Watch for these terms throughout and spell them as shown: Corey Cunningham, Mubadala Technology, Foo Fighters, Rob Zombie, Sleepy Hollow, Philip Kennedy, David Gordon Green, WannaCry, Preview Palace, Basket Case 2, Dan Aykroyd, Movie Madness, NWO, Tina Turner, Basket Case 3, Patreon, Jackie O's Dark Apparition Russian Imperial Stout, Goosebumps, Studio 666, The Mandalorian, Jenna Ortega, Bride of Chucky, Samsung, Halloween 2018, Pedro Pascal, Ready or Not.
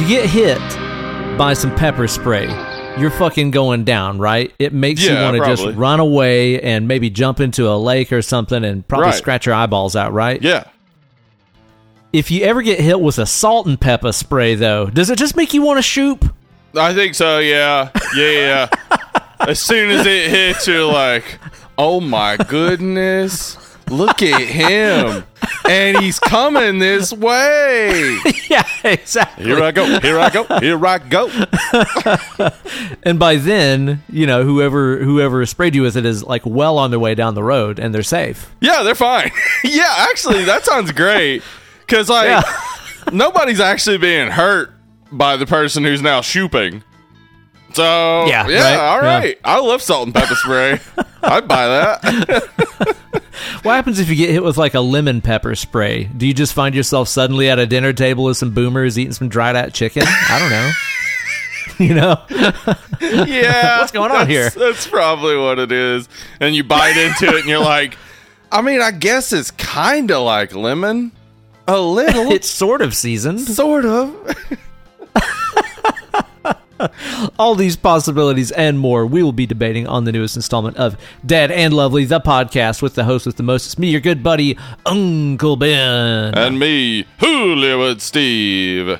You get hit by some pepper spray, you're fucking going down, right? It makes you want to just run away and maybe jump into a lake or something and probably scratch your eyeballs out, right? Yeah. If you ever get hit with a salt and pepper spray, though, does it just make you want to shoot? I think so, yeah. Yeah, yeah. As soon as it hits, you're like, oh my goodness, look at him. And he's coming this way. Yeah, exactly. Here I go, here I go, here I go. And by then, you know, whoever sprayed you with it is like well on their way down the road and they're safe. Yeah, they're fine. Yeah, actually, that sounds great. Because, like, nobody's actually being hurt by the person who's now shooting. So, all right. Yeah. I love salt and pepper spray. I'd buy that. What happens if you get hit with, like, a lemon pepper spray? Do you just find yourself suddenly at a dinner table with some boomers eating some dried-out chicken? I don't know. You know? Yeah. What's going on here? That's probably what it is. And you bite into it, and you're like, I mean, I guess it's kind of like lemon. A little. It's sort of seasoned. Sort of. All these possibilities and more we will be debating on the newest installment of Dead and Lovely, the podcast with the host with the most. It's me, your good buddy, Uncle Ben. And me, Hollywood Steve.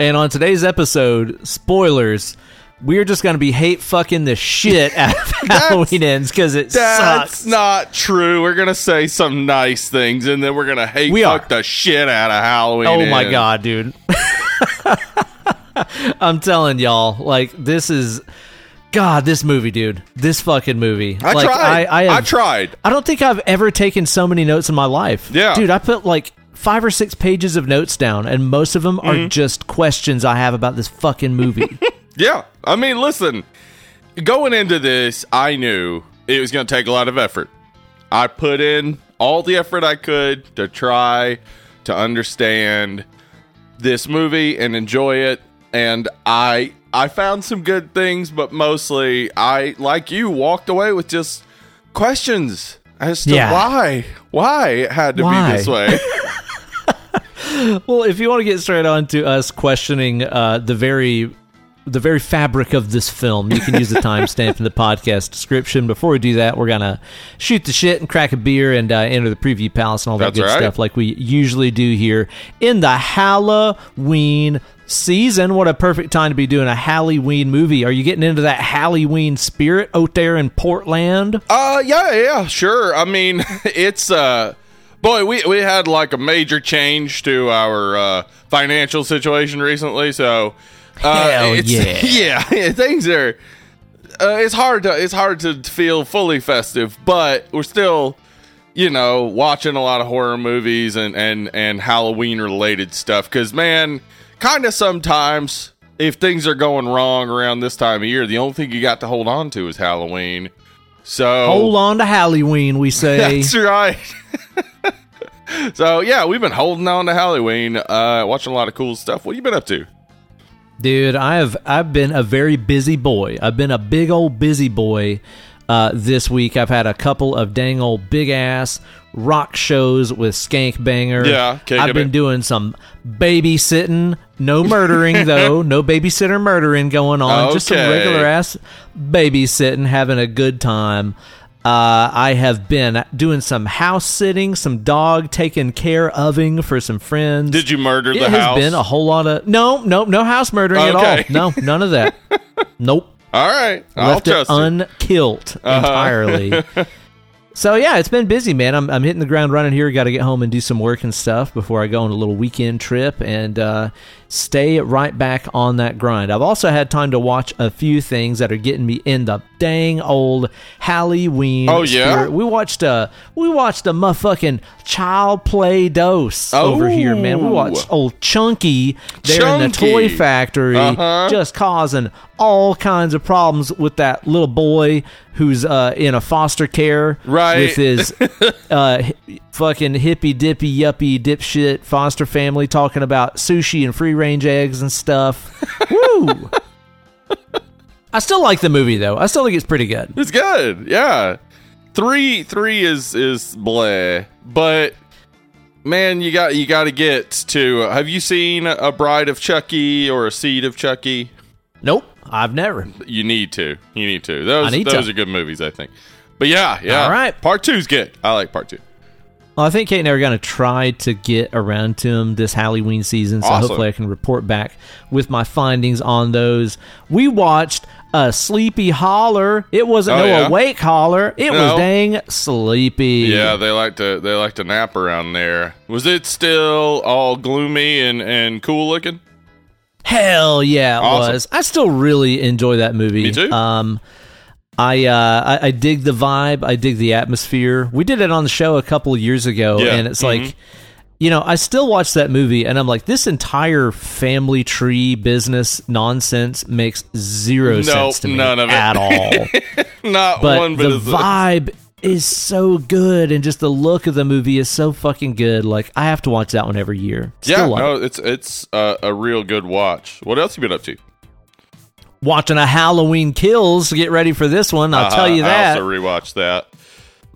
And on today's episode, spoilers, we're just going to be hate-fucking the shit out of Halloween Ends because it sucks. That's not true. We're going to say some nice things, and then we're going to hate-fuck the shit out of Halloween Ends. Oh, my God, dude. I'm telling y'all, like, this is... God, this movie, dude. This fucking movie. I tried. I tried. I don't think I've ever taken so many notes in my life. Yeah. Dude, I put, like... 5 or 6 pages of notes down, and most of them are just questions I have about this fucking movie. Yeah. I mean, listen, going into this, I knew it was going to take a lot of effort. I put in all the effort I could to try to understand this movie and enjoy it, and I found some good things, but mostly I, like you, walked away with just questions as to why it had to be this way. Well, if you want to get straight on to us questioning the very fabric of this film, you can use the timestamp in the podcast description. Before we do that, we're going to shoot the shit and crack a beer and enter the preview palace and all that good stuff like we usually do here in the Halloween season. What a perfect time to be doing a Halloween movie. Are you getting into that Halloween spirit out there in Portland? Yeah, sure. I mean, it's... Boy, we had like a major change to our financial situation recently, so things are it's hard to feel fully festive, but we're still, you know, watching a lot of horror movies and Halloween related stuff because, man, kind of sometimes if things are going wrong around this time of year, the only thing you got to hold on to is Halloween. So hold on to Halloween, we say. That's right. So, yeah, we've been holding on to Halloween, watching a lot of cool stuff. What have you been up to? Dude, I've been a very busy boy. I've been a big old busy boy this week. I've had a couple of dang old big-ass rock shows with Skank Banger. Yeah. I've been doing some babysitting. No murdering, though. No babysitter murdering going on. Okay. Just some regular-ass babysitting, having a good time. I have been doing some house sitting, some dog taking care ofing for some friends. Did you murder the house? It has been a whole lot of... No house murdering at all. No, none of that. Nope. All right. Left it unkilled entirely. So, yeah, it's been busy, man. I'm hitting the ground running here. Got to get home and do some work and stuff before I go on a little weekend trip and stay right back on that grind. I've also had time to watch a few things that are getting me in the dang old Halloween spirit. We watched a motherfucking child play dose over here, man. We watched old Chunky there in the toy factory, just causing all kinds of problems with that little boy who's in a foster care with his fucking hippy dippy yuppie dipshit foster family talking about sushi and free range eggs and stuff. Woo! I still like the movie, though. I still think it's pretty good. It's good, yeah. Three is bleh, but man, you got to get to. Have you seen a Bride of Chucky or a Seed of Chucky? Nope, I've never. You need to. Those are good movies, I think. But yeah. All right, part two's good. I like part two. Well, I think Kate and I are going to try to get around to them this Halloween season, so awesome. Hopefully I can report back with my findings on those. We watched a Sleepy Holler. It wasn't awake holler. It was dang sleepy. Yeah, they like to nap around there. Was it still all gloomy and cool looking? Hell yeah, it was. I still really enjoy that movie. Me too. I dig the vibe. I dig the atmosphere. We did it on the show a couple of years ago, and it's like, you know, I still watch that movie, and I'm like, this entire family tree business nonsense makes zero sense to me at all. But the vibe is so good, and just the look of the movie is so fucking good. Like, I have to watch that one every year. It's a real good watch. What else you been up to? Watching a Halloween Kills to get ready for this one. I'll tell you that. I also rewatched that.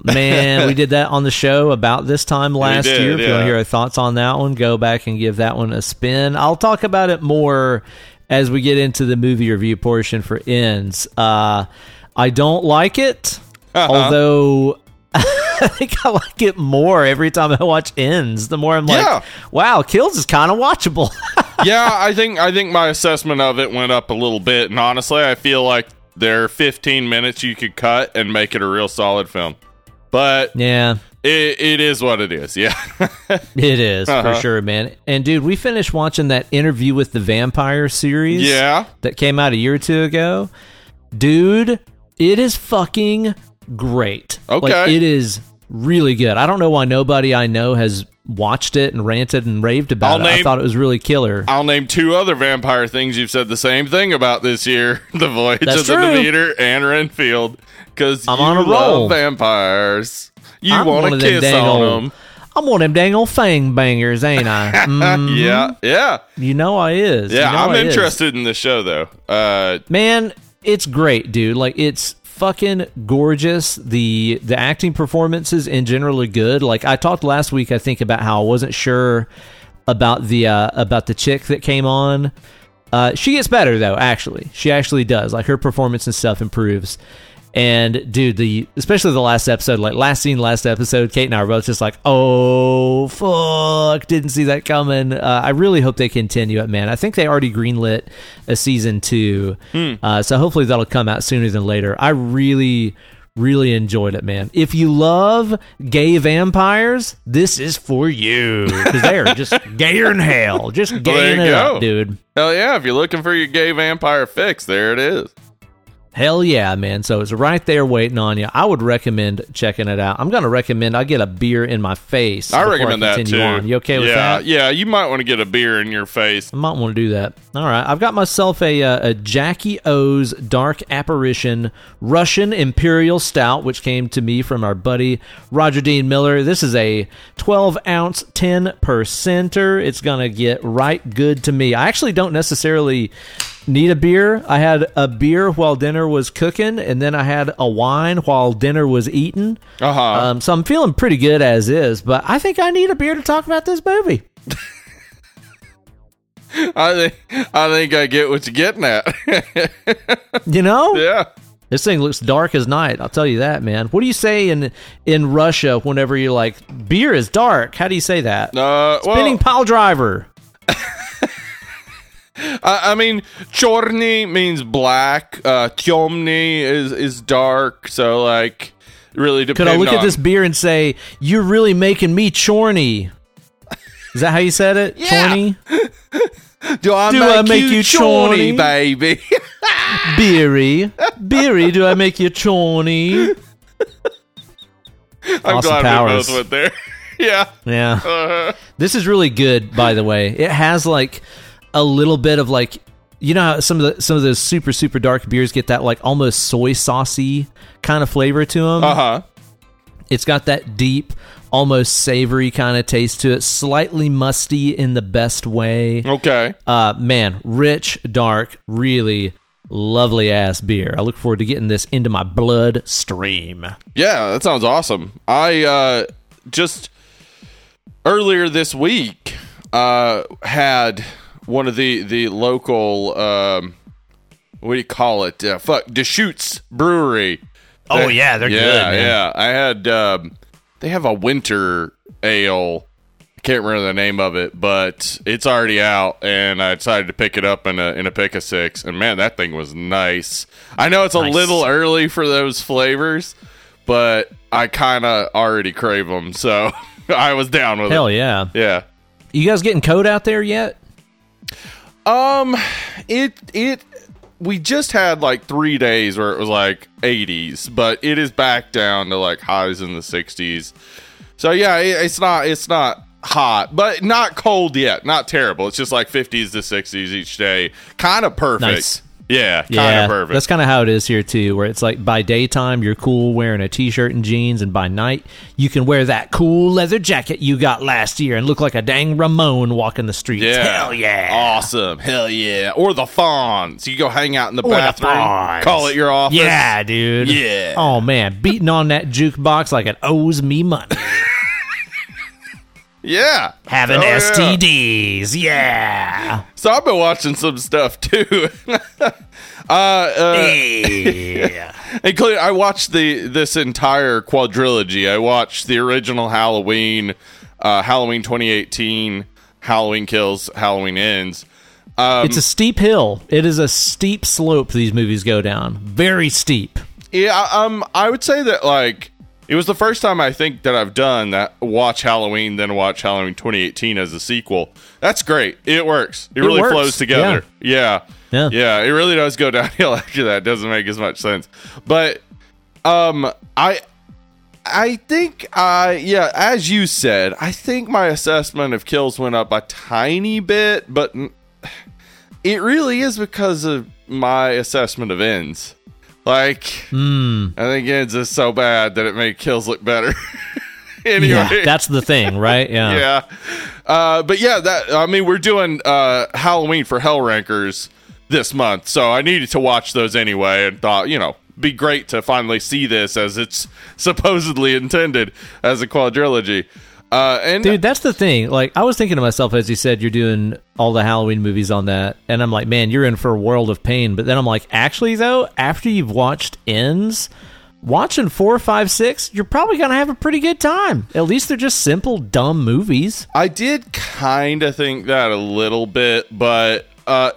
Man, we did that on the show about this time last year. If you want to hear our thoughts on that one, go back and give that one a spin. I'll talk about it more as we get into the movie review portion for Ends. I don't like it, although I think I like it more every time I watch Ends. The more I'm like, wow, Kills is kind of watchable. Yeah, I think my assessment of it went up a little bit, and honestly, I feel like there are 15 minutes you could cut and make it a real solid film. But it is what it is. Yeah, it is for sure, man. And dude, we finished watching that Interview with the Vampire series. Yeah, that came out a year or two ago. Dude, it is fucking great. Okay, like, it is really good. I don't know why nobody I know has watched it and ranted and raved about it. I thought it was really killer. I'll name two other vampire things you've said the same thing about this year. The Voyage of the Demeter and Renfield. Because you love vampires. You want to kiss on them. I'm one of them dang old fang bangers, ain't I? Mm-hmm. Yeah. You know I is. Yeah, I'm interested in this show, though. Man, it's great, dude. Like, it's fucking gorgeous. The acting performances in general are good. Like, I talked last week, I think, about how I wasn't sure about the chick that came on. She gets better, though. She actually does. Like, her performance and stuff improves. And dude, especially the last episode, like last episode, Kate and I were both just like, oh fuck, didn't see that coming. I really hope they continue it, man. I think they already greenlit a season 2, so hopefully that'll come out sooner than later. I really, really enjoyed it, man. If you love gay vampires, this is for you, because they are just gayer than hell, just gaying it up, dude. Hell yeah! If you're looking for your gay vampire fix, there it is. Hell yeah, man. So it's right there waiting on you. I would recommend checking it out. I'm going to recommend I get a beer in my face. I recommend that too. You okay with that? Yeah, you might want to get a beer in your face. I might want to do that. All right. I've got myself a Jackie O's Dark Apparition Russian Imperial Stout, which came to me from our buddy Roger Dean Miller. This is a 12-ounce 10%er. It's going to get right good to me. I actually don't necessarily need a beer. I had a beer while dinner was cooking, and then I had a wine while dinner was eating. So I'm feeling pretty good as is, but I think I need a beer to talk about this movie. I think I get what you're getting at. You know? Yeah. This thing looks dark as night. I'll tell you that, man. What do you say in Russia whenever you're like, beer is dark? How do you say that? Spinning pile driver. I mean, chorny means black. Tyomny is dark. So, like, really depends on... Could I look at this beer and say, you're really making me chorny? Is that how you said it? Yeah. Chorny? Do I make you chorny, baby? Beery, do I make you chorny? I'm awesome glad powers. We both went there. Yeah. Uh-huh. This is really good, by the way. It has, like, a little bit of, like, you know how some of those super, super dark beers get that, like, almost soy saucy kind of flavor to them. It's got that deep, almost savory kind of taste to it, slightly musty in the best way. Okay. Man, rich, dark, really lovely ass beer. I look forward to getting this into my bloodstream. Yeah, that sounds awesome. I just earlier this week, had one of the local, what do you call it? Deschutes Brewery. Oh, yeah, they're good, man. Yeah, I had, they have a winter ale. I can't remember the name of it, but it's already out, and I decided to pick it up in a pick of six, and man, that thing was nice. I know it's a little early for those flavors, but I kind of already crave them, so I was down with it. Hell yeah. Yeah. You guys getting cold out there yet? We just had like 3 days where it was like 80s, but it is back down to like highs in the 60s. So yeah, it's not hot, but not cold yet. Not terrible. It's just like 50s to 60s each day. Kind of perfect. Nice. Yeah, kind of perfect. That's kind of how it is here too, where it's like by daytime you're cool wearing a t-shirt and jeans, and by night you can wear that cool leather jacket you got last year and look like a dang Ramon walking the streets. Yeah. Hell yeah. Awesome. Hell yeah. Or the Fonz. You go hang out in the bathroom, call it your office. Yeah, dude. Yeah. Oh man, beating on that jukebox like it owes me money. Yeah. Having STDs. Yeah. So I've been watching some stuff too. Yeah. Including, I watched this entire quadrilogy. I watched the original Halloween, Halloween 2018, Halloween Kills, Halloween Ends. It's a steep hill. It is a steep slope these movies go down. Very steep. Yeah, I would say that like it was the first time I think that I've done that. Watch Halloween, then watch Halloween 2018 as a sequel. That's great. It works. It really flows together. Yeah. Yeah. Yeah. It really does go downhill after that. It doesn't make as much sense. But I think as you said, I think my assessment of Kills went up a tiny bit, but it really is because of my assessment of Ends. Like, I think Ends is so bad that it made Kills look better. Anyway, yeah, that's the thing, right? Yeah. Yeah. But yeah, we're doing Halloween for Hell Rankers this month, so I needed to watch those anyway, and thought, be great to finally see this as it's supposedly intended as a quadrilogy. And dude, that's the thing. Like, I was thinking to myself as you said you're doing all the Halloween movies on that, and I'm like, man, you're in for a world of pain. But then I'm like, actually though, after you've watched Ends, watching 4, 5, 6, you're probably gonna have a pretty good time. At least they're just simple dumb movies. I did kind of think that a little bit, but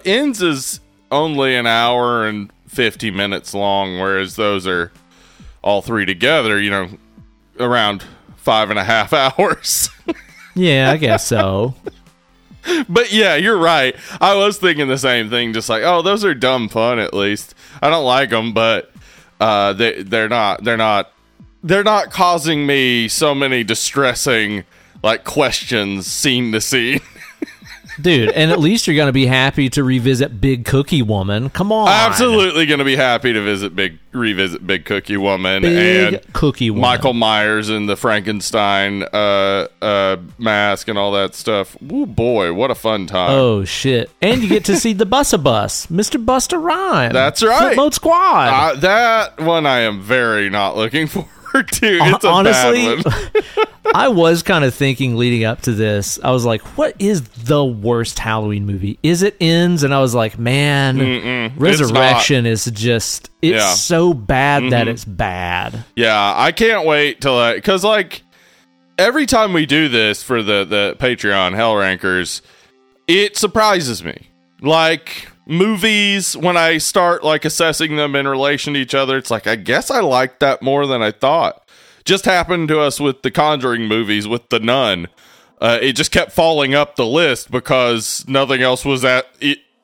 Ends is only an hour and 50 minutes long, whereas those are all three together, around 5.5 hours. Yeah, I guess so. But yeah, you're right. I was thinking the same thing, just like, oh, those are dumb fun. At least I don't like them, but they're not causing me so many distressing like questions scene to scene. Dude, and at least you're gonna be happy to revisit Big Cookie Woman. Come on, I'm absolutely gonna be happy to revisit Big Cookie Woman, Michael Myers and the Frankenstein mask and all that stuff. Ooh boy, what a fun time! Oh shit, and you get to see the Bus-a-Bus, Mr. Busta Rhymes. That's right, Flipmode Squad. That one I am very not looking forward to. It's honestly, bad one. I was kind of thinking leading up to this, I was like, what is the worst Halloween movie? Is it Ends? And I was like, man, Resurrection is just, it's so bad that it's bad. Yeah, I can't wait till, because like every time we do this for the Patreon Hell Rankers, it surprises me. Like movies, when I start like assessing them in relation to each other, it's like, I guess I liked that more than I thought. Just happened to us with the Conjuring movies, with The Nun. It just kept falling up the list because nothing else was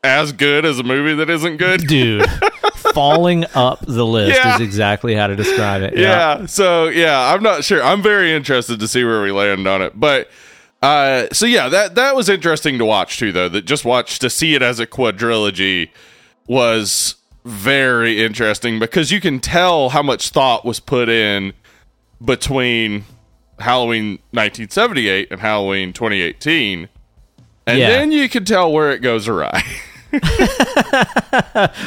as good as a movie that isn't good. Dude, falling up the list is exactly how to describe it. Yeah. So, yeah, I'm not sure. I'm very interested to see where we land on it. But, so yeah, that was interesting to watch too, though. That just watch to see it as a quadrilogy was very interesting because you can tell how much thought was put in between Halloween 1978 and Halloween 2018, and then you can tell where it goes awry.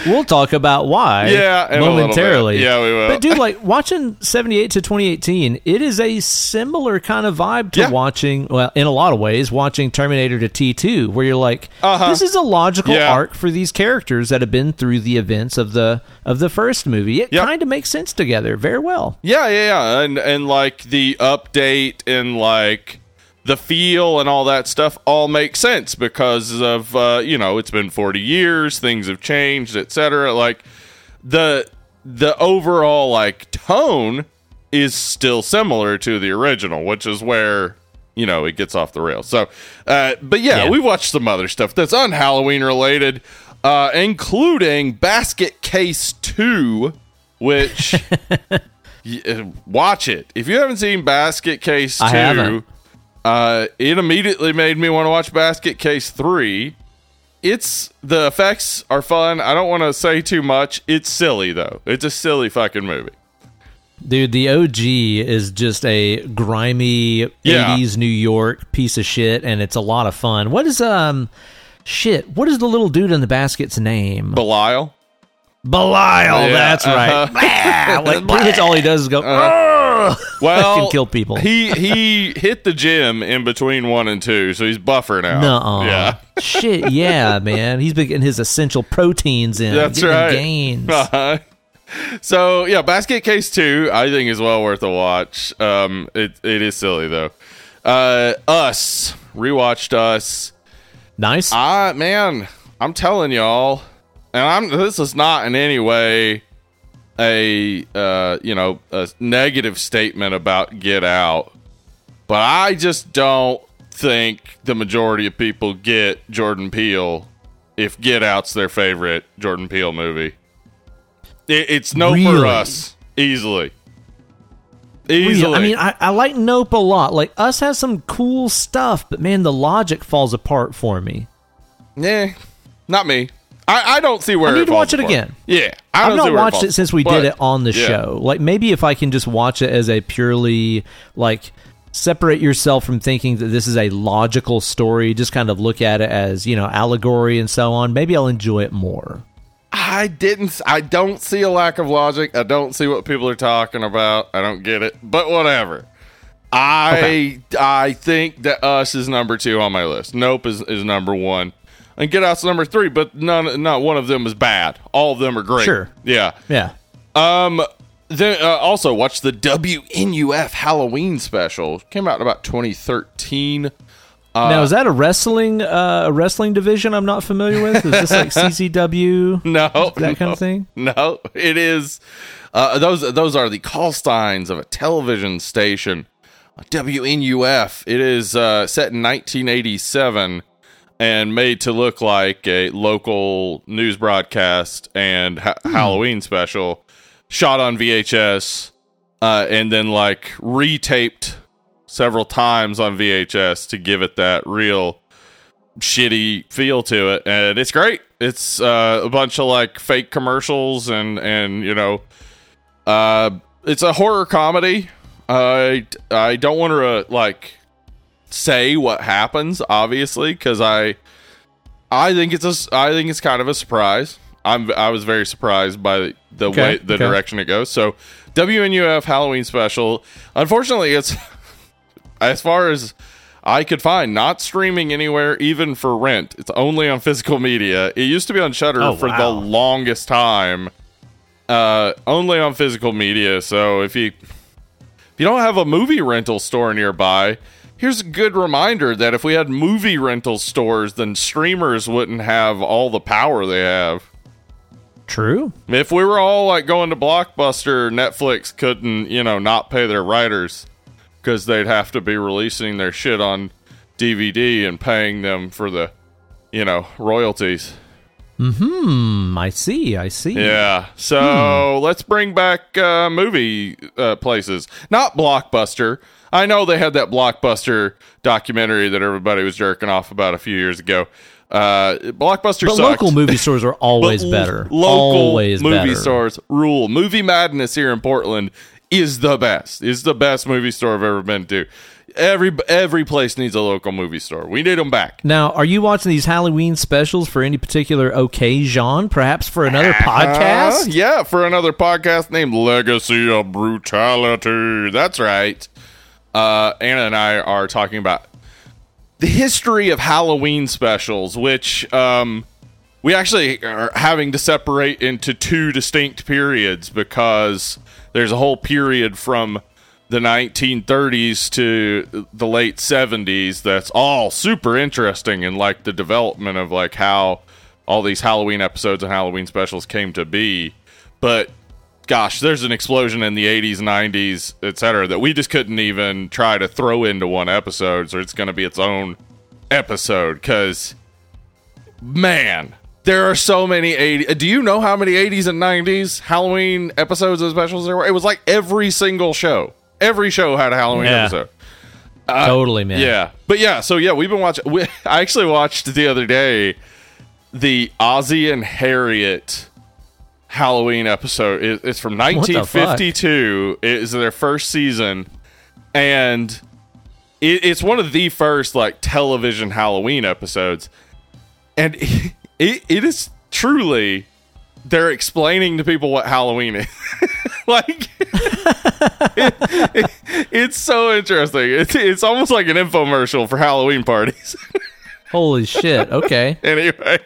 We'll talk about why momentarily. Yeah, we will. But dude, like watching 78 to 2018, it is a similar kind of vibe to watching, well, in a lot of ways, watching Terminator to T2, where you're like, this is a logical arc for these characters that have been through the events of the first movie. It kind of makes sense together very well. Yeah. And like the update and like the feel and all that stuff all makes sense because of, you know, it's been 40 years, things have changed, etc. Like, the overall, like, tone is still similar to the original, which is where, you know, it gets off the rails. So, but yeah, we watched some other stuff that's un-Halloween related, including Basket Case 2, which, watch it. If you haven't seen Basket Case 2... I haven't. It immediately made me want to watch Basket Case 3. The effects are fun. I don't want to say too much. It's silly, though. It's a silly fucking movie. Dude, the OG is just a grimy 80s New York piece of shit, and it's a lot of fun. What is the little dude in the basket's name? Belial, that's right. That's all he does is go, well, I can kill people. He hit the gym in between 1 and 2, so he's buffer now. Shit, yeah, man. He's been getting his essential proteins in. That's right. Gains. Uh-huh. So, yeah, Basket Case 2, I think, is well worth a watch. It is silly, though. Us. Rewatched Us. Nice. Man, I'm telling y'all, and this is not in any way a negative statement about Get Out, but I just don't think the majority of people get Jordan Peele if Get Out's their favorite Jordan Peele movie. It's Nope for us, easily. Really? I mean, I like Nope a lot. Like, Us has some cool stuff, but man, the logic falls apart for me. Not me. I don't see where I need to watch it again. Yeah, I've not watched it since we did it on the show. Like, maybe if I can just watch it as a purely, like, separate yourself from thinking that this is a logical story, just kind of look at it as, you know, allegory and so on, maybe I'll enjoy it more. I don't see a lack of logic. I don't see what people are talking about. I don't get it, but whatever. I think that Us is number 2 on my list. Nope is number 1. And Get Out's number 3, but not one of them is bad. All of them are great. Sure. Yeah. Then also watch the WNUF Halloween Special. Came out in about 2013. Now, is that a wrestling division I'm not familiar with? Is this like CCW? No, kind of thing. No, it is. Those are the call signs of a television station. WNUF. It is set in 1987. And made to look like a local news broadcast and Halloween special, shot on VHS, and then like retaped several times on VHS to give it that real shitty feel to it. And it's great. It's a bunch of like fake commercials and you know, it's a horror comedy. I don't want to like say what happens, obviously, because I think it's kind of a surprise. I was very surprised by the direction it goes. So WNUF Halloween Special, unfortunately, it's as far as I could find not streaming anywhere, even for rent. It's only on physical media. It used to be on Shudder for the longest time, only on physical media. So if you don't have a movie rental store nearby, here's a good reminder that if we had movie rental stores, then streamers wouldn't have all the power they have. True. If we were all like going to Blockbuster, Netflix couldn't, you know, not pay their writers because they'd have to be releasing their shit on DVD and paying them for the, you know, royalties. I see. Yeah. So let's bring back movie places, not Blockbuster. I know they had that Blockbuster documentary that everybody was jerking off about a few years ago. Blockbuster sucked. But local movie stores are always better. Stores rule. Movie Madness here in Portland is the best. It's the best movie store I've ever been to. Every place needs a local movie store. We need them back. Now, are you watching these Halloween specials for any particular occasion? Perhaps for another podcast? Yeah, for another podcast named Legacy of Brutality. That's right. Anna and I are talking about the history of Halloween specials, which we actually are having to separate into two distinct periods because there's a whole period from the 1930s to the late 70s that's all super interesting in like the development of like how all these Halloween episodes and Halloween specials came to be. But gosh, there's an explosion in the 80s, 90s, etc. that we just couldn't even try to throw into one episode, so it's going to be its own episode because, man, there are so many 80s. Do you know how many 80s and 90s Halloween episodes and specials there were? It was like every single show. Every show had a Halloween episode. Totally, man. Yeah. But yeah, so yeah, we've been watching. I actually watched the other day the Ozzie and Harriet Halloween episode. It's from 1952. It is their first season. And it's one of the first like television Halloween episodes. And it is truly, they're explaining to people what Halloween is. Like, it's so interesting. It's almost like an infomercial for Halloween parties. Holy shit. Okay. Anyway.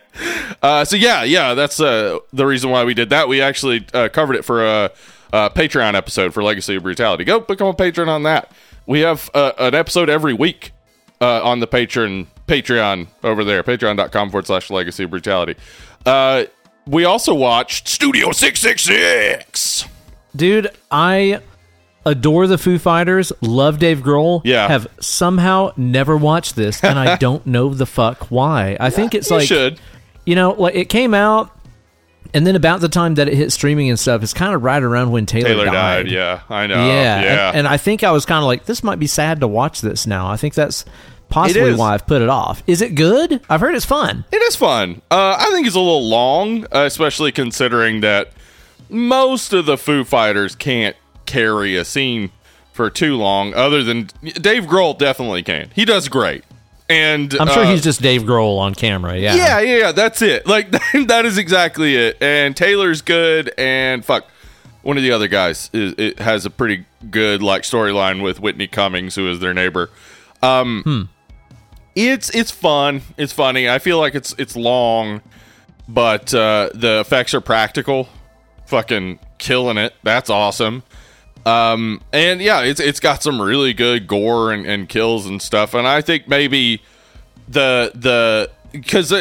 So yeah, that's the reason why we did that. We actually covered it for a Patreon episode for Legacy of Brutality. Go become a patron on that. We have an episode every week on the Patreon over there, patreon.com/Legacy of Brutality. We also watched Studio 666. Dude, I adore the Foo Fighters, love Dave Grohl, have somehow never watched this, and I don't know the fuck why. I think it's like, you know, like it came out, and then about the time that it hit streaming and stuff, it's kind of right around when Taylor died. Yeah, I know. Yeah. And I think I was kind of like, this might be sad to watch this now. I think that's possibly why I've put it off. Is it good? I've heard it's fun. It is fun. I think it's a little long, especially considering that most of the Foo Fighters can't carry a scene for too long, other than Dave Grohl definitely can. He does great. And I'm sure he's just Dave Grohl on camera. Yeah. That's it. Like, that is exactly it. And Taylor's good. And fuck, one of the other guys has a pretty good like storyline with Whitney Cummings, who is their neighbor. It's fun. It's funny. I feel like it's long, but the effects are practical. Fucking killing it. That's awesome. And yeah, it's got some really good gore and kills and stuff. And I think maybe because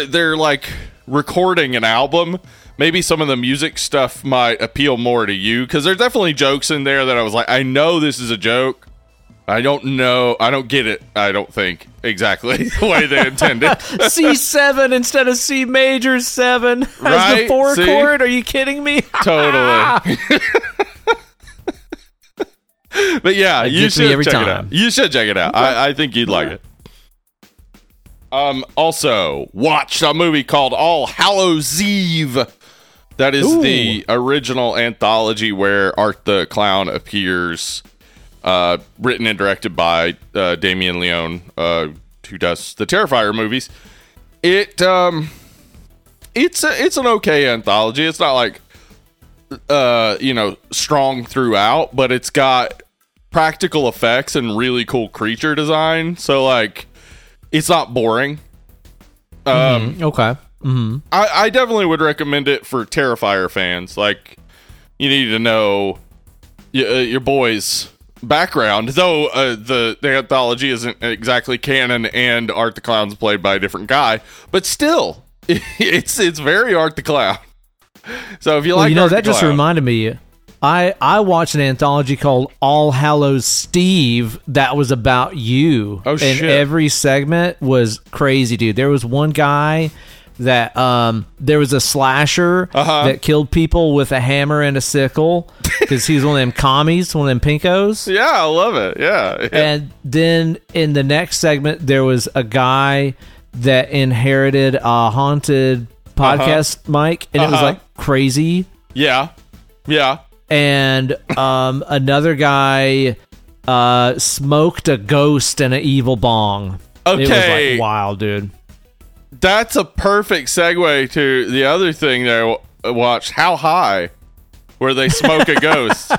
they're like recording an album, maybe some of the music stuff might appeal more to you, because there's definitely jokes in there that I was like, I know this is a joke. I don't know. I don't get it. I don't think exactly the way they intended. C7 instead of C major 7 has the 4 chord. Are you kidding me? Totally. But yeah, you should check it out. I think you'd like it. Also, watched a movie called All Hallows Eve. That is the original anthology where Art the Clown appears. Written and directed by Damien Leone, who does the Terrifier movies. It's an okay anthology. It's not like strong throughout, but it's got practical effects and really cool creature design. So like, it's not boring. I definitely would recommend it for Terrifier fans. Like, you need to know your boys' background, though the anthology isn't exactly canon, and Art the Clown's played by a different guy, but still, it's very Art the Clown. So if you Art the Clown just reminded me, I watched an anthology called All Hallows Steve that was about you. Oh shit! And every segment was crazy, dude. There was one guy that there was a slasher that killed people with a hammer and a sickle because he's one of them commies, one of them pinkos. Yeah, I love it. Yeah. And then in the next segment, there was a guy that inherited a haunted podcast mic, and it was like crazy. Yeah. And another guy smoked a ghost and an evil bong. Okay. It was like, wow, dude. That's a perfect segue to the other thing that I watched, How High, where they smoke a ghost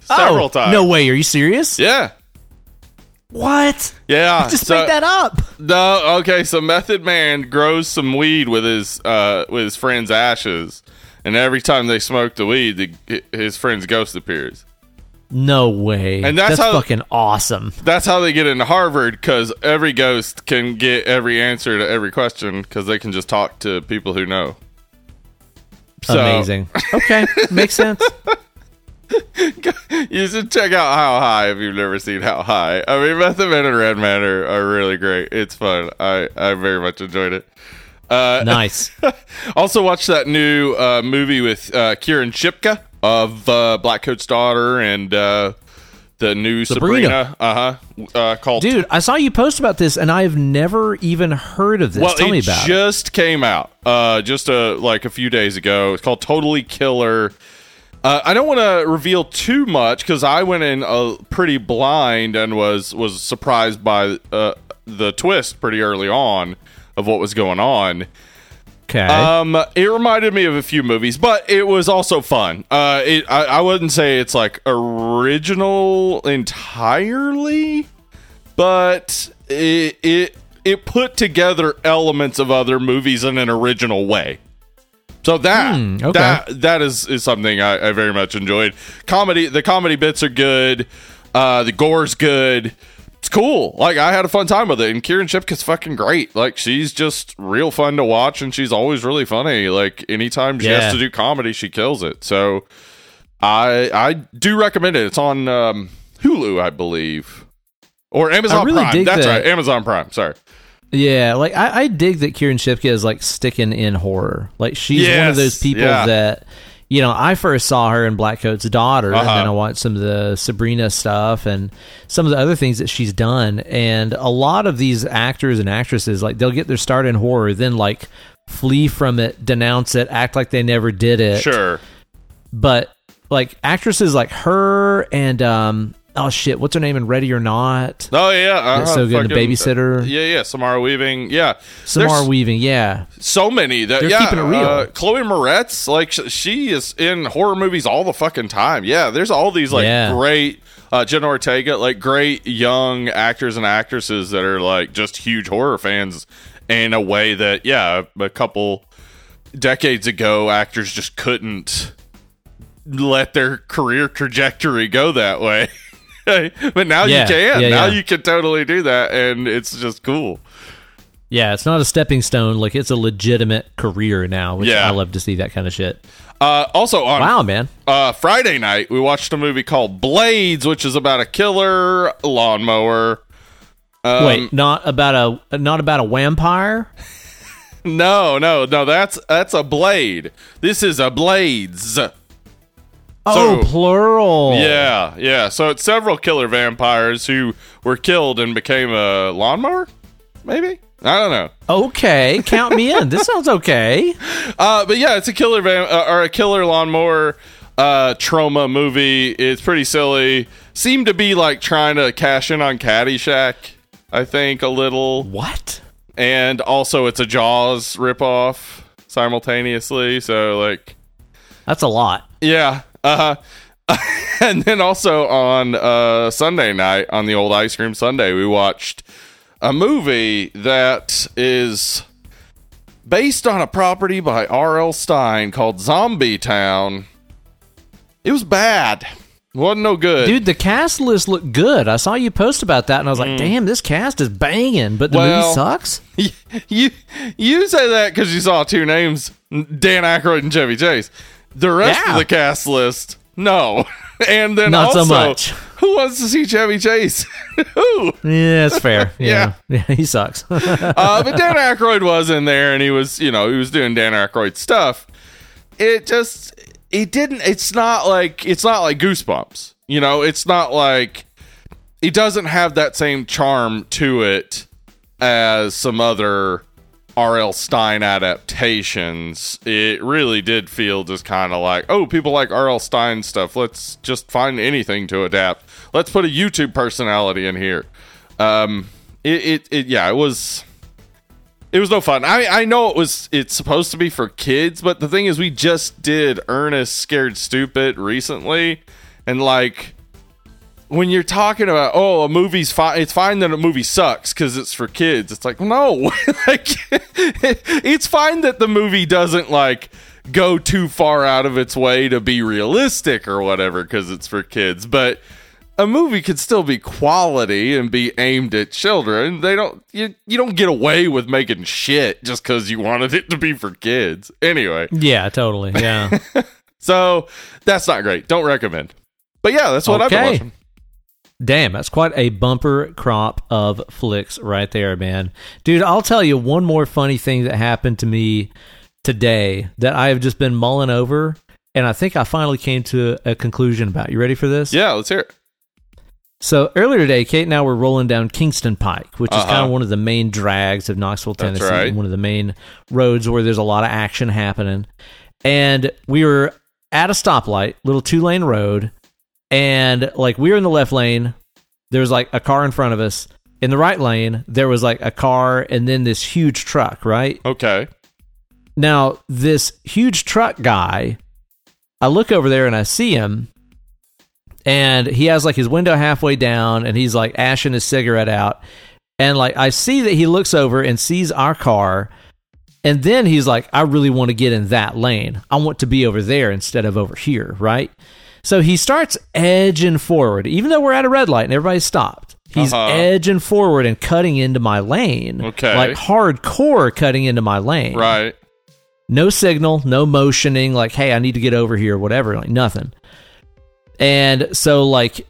several times. No way. Are you serious? Yeah. What? Yeah. I just made that up. No. Okay. So Method Man grows some weed with his friend's ashes, and every time they smoke the weed, his friend's ghost appears. No way. And that's fucking awesome. That's how they get into Harvard, because every ghost can get every answer to every question, because they can just talk to people who know. So. Amazing. Okay. Makes sense. You should check out How High if you've never seen How High. I mean, Method Man and Red Man are really great. It's fun. I very much enjoyed it. Nice. Also watched that new movie with Kieran Shipka of Black Coat's Daughter and the new Sabrina. Called. Dude, I saw you post about this, and I've never even heard of this. Well, tell me about it. Just came out a few days ago. It's called Totally Killer. I don't want to reveal too much because I went in pretty blind and was surprised by the twist pretty early on of what was going on. Okay. It reminded me of a few movies, but it was also fun. I wouldn't say it's like original entirely, but it put together elements of other movies in an original way. So that is something I very much enjoyed. Comedy, the comedy bits are good. The gore's good. It's cool. Like, I had a fun time with it, and Kieran Shipka's fucking great. Like, she's just real fun to watch, and she's always really funny. Like, anytime she has to do comedy, she kills it. So, I do recommend it. It's on Hulu, I believe, or Amazon Prime. That's right, Amazon Prime. Sorry. Yeah, like I dig that Kieran Shipka is like sticking in horror. Like, she's one of those people that. You know, I first saw her in Black Coat's Daughter, and then I watched some of the Sabrina stuff and some of the other things that she's done. And a lot of these actors and actresses, like, they'll get their start in horror, then, like, flee from it, denounce it, act like they never did it. Sure. But, like, actresses like her and, what's her name in Ready or Not? Oh, yeah. That's so good. The Babysitter. Samara Weaving. Yeah. So many. They're keeping it real. Chloe Moretz, like, she is in horror movies all the fucking time. Yeah, there's all these, like, great, Jenna Ortega, like, great young actors and actresses that are, like, just huge horror fans in a way that, a couple decades ago, actors just couldn't let their career trajectory go that way. But now you can. Yeah, now you can totally do that, and it's just cool. Yeah, it's not a stepping stone. Like, it's a legitimate career now, which I love to see that kind of shit. Also on Friday night, we watched a movie called Blades, which is about a killer lawnmower. Wait, not about a vampire? No. That's a blade. This is a Blades. So, plural. Yeah. So it's several killer vampires who were killed and became a lawnmower, maybe? I don't know. Okay, count me in. This sounds okay. But yeah, it's a killer killer lawnmower trauma movie. It's pretty silly. Seemed to be like trying to cash in on Caddyshack, I think, a little. What? And also it's a Jaws ripoff simultaneously, so like... That's a lot. Yeah. And then also on Sunday night, on the old Ice Cream Sunday, we watched a movie that is based on a property by R.L. Stein called Zombie Town. It was bad. Wasn't no good. Dude, the cast list looked good. I saw you post about that, and I was like, damn, this cast is banging, but the movie sucks? You say that because you saw two names, Dan Aykroyd and Chevy Chase. The rest of the cast list, no. And then not also, so much. Who wants to see Chevy Chase? Who? Yeah, that's fair. Yeah, he sucks. But Dan Aykroyd was in there, and he was doing Dan Aykroyd stuff. It's not like Goosebumps. You know, it's not like, it doesn't have that same charm to it as some other R.L. Stein adaptations, it really did feel just kind of like, oh, people like R.L. Stein stuff. Let's just find anything to adapt. Let's put a YouTube personality in here. It was no fun. I know it's supposed to be for kids, but the thing is, we just did Ernest Scared Stupid recently, and like, when you're talking about, oh, a movie's fine, it's fine that a movie sucks because it's for kids. It's like, no, like, it's fine that the movie doesn't like go too far out of its way to be realistic or whatever because it's for kids. But a movie could still be quality and be aimed at children. They don't, you don't get away with making shit just because you wanted it to be for kids. Anyway, yeah, totally, yeah. So that's not great. Don't recommend. But yeah, that's what I've been watching. Damn, that's quite a bumper crop of flicks right there, man. Dude, I'll tell you one more funny thing that happened to me today that I have just been mulling over, and I think I finally came to a conclusion about. You ready for this? Yeah, let's hear it. So earlier today, Kate and I were rolling down Kingston Pike, which is kind of one of the main drags of Knoxville, Tennessee, that's right, one of the main roads where there's a lot of action happening. And we were at a stoplight, little two-lane road, and like we were in the left lane, there was like a car in front of us. In the right lane, there was like a car and then this huge truck, right? Okay. Now, this huge truck guy, I look over there and I see him, and he has like his window halfway down and he's like ashing his cigarette out. And like I see that he looks over and sees our car, and then he's like, I really want to get in that lane. I want to be over there instead of over here, right? So he starts edging forward, even though we're at a red light and everybody's stopped. He's edging forward and cutting into my lane. Okay. Like hardcore cutting into my lane. Right. No signal, no motioning, like, hey, I need to get over here, whatever, like nothing. And so like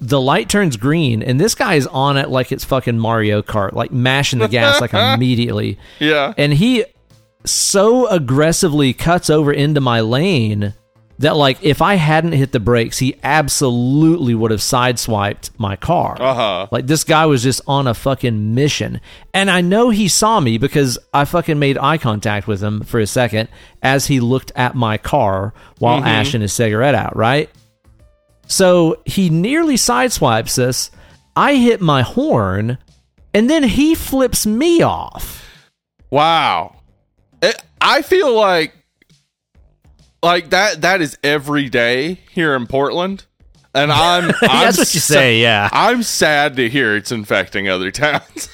the light turns green and this guy is on it like it's fucking Mario Kart, like mashing the gas like immediately. Yeah. And he so aggressively cuts over into my lane that, like, if I hadn't hit the brakes, he absolutely would have sideswiped my car. Uh-huh. Like, this guy was just on a fucking mission. And I know he saw me because I fucking made eye contact with him for a second as he looked at my car while ashing his cigarette out, right? So he nearly sideswipes us. I hit my horn, and then he flips me off. Wow. I feel like that is every day here in Portland, and that's what you say, yeah. I'm sad to hear it's infecting other towns.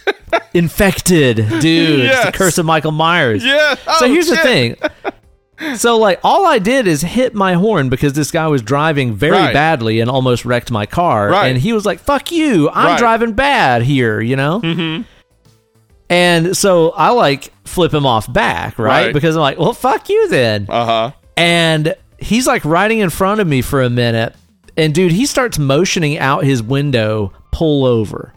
Infected, dude. Yes. It's the curse of Michael Myers. Yeah. So here's the thing. So like, all I did is hit my horn because this guy was driving very badly and almost wrecked my car. Right. And he was like, "Fuck you! I'm driving bad here," you know. Mm-hmm. And so I like flip him off back, right? Because I'm like, "Well, fuck you then." Uh huh. And he's like riding in front of me for a minute, and dude, he starts motioning out his window, pull over,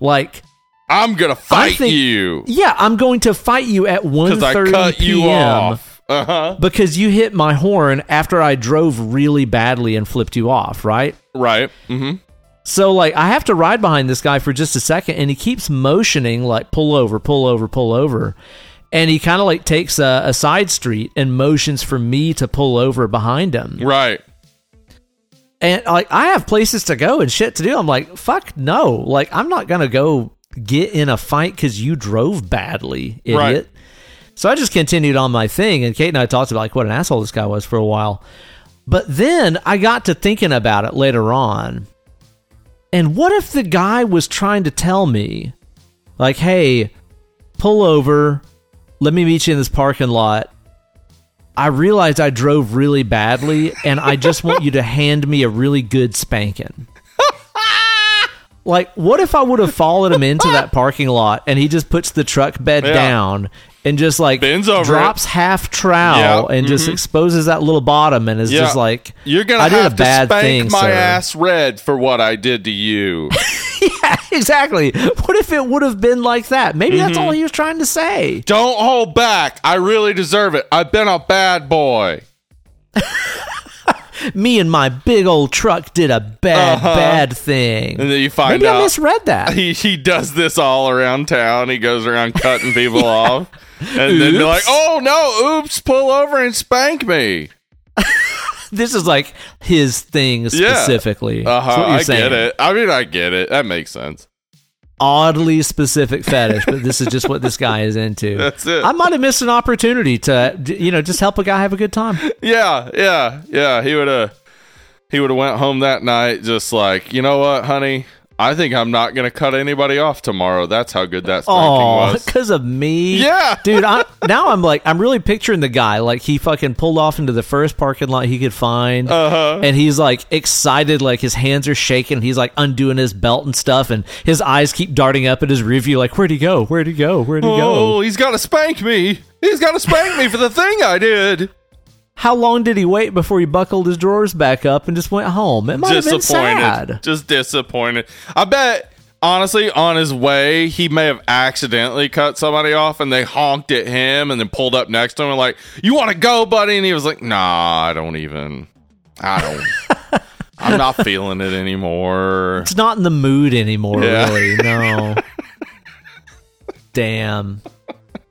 like, I'm gonna fight you. Yeah, I'm going to fight you at 1:30 p.m. I cut you off. Uh-huh. Because you hit my horn after I drove really badly and flipped you off, right? Right. Mm-hmm. So like, I have to ride behind this guy for just a second, and he keeps motioning like, pull over. And he kind of like takes a side street and motions for me to pull over behind him. Right. And like, I have places to go and shit to do. I'm like, fuck no. Like, I'm not going to go get in a fight because you drove badly, idiot. Right. So I just continued on my thing. And Kate and I talked about like what an asshole this guy was for a while. But then I got to thinking about it later on. And what if the guy was trying to tell me like, hey, pull over. Let me meet you in this parking lot. I realized I drove really badly, and I just want you to hand me a really good spanking. Like, what if I would have followed him into that parking lot, and he just puts the truck bed down and just, like, bends over, drops half trowel and just exposes that little bottom and is just like, you're gonna I did a bad thing, sir. Ass red for what I did to you. Yeah, exactly. What if it would have been like that? Maybe that's all he was trying to say. Don't hold back. I really deserve it. I've been a bad boy. me and my big old truck did a bad, bad thing. And then you find out. Maybe I misread that. He does this all around town. He goes around cutting people off. And then they're like, oh, no, oops, pull over and spank me. This is like his thing specifically. Yeah. I get it. I mean, I get it. That makes sense. Oddly specific fetish, but this is just what this guy is into. That's it. I might have missed an opportunity to, just help a guy have a good time. Yeah. He would have went home that night just like, you know what, honey? I think I'm not going to cut anybody off tomorrow. That's how good that spanking was. Because of me? Yeah. Dude, I'm really picturing the guy. Like, he fucking pulled off into the first parking lot he could find. Uh-huh. And he's, like, excited. Like, his hands are shaking. He's, like, undoing his belt and stuff. And his eyes keep darting up at his review. Like, where'd he go? Oh, he's got to spank me. He's got to spank me for the thing I did. How long did he wait before he buckled his drawers back up and just went home? It might have been sad. Just disappointed. I bet, honestly, on his way, he may have accidentally cut somebody off and they honked at him and then pulled up next to him and like, you want to go, buddy? And he was like, nah, I don't. I'm not feeling it anymore. It's not in the mood anymore, really. No. Damn.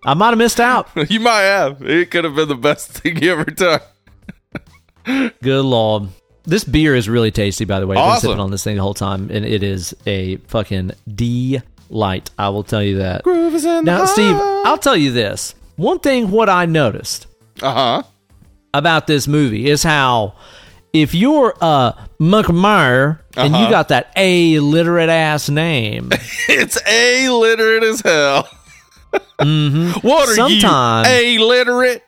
I might have missed out. You might have. It could have been the best thing you ever done. Good Lord. This beer is really tasty, by the way. Awesome. I've been sipping on this thing the whole time, and it is a fucking delight. I will tell you that. Groove is in now, Steve, I'll tell you this. One thing what I noticed about this movie is how if you're Marky Mark and you got that alliterate ass name. It's alliterate as hell. Mm-hmm. What are you, illiterate?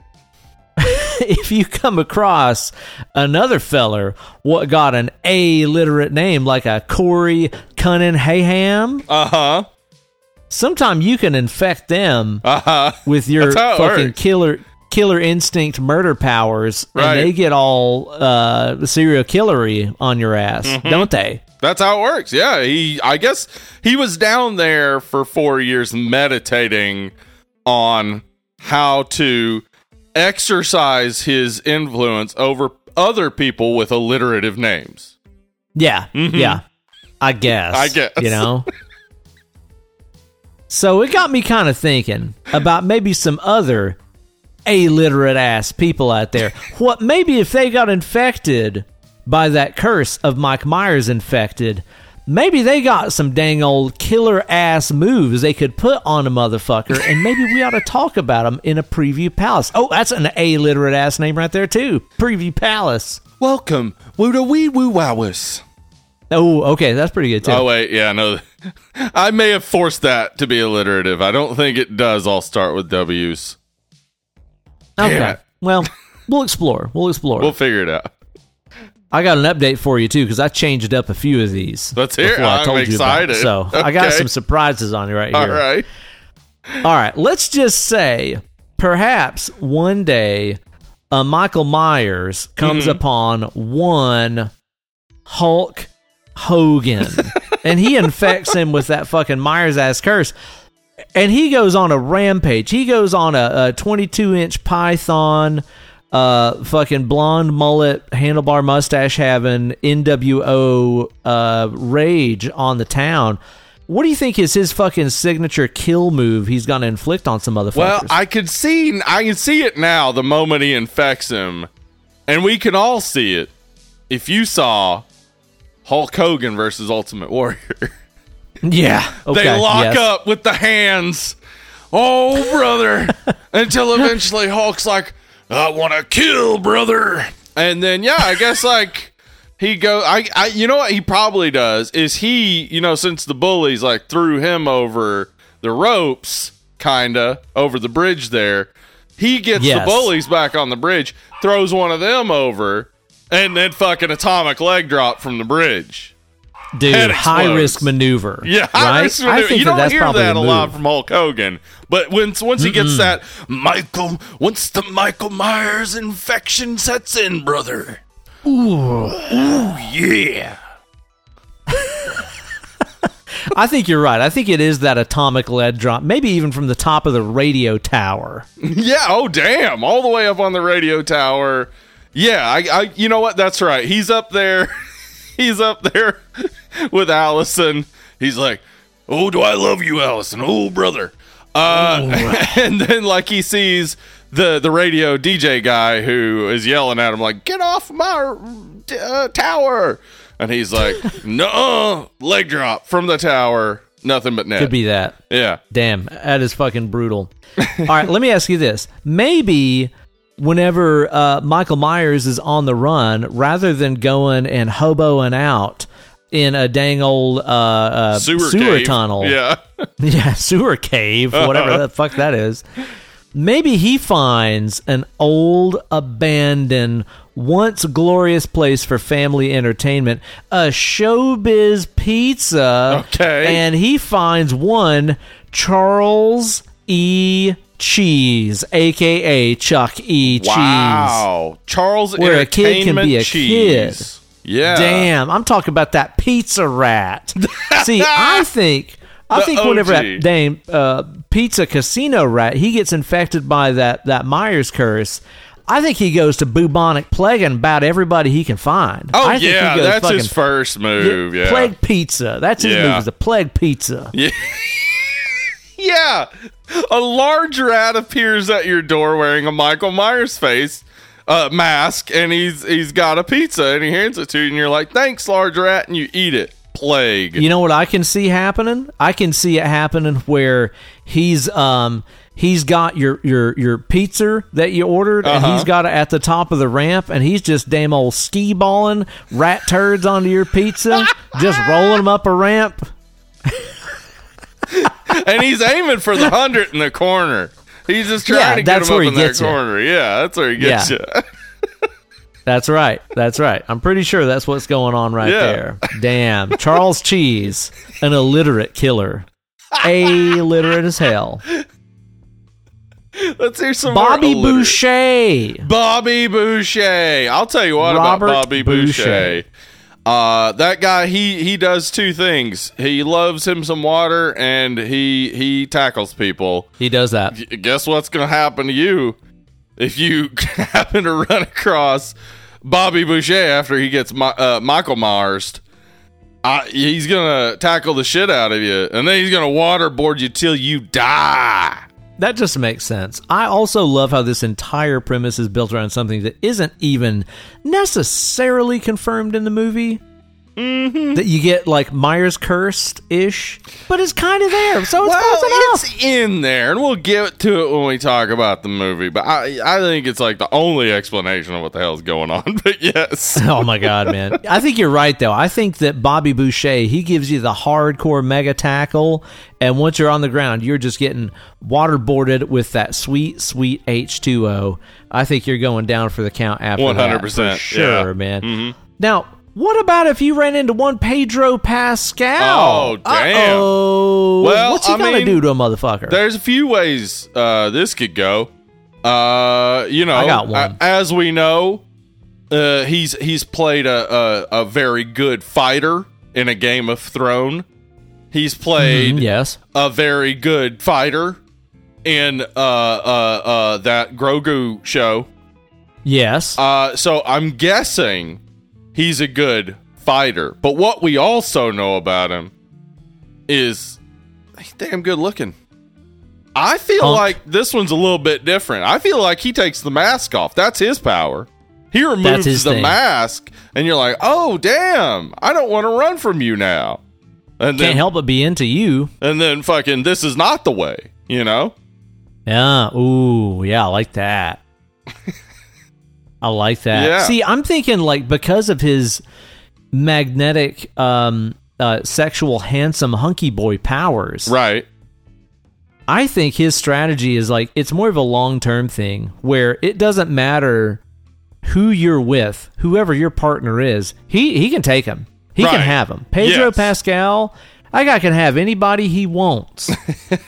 If you come across another feller what got an illiterate name like a Corey Cunningham, sometime you can infect them with your fucking killer instinct murder powers, right. And they get all serial killery on your ass, don't they? That's how it works. Yeah, I guess he was down there for 4 years meditating on how to exercise his influence over other people with alliterative names. Yeah, yeah. I guess. You know? So it got me kind of thinking about maybe some other illiterate ass people out there. What maybe if they got infected by that curse of Mike Myers infected, maybe they got some dang old killer ass moves they could put on a motherfucker, and maybe we ought to talk about them in a preview palace. Oh, that's an illiterate ass name right there too. Preview palace. Welcome, woo da wee woo wowers. Oh, okay, that's pretty good too. Oh wait, yeah, no, I may have forced that to be alliterative. I don't think it does. I'll start with W's. Okay, well, we'll explore. We'll figure it out. I got an update for you, too, because I changed up a few of these. Let's hear it. I'm excited. So okay. I got some surprises on you right here. All right. Let's just say perhaps one day a Michael Myers comes upon one Hulk Hogan, and he infects him with that fucking Myers-ass curse. And he goes on a rampage. He goes on a 22-inch python fucking blonde mullet, handlebar mustache having NWO rage on the town. What do you think is his fucking signature kill move he's gonna inflict on some motherfuckers? Well, I can see it now the moment he infects him, and we can all see it. If you saw Hulk Hogan versus Ultimate Warrior, yeah, okay, they lock up with the hands, oh brother, until eventually Hulk's like, I want to kill, brother. And then, yeah, I guess, like, he goes... I, you know what he probably does is he, since the bullies, like, threw him over the ropes, kind of, over the bridge there, he gets the bullies back on the bridge, throws one of them over, and then fucking atomic leg drop from the bridge. Dude, high-risk maneuver. Yeah, high-risk maneuver. I think you don't hear that a lot from Hulk Hogan. But once he gets that, once the Michael Myers infection sets in, brother. Ooh yeah. I think you're right. I think it is that atomic lead drop, maybe even from the top of the radio tower. Yeah, oh, damn. All the way up on the radio tower. Yeah, I you know what? That's right. He's up there. He's up there with Allison. He's like, oh, do I love you, Allison? Oh, brother. And then, like, he sees the radio DJ guy who is yelling at him, like, get off my tower. And he's like, nuh-uh, leg drop from the tower. Nothing but net. Could be that. Yeah. Damn, that is fucking brutal. All right, let me ask you this. Maybe whenever Michael Myers is on the run, rather than going and hoboing out in a dang old sewer tunnel. Yeah. Yeah, sewer cave, whatever the fuck that is. Maybe he finds an old, abandoned, once glorious place for family entertainment, a Showbiz Pizza. Okay. And he finds one Charles E. Cheese, a.k.a. Chuck E. Cheese. Wow. Charles Entertainment Cheese. Where a kid can be a kid. Yeah. Damn, I'm talking about that pizza rat. See, I think whenever that name pizza casino rat, he gets infected by that Myers curse, I think he goes to bubonic plague and about everybody he can find. Oh, I think he goes, that's his first move. Yeah. Plague pizza. That's his move, is a plague pizza. Yeah. Yeah. A large rat appears at your door wearing a Michael Myers face. Mask, and he's got a pizza, and he hands it to you, and you're like, thanks, large rat, and you eat it. Plague. You know what I can see happening? I can see it happening where he's got your pizza that you ordered, and he's got it at the top of the ramp, and he's just damn old skee-balling rat turds onto your pizza, just rolling them up a ramp. And he's aiming for the 100 in the corner. He's just trying to get him up in that corner. Yeah, that's where he gets you. That's right. That's right. I'm pretty sure that's what's going on there. Damn. Charles Cheese, an illiterate killer. Illiterate as hell. Let's hear some more Boucher. Bobby Boucher. I'll tell you what about Bobby Boucher. That guy, he does two things. He loves him some water, and he tackles people. He does that. Guess what's going to happen to you if you happen to run across Bobby Boucher after he gets Michael Myers? He's going to tackle the shit out of you, and then he's going to waterboard you till you die. That just makes sense. I also love how this entire premise is built around something that isn't even necessarily confirmed in the movie. Mm-hmm. That you get like Myers cursed-ish, but it's kind of there, so it's close enough. It's in there, and we'll get to it when we talk about the movie, but I think it's like the only explanation of what the hell's going on, but yes. Oh my God, man. I think you're right, though. I think that Bobby Boucher, he gives you the hardcore mega tackle, and once you're on the ground, you're just getting waterboarded with that sweet, sweet H2O. I think you're going down for the count after 100%, that. 100%. Sure, man. Mm-hmm. Now, what about if you ran into one Pedro Pascal? Oh, damn. Uh-oh. Well, what's he going to do to a motherfucker? There's a few ways this could go. I got one. As we know, he's played a very good fighter in a Game of Thrones. He's played a very good fighter in that Grogu show. Yes. So I'm guessing he's a good fighter. But what we also know about him is he's damn good looking. I feel like this one's a little bit different. I feel like he takes the mask off. That's his power. He removes the mask, and you're like, oh, damn, I don't want to run from you now. And can't help but be into you. And then fucking this is not the way, you know? Yeah. Ooh, yeah, I like that. I like that. Yeah. See, I'm thinking like because of his magnetic, sexual, handsome, hunky boy powers. Right. I think his strategy is like, it's more of a long-term thing where it doesn't matter who you're with, whoever your partner is, he can take him. He can have him. Pedro Pascal, that guy can have anybody he wants.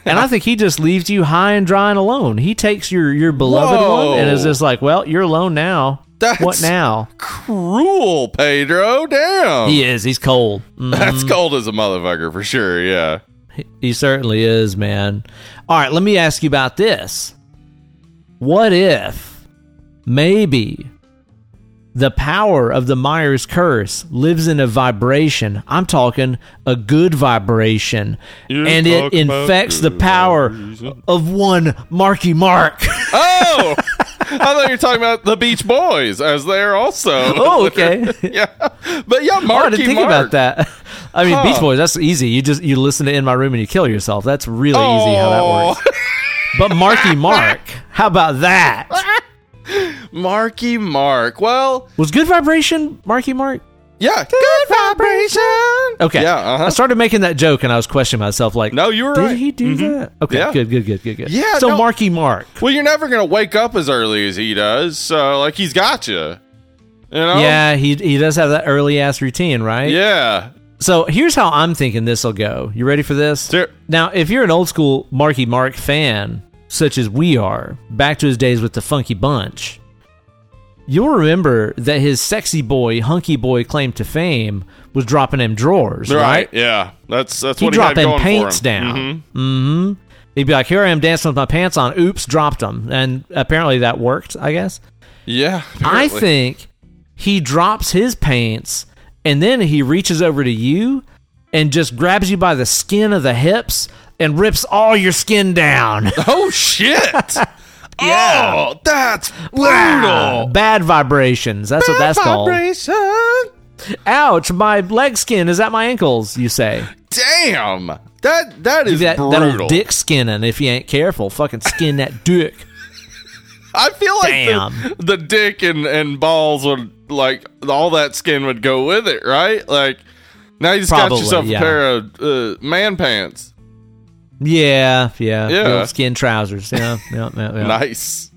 And I think he just leaves you high and dry and alone. He takes your beloved one and is just like, well, you're alone now. That's what now? Cruel, Pedro. Damn. He is. He's cold. Mm-hmm. That's cold as a motherfucker for sure, yeah. He certainly is, man. All right, let me ask you about this. What if maybe The power of the Myers curse lives in a vibration. I'm talking a good vibration. And it infects the power of one Marky Mark. Oh! I thought you were talking about the Beach Boys, as they're also. Oh, okay. Yeah. But yeah, Marky Mark. I didn't think about that. I mean, Beach Boys, that's easy. You listen to In My Room and you kill yourself. That's really easy how that works. But Marky Mark, how about that? Marky Mark. Well, was Good Vibration Marky Mark? Yeah. Good Vibration. Okay. Yeah. I started making that joke and I was questioning myself like, no, you were right. Did he do that? Okay. Yeah. Good. Yeah. So Marky Mark. Well, you're never going to wake up as early as he does. So like he's got you. You know? Yeah. He does have that early ass routine, right? Yeah. So here's how I'm thinking this will go. You ready for this? Sure. Now, if you're an old school Marky Mark fan, such as we are, back to his days with the Funky Bunch, you'll remember that his sexy boy, hunky boy claim to fame was dropping him drawers, right? Yeah, that's what he had going for him. He'd drop him paints down. Mm-hmm. He'd be like, here I am dancing with my pants on. Oops, dropped them. And apparently that worked, I guess. Yeah, apparently. I think he drops his paints, and then he reaches over to you and just grabs you by the skin of the hips and rips all your skin down. Oh, shit. Yeah. Oh, that's brutal. Wow. Bad vibrations. That's what that's called. Bad vibration. Ouch, my leg skin is at my ankles, you say. Damn. That is brutal. That old dick skinning, if you ain't careful. Fucking skin that dick. I feel like the dick and balls would, like, all that skin would go with it, right? Like, now you just got yourself a pair of man pants. Yeah. Real skin trousers. Yeah. Nice.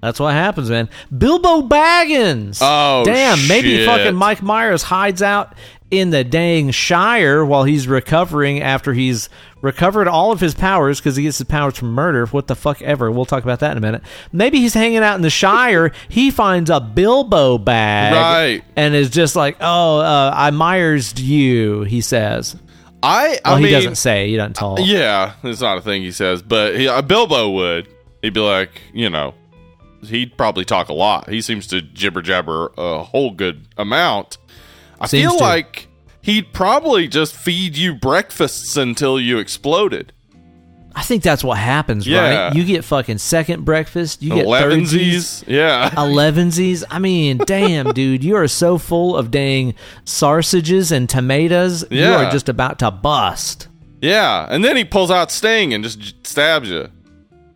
That's what happens, man. Bilbo Baggins. Oh, damn. Shit. Maybe fucking Mike Myers hides out in the dang Shire while he's recovering after he's recovered all of his powers because he gets his powers from murder. What the fuck ever. We'll talk about that in a minute. Maybe he's hanging out in the Shire. He finds a Bilbo bag. Right. And is just like, oh, I Myers'd you, he says. I mean, he doesn't say. He doesn't talk. Yeah, it's not a thing he says. But Bilbo would. He'd be like, you know, he'd probably talk a lot. He seems to jibber jabber a whole good amount. I feel like he'd probably just feed you breakfasts until you exploded. I think that's what happens, right? You get fucking second breakfast. You get elevensies. Yeah. Elevensies. I mean, damn, dude. You are so full of dang sausages and tomatoes. Yeah. You are just about to bust. Yeah. And then he pulls out Sting and just stabs you.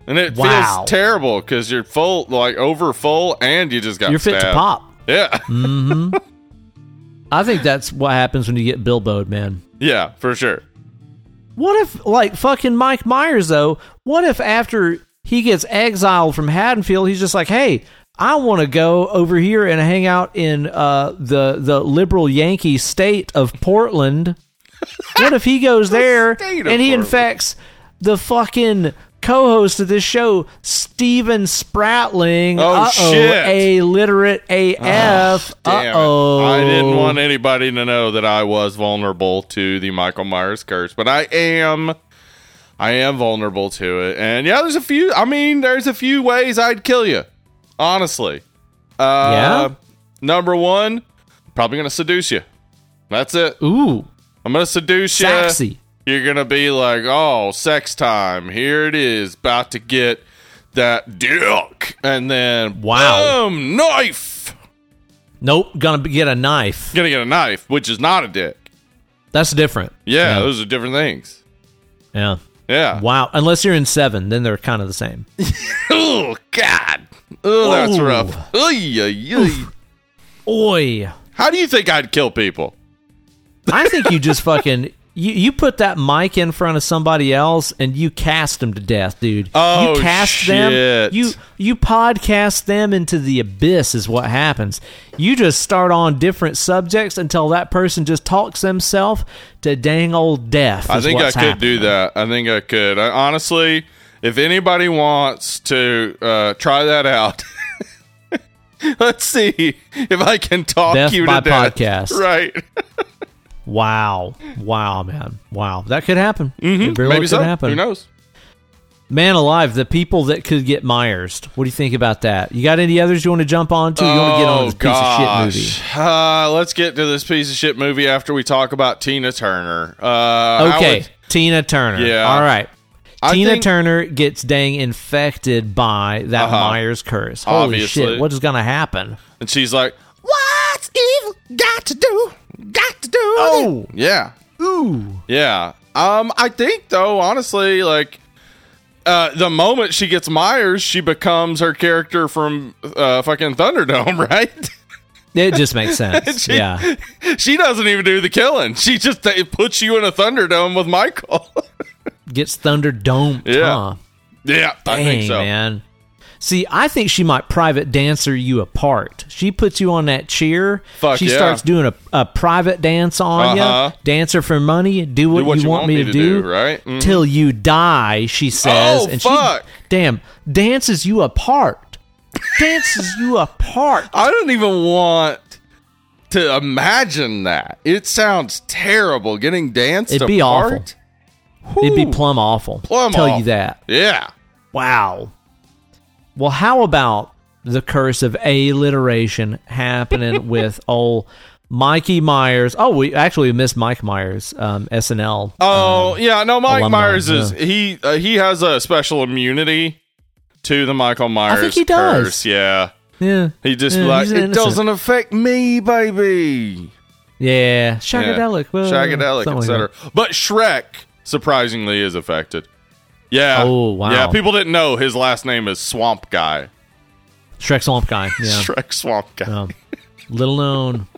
And it feels terrible because you're full, like over full, and you just got stabbed. You're fit to pop. Yeah. Mm-hmm. I think that's what happens when you get Bilbo'd, man. Yeah, for sure. What if, like, fucking Mike Myers, though, what if after he gets exiled from Haddonfield, he's just like, hey, I want to go over here and hang out in the liberal Yankee state of Portland. What if he goes there and he infects the fucking co-host of this show, Steven Spratling. Oh, shit. Illiterate AF. Damn. I didn't want anybody to know that I was vulnerable to the Michael Myers curse, but I am vulnerable to it. And yeah, there's a few ways I'd kill you, honestly. Number one, probably going to seduce you. That's it. Ooh. I'm going to seduce you. Sexy. You're going to be like, oh, sex time. Here it is. About to get that dick. And then, boom, knife. Nope, going to get a knife. Going to get a knife, which is not a dick. That's different. Yeah, those are different things. Yeah. Wow. Unless you're in 7, then they're kind of the same. Oh, God. Oh, that's rough. Oy. How do you think I'd kill people? I think you just fucking... You put that mic in front of somebody else and you cast them to death, dude. Oh, you cast them. You podcast them into the abyss is what happens. You just start on different subjects until that person just talks themselves to dang old death. I think I could do that. Honestly, if anybody wants to try that out, let's see if I can talk death you to death. Podcast. Right. Wow. Wow, man. Wow. That could happen. Mm-hmm. Maybe so. Happen. Who knows? Man alive, the people that could get Myers. What do you think about that? You got any others you want to jump on to? You want to get on this piece of shit movie? Let's get to this piece of shit movie after we talk about Tina Turner. Tina Turner. Yeah. All right. Tina Turner gets dang infected by that Myers curse. Holy shit, what is going to happen? And she's like, what's evil got to do? Got to do. Oh, yeah. Ooh. Yeah. I think, though, honestly, like... the moment she gets Myers, she becomes her character from fucking Thunderdome, right? It just makes sense. She doesn't even do the killing. She just puts you in a Thunderdome with Michael. Gets Thunderdome. Yeah. Huh? Yeah, dang, I think so. Man. See, I think she might private dancer you apart. She puts you on that cheer. She starts doing a private dance on you. Dancer for money. Do what you want me to do. Right? Mm-hmm. Till you die, she says. Oh, and fuck. She dances you apart. I don't even want to imagine that. It sounds terrible getting danced apart. It'd be awful. Whew. It'd be plumb awful. Tell you that. Yeah. Wow. Well, how about the curse of alliteration happening with old Mikey Myers? Oh, we missed Mike Myers, SNL. Mike alumni. Myers is he has a special immunity to the Michael Myers. I think he does. Curse. Yeah, yeah. He just like it doesn't affect me, baby. Yeah, shagadelic, well, shagadelic, etc. Like, but Shrek surprisingly is affected. Yeah. Oh, wow. Yeah, people didn't know his last name is Swamp Guy. Shrek Swamp Guy. Yeah. Shrek Swamp Guy. Little known.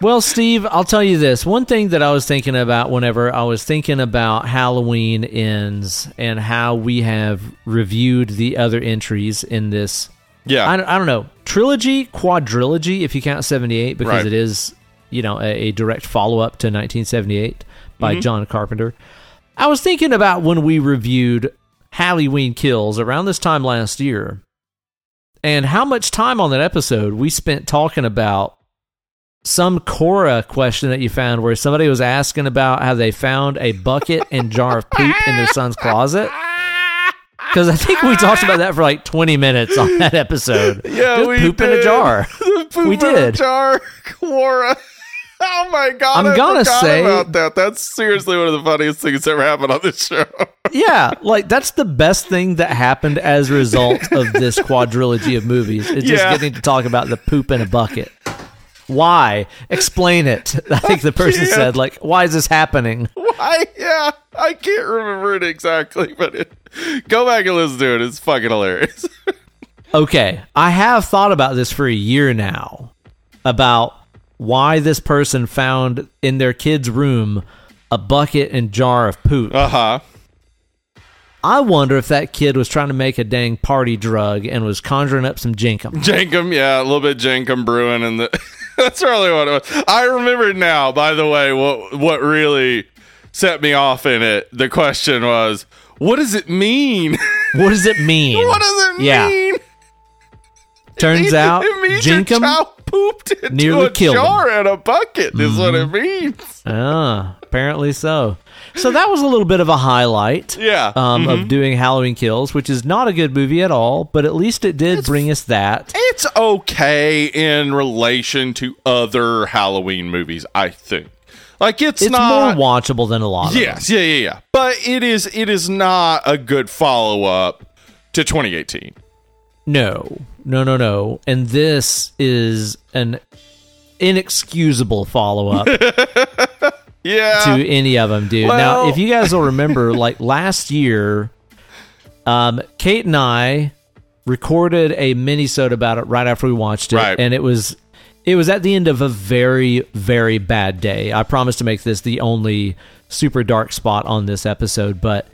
Well, Steve, I'll tell you this. One thing that I was thinking about whenever I was thinking about Halloween Ends and how we have reviewed the other entries in this. Yeah. I don't know. Trilogy, quadrilogy, if you count 78, because it is, a direct follow-up to 1978 by John Carpenter. I was thinking about when we reviewed Halloween Kills around this time last year and how much time on that episode we spent talking about some Quora question that you found where somebody was asking about how they found a bucket and jar of poop in their son's closet. Because I think we talked about that for like 20 minutes on that episode. Yeah, just we poop did. In a jar. We did. Jar, Quora. Oh my God, I forgot about that. That's seriously one of the funniest things ever happened on this show. Yeah, like that's the best thing that happened as a result of this quadrilogy of movies. It's just getting to talk about the poop in a bucket. Why? Explain it. I think the person said, like, why is this happening? Why? Yeah, I can't remember it exactly, but go back and listen to it. It's fucking hilarious. Okay, I have thought about this for a year now, about why this person found in their kid's room a bucket and jar of poop. I wonder if that kid was trying to make a dang party drug and was conjuring up some Jankum, yeah, a little bit Jankum brewing in the that's really what it was. I remember now, by the way, what really set me off in it. The question was, what does it mean? What does it mean? Turns out, Jankum pooped into nearly a jar and a bucket is what it means. Apparently so. So that was a little bit of a highlight of doing Halloween Kills, which is not a good movie at all, but at least it did bring us that. It's okay in relation to other Halloween movies, I think. Like it's not more watchable than a lot of them. Yeah. But it is not a good follow-up to 2018. No. And this is an inexcusable follow-up to any of them, dude. Well, now, if you guys will remember, like last year, Kate and I recorded a mini-sode about it right after we watched it. Right. And it was at the end of a very, very bad day. I promise to make this the only super dark spot on this episode. But,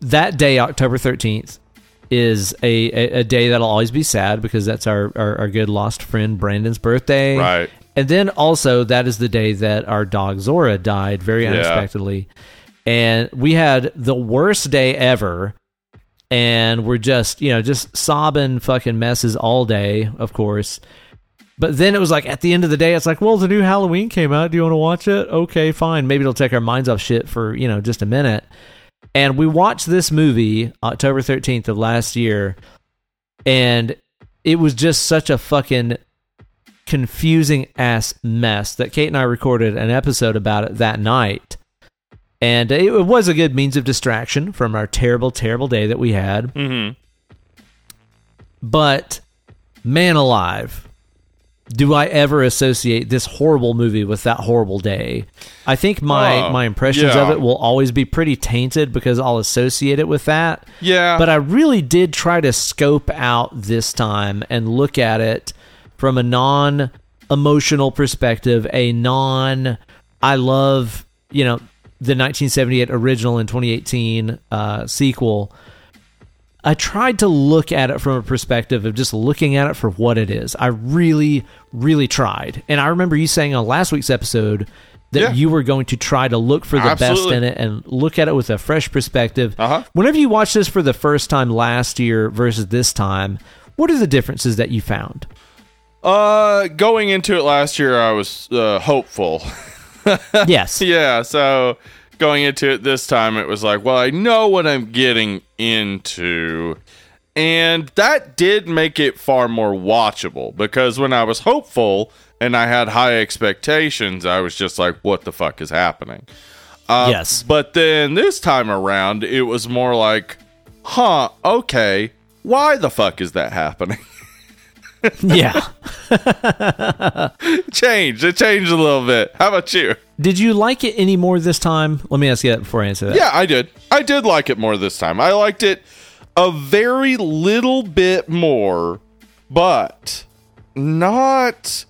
that day, October 13th, is a day that'll always be sad because that's our good lost friend Brandon's birthday. Right. And then also that is the day that our dog Zora died very unexpectedly. And we had the worst day ever. And we're just sobbing fucking messes all day, of course. But then it was like, at the end of the day, it's like, well, the new Halloween came out. Do you want to watch it? Okay, fine. Maybe it'll take our minds off shit for, just a minute. And we watched this movie October 13th of last year, and it was just such a fucking confusing ass mess that Kate and I recorded an episode about it that night. And it was a good means of distraction from our terrible, terrible day that we had. Mm-hmm. But, man alive, do I ever associate this horrible movie with that horrible day? I think my impressions of it will always be pretty tainted because I'll associate it with that. Yeah. But I really did try to scope out this time and look at it from a non-emotional perspective, a I love, you know, the 1978 original and 2018 sequel. I tried to look at it from a perspective of just looking at it for what it is. I really, really tried. And I remember you saying on last week's episode that you were going to try to look for the best in it and look at it with a fresh perspective. Uh-huh. Whenever you watched this for the first time last year versus this time, what are the differences that you found? Going into it last year, I was hopeful. Yes. Yeah, so going into it this time, it was like, well, I know what I'm getting into, and that did make it far more watchable, because when I was hopeful and I had high expectations, I was just like, what the fuck is happening? Yes. But then this time around, it was more like, huh, okay, why the fuck is that happening? Yeah. It changed a little bit. How about you? Did you like it any more this time? Let me ask you that before I answer that. Yeah, I did like it more this time. I liked it a very little bit more, but not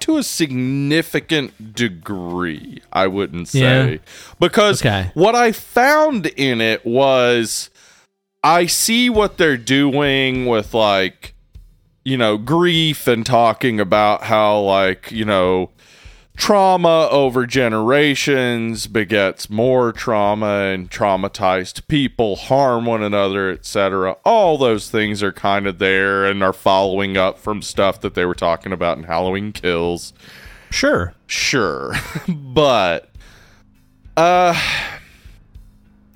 to a significant degree, I wouldn't say. Yeah. Because what I found in it was, I see what they're doing with, like, you know, grief and talking about how, like, you know, trauma over generations begets more trauma and traumatized people harm one another, etc. All those things are kind of there and are following up from stuff that they were talking about in Halloween Kills. Sure. But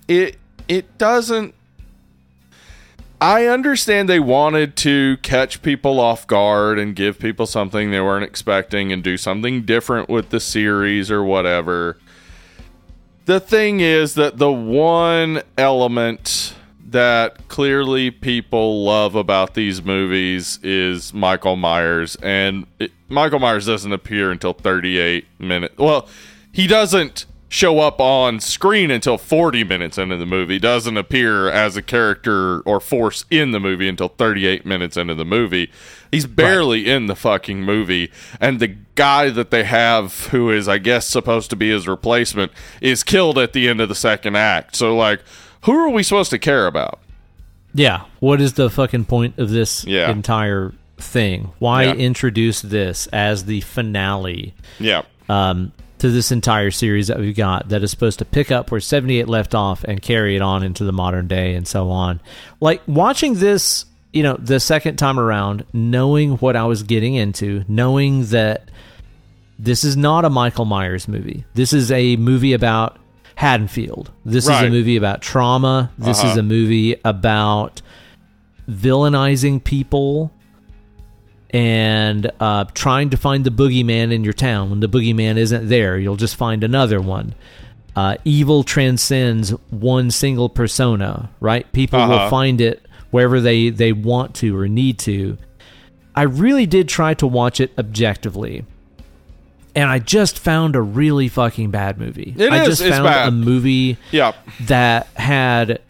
it doesn't. I understand they wanted to catch people off guard and give people something they weren't expecting and do something different with the series or whatever. The thing is that the one element that clearly people love about these movies is Michael Myers. And Michael Myers doesn't appear until 38 minutes. Well, he doesn't show up on screen until 40 minutes into the movie, doesn't appear as a character or force in the movie until 38 minutes into the movie. He's barely in the fucking movie, and the guy that they have, who is, I guess, supposed to be his replacement, is killed at the end of the second act. So, like, who are we supposed to care about? Yeah, what is the fucking point of this entire thing? Why introduce this as the finale? Yeah. To this entire series that we've got that is supposed to pick up where 78 left off and carry it on into the modern day and so on. Like, watching this, you know, the second time around, knowing what I was getting into, knowing that this is not a Michael Myers movie. This is a movie about Haddonfield. This is a movie about trauma. This is a movie about villainizing people and trying to find the boogeyman in your town. When the boogeyman isn't there, you'll just find another one. Evil transcends one single persona, right? People will find it wherever they want to or need to. I really did try to watch it objectively, and I just found a really fucking bad movie. I just found a movie that had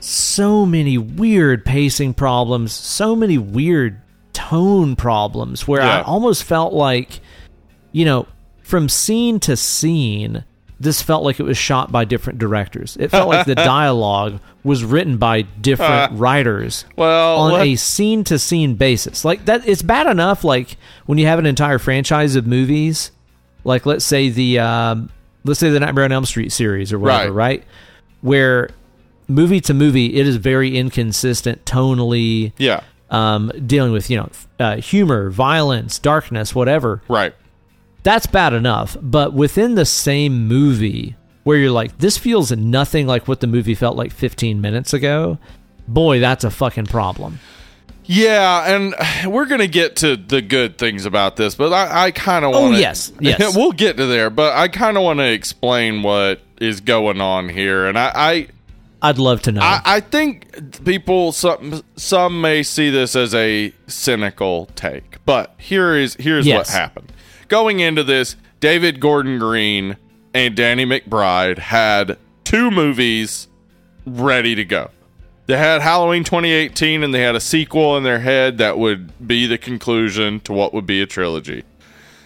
so many weird pacing problems, so many weird tone problems where I almost felt like, you know, from scene to scene, this felt like it was shot by different directors. It felt like the dialogue was written by different writers a scene to scene basis. Like, that, it's bad enough, like, when you have an entire franchise of movies, like, let's say the Nightmare on Elm Street series or whatever, right? Where movie to movie, it is very inconsistent tonally. Yeah. Dealing with, you know, humor, violence, darkness, whatever. Right. That's bad enough. But within the same movie, where you're like, this feels nothing like what the movie felt like 15 minutes ago, boy, that's a fucking problem. Yeah, and we're going to get to the good things about this, but I kind of want to... yes. We'll get to there, but I kind of want to explain what is going on here, and I'd love to know. I think people, some may see this as a cynical take, but here's what happened. Going into this, David Gordon Green and Danny McBride had two movies ready to go. They had Halloween 2018, and they had a sequel in their head that would be the conclusion to what would be a trilogy.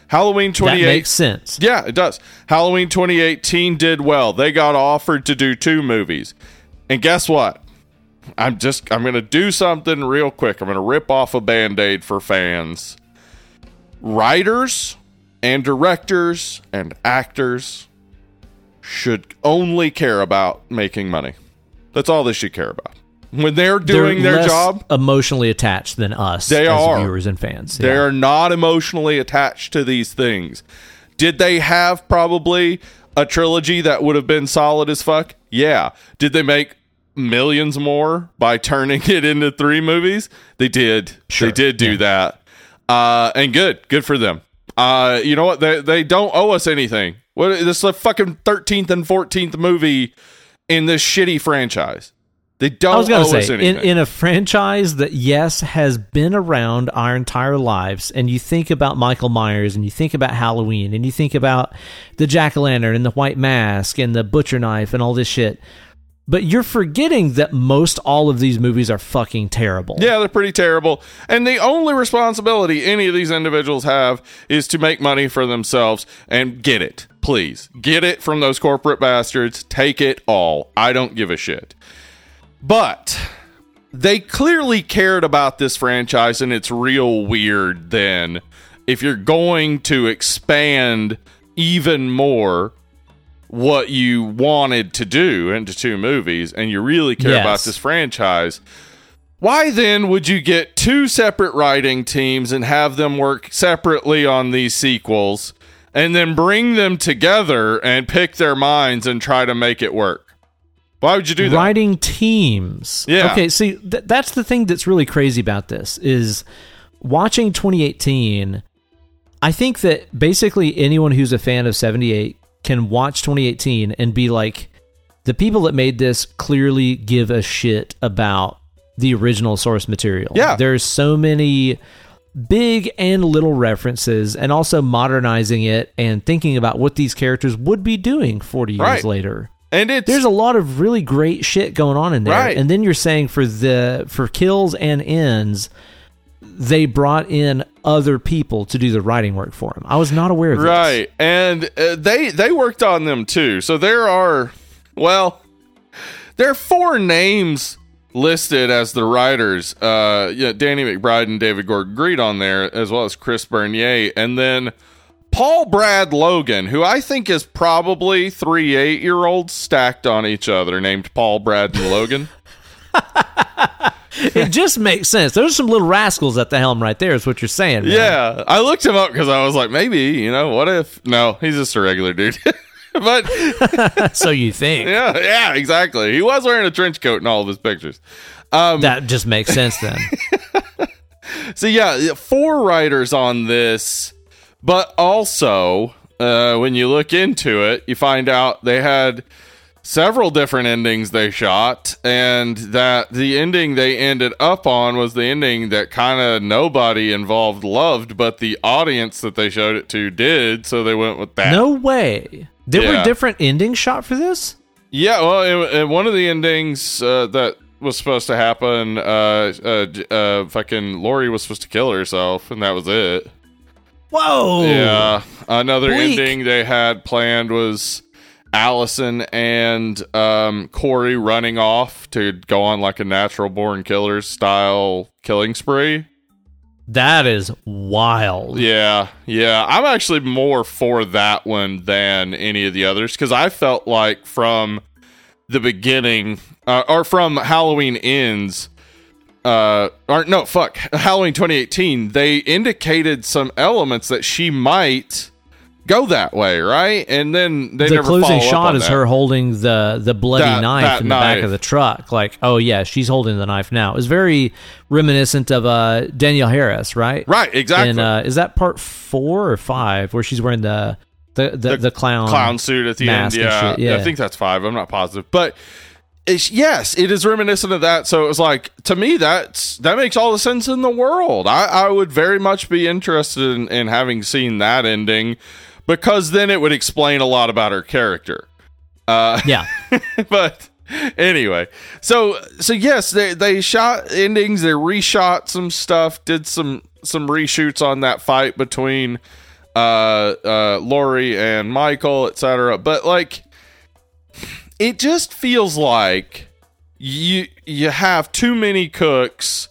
Halloween 2018... That makes sense. Yeah, it does. Halloween 2018 did well. They got offered to do two movies. And guess what? I'm going to do something real quick. I'm going to rip off a Band-Aid for fans. Writers and directors and actors should only care about making money. That's all they should care about. When they're doing their job, emotionally attached than us they as are. Viewers and fans. Yeah. They are not emotionally attached to these things. Did they have probably a trilogy that would have been solid as fuck? Yeah. Did they make millions more by turning it into three movies? They did. Sure. They did do that. And good for them. You know what? They don't owe us anything. What, this is the fucking 13th and 14th movie in this shitty franchise. They don't owe us anything. In a franchise that, yes, has been around our entire lives, and you think about Michael Myers, and you think about Halloween, and you think about the jack-o'-lantern, and the white mask, and the butcher knife, and all this shit, but you're forgetting that most all of these movies are fucking terrible. Yeah, they're pretty terrible, and the only responsibility any of these individuals have is to make money for themselves and get it. Please, get it from those corporate bastards. Take it all. I don't give a shit. But they clearly cared about this franchise, and it's real weird then if you're going to expand even more what you wanted to do into two movies, and you really care about this franchise. Why then would you get two separate writing teams and have them work separately on these sequels, and then bring them together and pick their minds and try to make it work? Why would you do that? Writing teams. Yeah. Okay, see, that's the thing that's really crazy about this, is watching 2018, I think that basically anyone who's a fan of 78 can watch 2018 and be like, the people that made this clearly give a shit about the original source material. Yeah. There's so many big and little references, and also modernizing it and thinking about what these characters would be doing 40 years later. And there's a lot of really great shit going on in there. Right. And then you're saying for Kills and Ends, they brought in other people to do the writing work for them. I was not aware of this. Right. And they worked on them too. So there are four names listed as the writers. Danny McBride and David Gordon Green on there, as well as Chris Bernier. And then Paul Brad Logan, who I think is probably 3 8-year-olds stacked on each other, named Paul Brad and Logan. It just makes sense. There's some little rascals at the helm right there, is what you're saying, man. Yeah, I looked him up because I was like, maybe, what if... No, he's just a regular dude. But so you think. Yeah, exactly. He was wearing a trench coat in all of his pictures. That just makes sense then. So yeah, four writers on this... But also, when you look into it, you find out they had several different endings they shot, and that the ending they ended up on was the ending that kind of nobody involved loved, but the audience that they showed it to did, so they went with that. No way. There were different endings shot for this? Yeah, well, in one of the endings that was supposed to happen, fucking Lori was supposed to kill herself, and that was it. Whoa! Yeah, another ending they had planned was Allison and Corey running off to go on like a natural born killers style killing spree. That is wild. Yeah. I'm actually more for that one than any of the others, because I felt like from the beginning, or from Halloween Ends... Halloween 2018, they indicated some elements that she might go that way, right? And then they never follow up on that. The closing shot is her holding the bloody knife in the back of the truck. Like, oh yeah, she's holding the knife now. It's very reminiscent of Danielle Harris, right? Right, exactly. And is that part 4 or 5 where she's wearing the clown suit at the end? Yeah. I think that's 5. I'm not positive, but yes, it is reminiscent of that. So it was like, to me, that makes all the sense in the world. I would very much be interested in having seen that ending, because then it would explain a lot about her character. Yeah. But anyway, so yes, they shot endings. They reshot some stuff, did some reshoots on that fight between Laurie and Michael, etc. But like, it just feels like you have too many cooks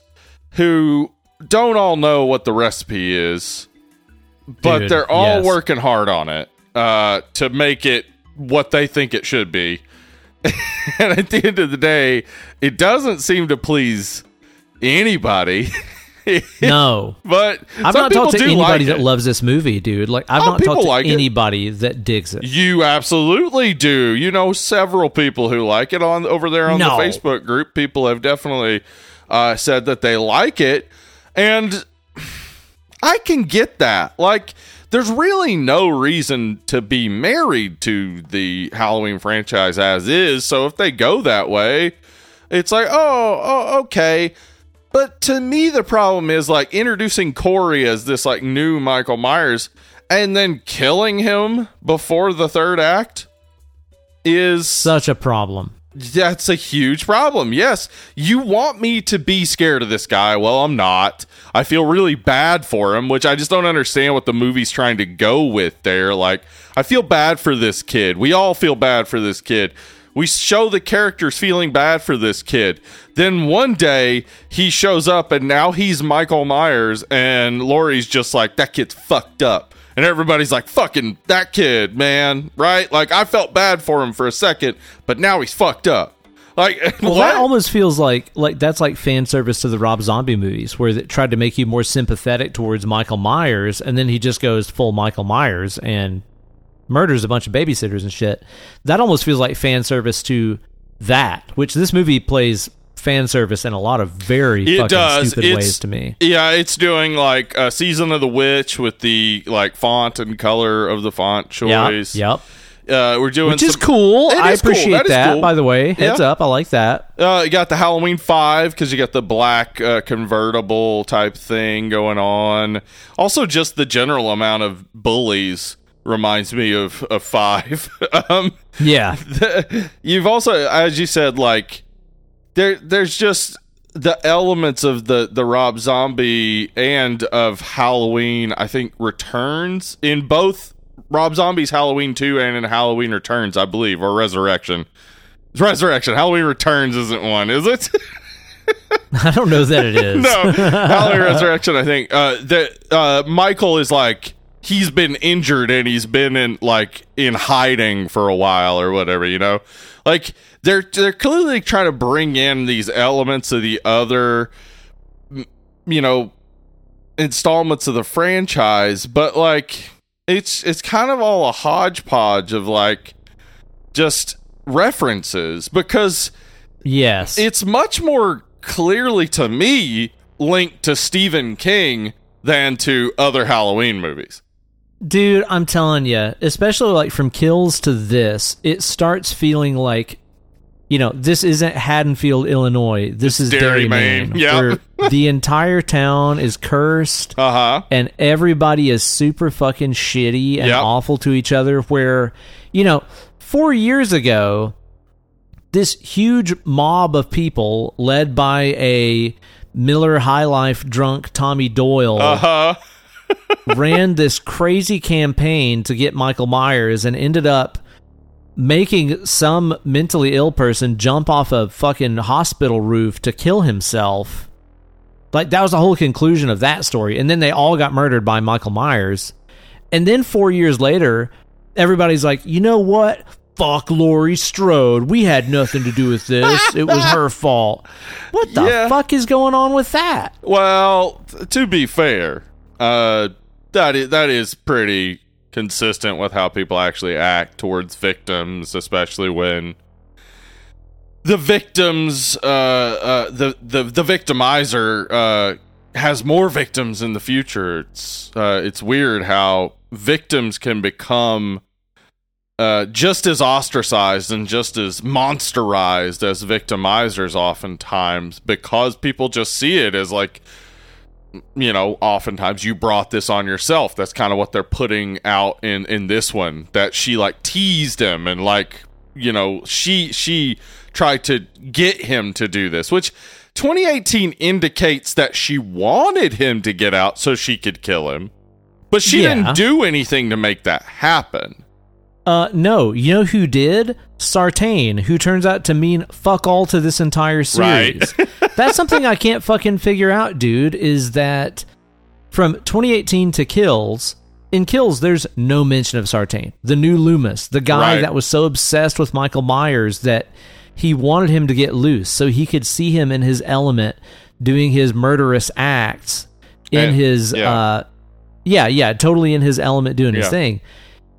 who don't all know what the recipe is, but they're all working hard on it to make it what they think it should be. And at the end of the day, it doesn't seem to please anybody. No, but I've not talked to anybody that loves this movie, dude. Like, I've not talked to anybody that digs it. You absolutely do. You know, several people who like it over there on the Facebook group. People have definitely said that they like it, and I can get that. Like, there's really no reason to be married to the Halloween franchise as is. So if they go that way, it's like, oh okay. But to me, the problem is, like, introducing Corey as this, like, new Michael Myers and then killing him before the third act is such a problem. That's a huge problem. Yes. You want me to be scared of this guy. Well, I'm not. I feel really bad for him, which I just don't understand what the movie's trying to go with there. Like, I feel bad for this kid. We all feel bad for this kid. We show the characters feeling bad for this kid. Then one day he shows up and now he's Michael Myers, and Laurie's just like, that kid's fucked up. And everybody's like, fucking that kid, man. Right? Like, I felt bad for him for a second, but now he's fucked up. Like, well, that almost feels like that's like fan service to the Rob Zombie movies, where they tried to make you more sympathetic towards Michael Myers, and then he just goes full Michael Myers and murders a bunch of babysitters and shit. That almost feels like fan service to that, which this movie plays fan service in a lot of very fucking stupid ways to me. Yeah, it's doing like a Season of the Witch with the like font and color of the font choice. Yep. We're doing, which is cool. I appreciate that. Cool. By the way, heads up, I like that. You got the Halloween 5 because you got the black convertible type thing going on. Also, just the general amount of bullies reminds me of 5. Yeah. You've also, as you said, like, there's just the elements of the Rob Zombie and of Halloween, I think, Returns, in both Rob Zombie's Halloween 2 and in Halloween Returns, I believe, or Resurrection. It's Resurrection. Halloween Returns isn't one, is it? I don't know that it is. No. Halloween Resurrection, I think. Michael is like, he's been injured and he's been in hiding for a while or whatever, you know, like they're clearly trying to bring in these elements of the other, you know, installments of the franchise. But like, it's kind of all a hodgepodge of like just references, because yes, it's much more clearly to me linked to Stephen King than to other Halloween movies. Dude, I'm telling you, especially like from Kills to this, it starts feeling like, you know, this isn't Haddonfield, Illinois. This is Dairymaine. Yeah. The entire town is cursed. Uh-huh. And everybody is super fucking shitty and awful to each other, where, you know, 4 years ago, this huge mob of people led by a Miller High Life drunk Tommy Doyle ran this crazy campaign to get Michael Myers and ended up making some mentally ill person jump off a fucking hospital roof to kill himself. Like, that was the whole conclusion of that story. And then they all got murdered by Michael Myers. And then 4 years later, everybody's like, you know what? Fuck Laurie Strode. We had nothing to do with this. It was her fault. What the fuck is going on with that? Well, to be fair, that is pretty consistent with how people actually act towards victims, especially when the victims, the victimizer, has more victims in the future. It's weird how victims can become just as ostracized and just as monsterized as victimizers oftentimes, because people just see it as like, you know, oftentimes you brought this on yourself. That's kind of what they're putting out in this one, that she like teased him and like, you know, she tried to get him to do this, which 2018 indicates that she wanted him to get out so she could kill him, but she didn't do anything to make that happen. No, you know who did? Sartain, who turns out to mean fuck all to this entire series. Right. That's something I can't fucking figure out, dude, is that from 2018 to Kills, in Kills, there's no mention of Sartain, the new Loomis, the guy that was so obsessed with Michael Myers that he wanted him to get loose so he could see him in his element doing his murderous acts in his... totally in his element doing his thing.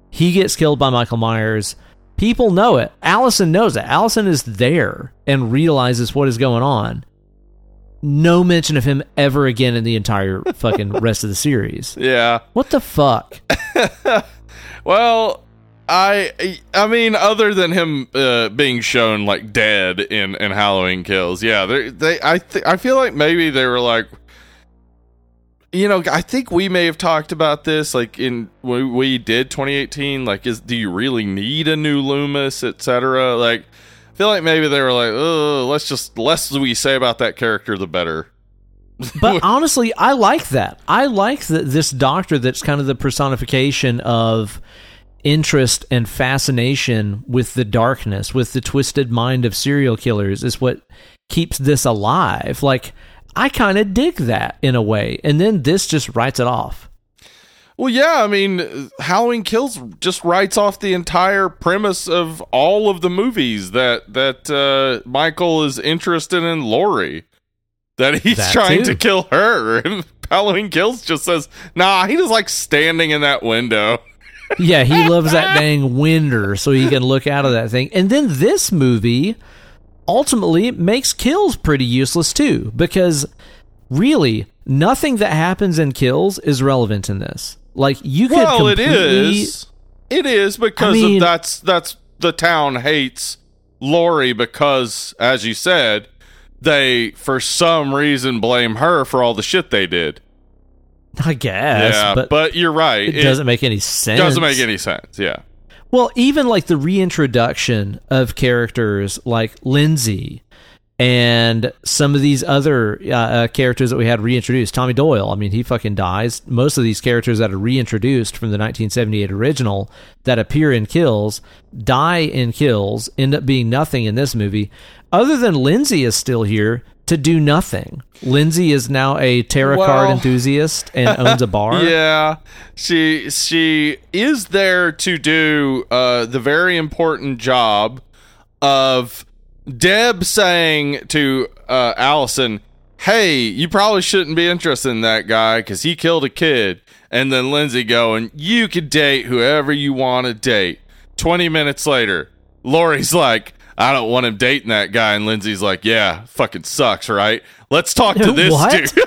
He gets killed by Michael Myers. People know it. Allison knows it. Allison is there and realizes what is going on. No mention of him ever again in the entire fucking rest of the series. Yeah. What the fuck? Well, I mean, other than him being shown like dead in Halloween Kills, I feel like maybe they were like, you know, I think we may have talked about this, like, in when we did 2018, like, do you really need a new Loomis, etc.? Like, I feel like maybe they were like, oh, the less we say about that character, the better. But honestly, I like that. I like that this doctor that's kind of the personification of interest and fascination with the darkness, with the twisted mind of serial killers, is what keeps this alive. Like, I kind of dig that in a way. And then this just writes it off. Well, yeah, I mean, Halloween Kills just writes off the entire premise of all of the movies that Michael is interested in Laurie, that he's trying to kill her. And Halloween Kills just says, nah, he just likes standing in that window. Yeah, he loves that dang window so he can look out of that thing. And then this movie... ultimately, it makes Kills pretty useless too, because really nothing that happens in Kills is relevant in this. Like, you could it is because that's the town hates Laurie because, as you said, they for some reason blame her for all the shit they did. I guess, yeah, but you're right. It doesn't make any sense. Doesn't make any sense. Yeah. Well, even like the reintroduction of characters like Lindsay and some of these other characters that we had reintroduced. Tommy Doyle, I mean, he fucking dies. Most of these characters that are reintroduced from the 1978 original that appear in Kills, die in Kills, end up being nothing in this movie. Other than Lindsay is still here to do nothing. Lindsay is now a tarot card enthusiast and owns a bar. Yeah, she is there to do the very important job of Deb saying to Allison, hey, you probably shouldn't be interested in that guy because he killed a kid. And then Lindsay going, you could date whoever you want to date. 20 minutes later, Lori's like, I don't want him dating that guy. And Lindsay's like, yeah, fucking sucks, right? Let's talk to this dude.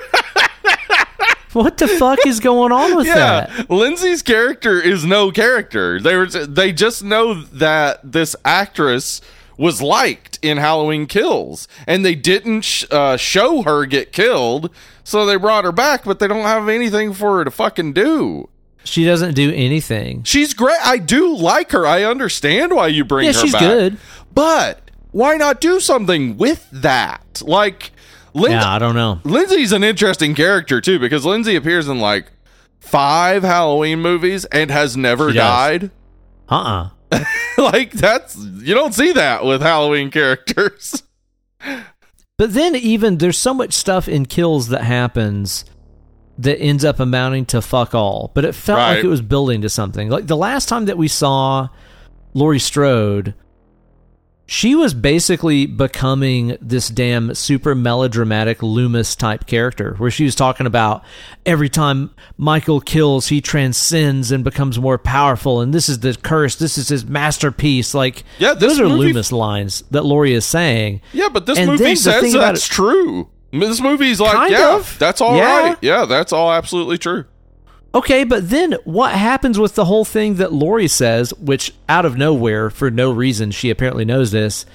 What the fuck is going on with that? Lindsay's character is no character. They just know that this actress was liked in Halloween Kills. And they didn't show her get killed, so they brought her back, but they don't have anything for her to fucking do. She doesn't do anything. She's great. I do like her. I understand why you bring her back. Yeah, she's good. But why not do something with that? Like, I don't know. Lindsay's an interesting character, too, because Lindsay appears in, like, 5 Halloween movies and has never died. Uh-uh. Like, you don't see that with Halloween characters. But then even, there's so much stuff in Kills that happens that ends up amounting to fuck all. But it felt like it was building to something. Like, the last time that we saw Laurie Strode... she was basically becoming this damn super melodramatic Loomis type character where she was talking about every time Michael kills, he transcends and becomes more powerful. And this is the curse. This is his masterpiece. Like, yeah, those are Loomis lines that Laurie is saying. Yeah, but this movie says that's true. This movie's like, yeah, that's all right. Yeah, that's all absolutely true. Okay, but then what happens with the whole thing that Laurie says, which out of nowhere, for no reason, she apparently knows this.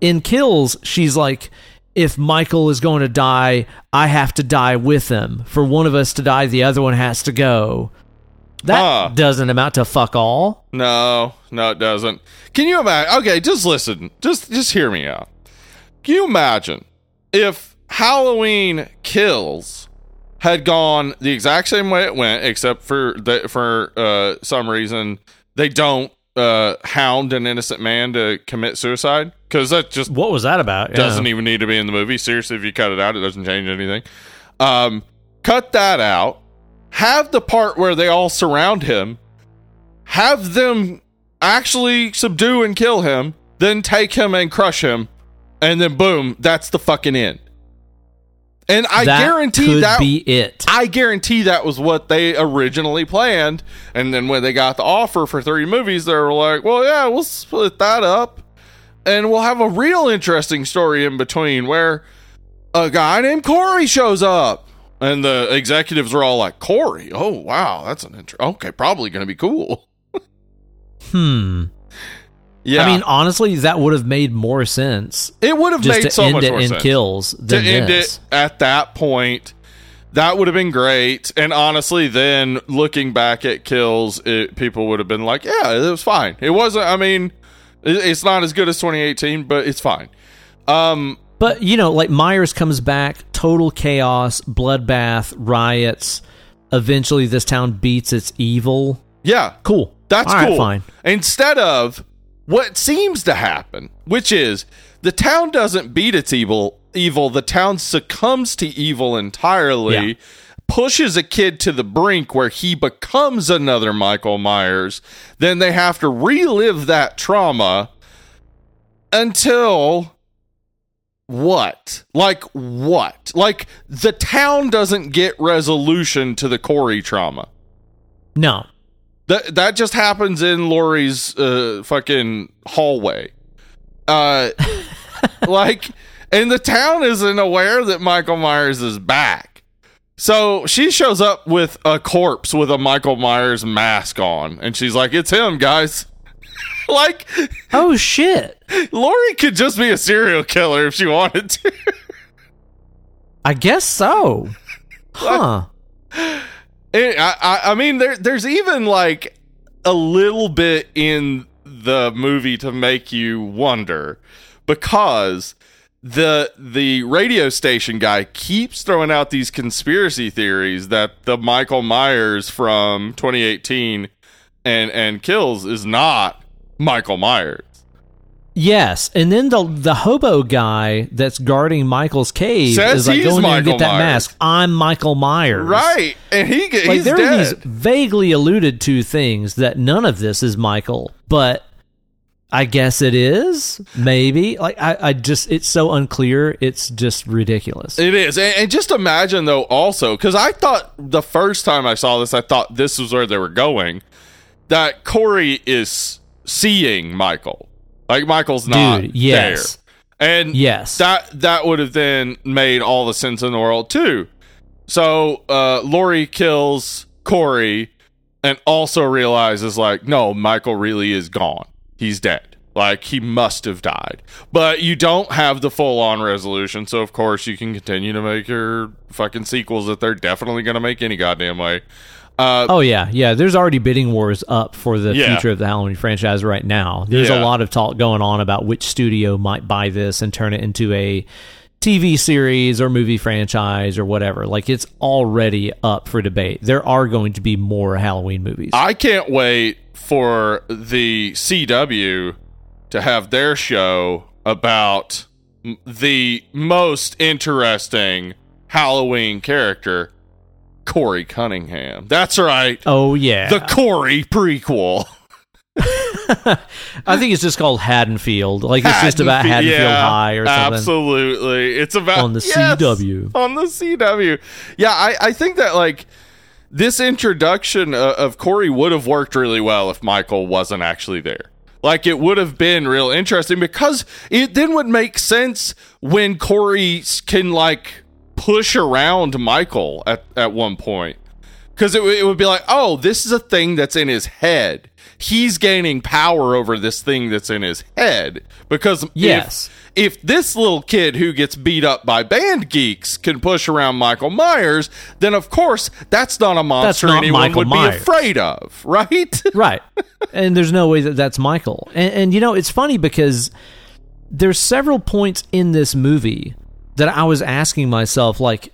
In Kills, she's like, if Michael is going to die, I have to die with him. For one of us to die, the other one has to go. That doesn't amount to fuck all. No, it doesn't. Can you imagine? Okay, just listen. Just hear me out. Can you imagine if Halloween Kills had gone the exact same way it went, except for some reason they don't hound an innocent man to commit suicide, because that just, what was that about? Doesn't even need to be in the movie. Seriously, if you cut it out, it doesn't change anything. Cut that out. Have the part where they all surround him. Have them actually subdue and kill him. Then take him and crush him, and then boom, that's the fucking end. And I guarantee that was what they originally planned. And then when they got the offer for 3 movies, they were like, well, yeah, we'll split that up. And we'll have a real interesting story in between where a guy named Corey shows up. And the executives were all like, Corey? Oh, wow. That's an interesting. Okay, probably going to be cool. Yeah. I mean, honestly, that would have made more sense. It would have made so much more sense. Just to end it in Kills than to end it at that point. That would have been great. And honestly, then looking back at Kills, people would have been like, yeah, it was fine. It wasn't, I mean, it's not as good as 2018, but it's fine. But, you know, like Myers comes back, total chaos, bloodbath, riots. Eventually, this town beats its evil. Yeah. Cool. That's all cool. Right, fine. Instead of what seems to happen, which is the town doesn't beat its evil, the town succumbs to evil entirely, pushes a kid to the brink where he becomes another Michael Myers, then they have to relive that trauma until what? Like, the town doesn't get resolution to the Corey trauma. No. That just happens in Laurie's fucking hallway. And the town isn't aware that Michael Myers is back. So she shows up with a corpse with a Michael Myers mask on. And she's like, it's him, guys. Like, oh, shit. Laurie could just be a serial killer if she wanted to. I guess so. Huh. I mean, there's even like a little bit in the movie to make you wonder, because the radio station guy keeps throwing out these conspiracy theories that the Michael Myers from 2018 and Kills is not Michael Myers. Yes, and then the hobo guy that's guarding Michael's cave says is like, go in there and get that mask. I'm Michael Myers. Right, and he's dead. There are these vaguely alluded to things that none of this is Michael, but I guess it is, maybe. Like, I just, it's so unclear, it's just ridiculous. It is, and just imagine, though, also, because I thought the first time I saw this, I thought this was where they were going, that Corey is seeing Michael. Like, Michael's not there. And that would have then made all the sense in the world, too. So, Laurie kills Corey and also realizes, like, no, Michael really is gone. He's dead. Like, he must have died. But you don't have the full-on resolution, so, of course, you can continue to make your fucking sequels that they're definitely going to make any goddamn way. There's already bidding wars up for the future of the Halloween franchise right now. There's a lot of talk going on about which studio might buy this and turn it into a TV series or movie franchise or whatever. Like, it's already up for debate. There are going to be more Halloween movies. I can't wait for the CW to have their show about the most interesting Halloween character, Corey Cunningham. That's right. Oh, yeah. The Corey prequel. I think it's just called Haddonfield. Like, it's just about Haddonfield High or something. Absolutely. It's about... on the CW. On the CW. Yeah, I think that, like, this introduction of Corey would have worked really well if Michael wasn't actually there. Like, it would have been real interesting because it then would make sense when Corey can, like, push around Michael at one point. Because it would be like, oh, this is a thing that's in his head. He's gaining power over this thing that's in his head. Because if this little kid who gets beat up by band geeks can push around Michael Myers, then of course that's not a monster anyone would be afraid of, right? Right. And there's no way that that's Michael. And you know, it's funny because there's several points in this movie that I was asking myself, like,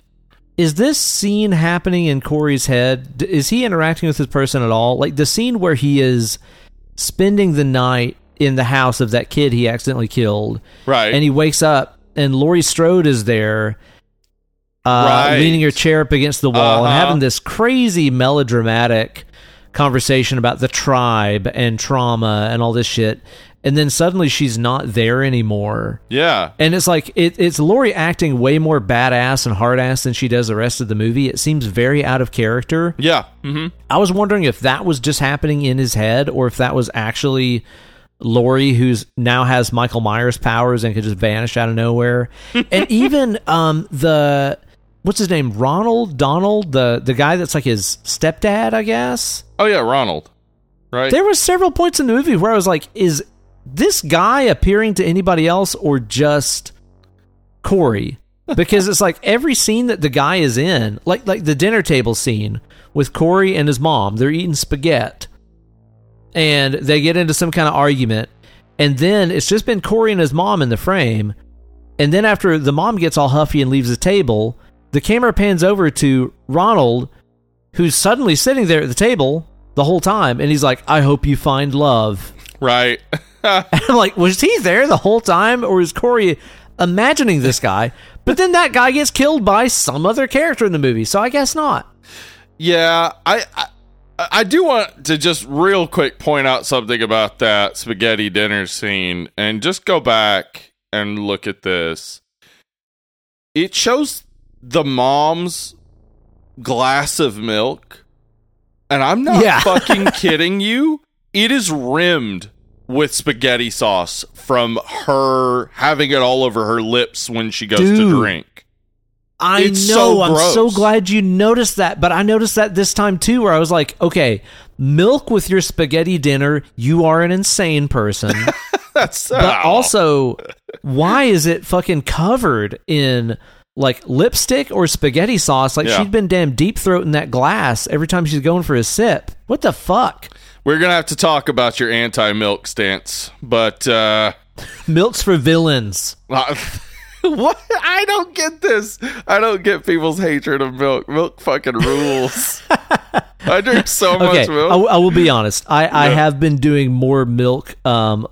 is this scene happening in Corey's head? Is he interacting with this person at all? Like, the scene where he is spending the night in the house of that kid he accidentally killed. Right. And he wakes up, and Laurie Strode is there, leaning her chair up against the wall and having this crazy melodramatic conversation about the tribe and trauma and all this shit. And then suddenly she's not there anymore. Yeah. And it's like, it's Laurie acting way more badass and hard-ass than she does the rest of the movie. It seems very out of character. Yeah. Mm-hmm. I was wondering if that was just happening in his head or if that was actually Laurie, who's now has Michael Myers powers and could just vanish out of nowhere. And even what's his name? Donald, the guy that's like his stepdad, I guess. Oh, yeah, Ronald. Right. There were several points in the movie where I was like, is this guy appearing to anybody else or just Corey? Because it's like every scene that the guy is in, like the dinner table scene with Corey and his mom, they're eating spaghetti and they get into some kind of argument, and then it's just been Corey and his mom in the frame, and then after the mom gets all huffy and leaves the table, the camera pans over to Ronald, who's suddenly sitting there at the table the whole time, and he's like, I hope you find love. Right. I'm like, was he there the whole time, or is Corey imagining this guy? But then that guy gets killed by some other character in the movie, so I guess not. Yeah, I do want to just real quick point out something about that spaghetti dinner scene, and just go back and look at this. It shows the mom's glass of milk, and I'm not fucking kidding you. It is rimmed with spaghetti sauce from her having it all over her lips when she goes to drink. I'm so glad you noticed that, but I noticed that this time too, where I was like, okay, milk with your spaghetti dinner, you are an insane person. But also, why is it fucking covered in like lipstick or spaghetti sauce? Like she'd been damn deep throating that glass every time she's going for a sip. What the fuck? We're going to have to talk about your anti-milk stance, but... Milk's for villains. What? I don't get this. I don't get people's hatred of milk. Milk fucking rules. I drink so much milk. I will be honest. I have been doing more milk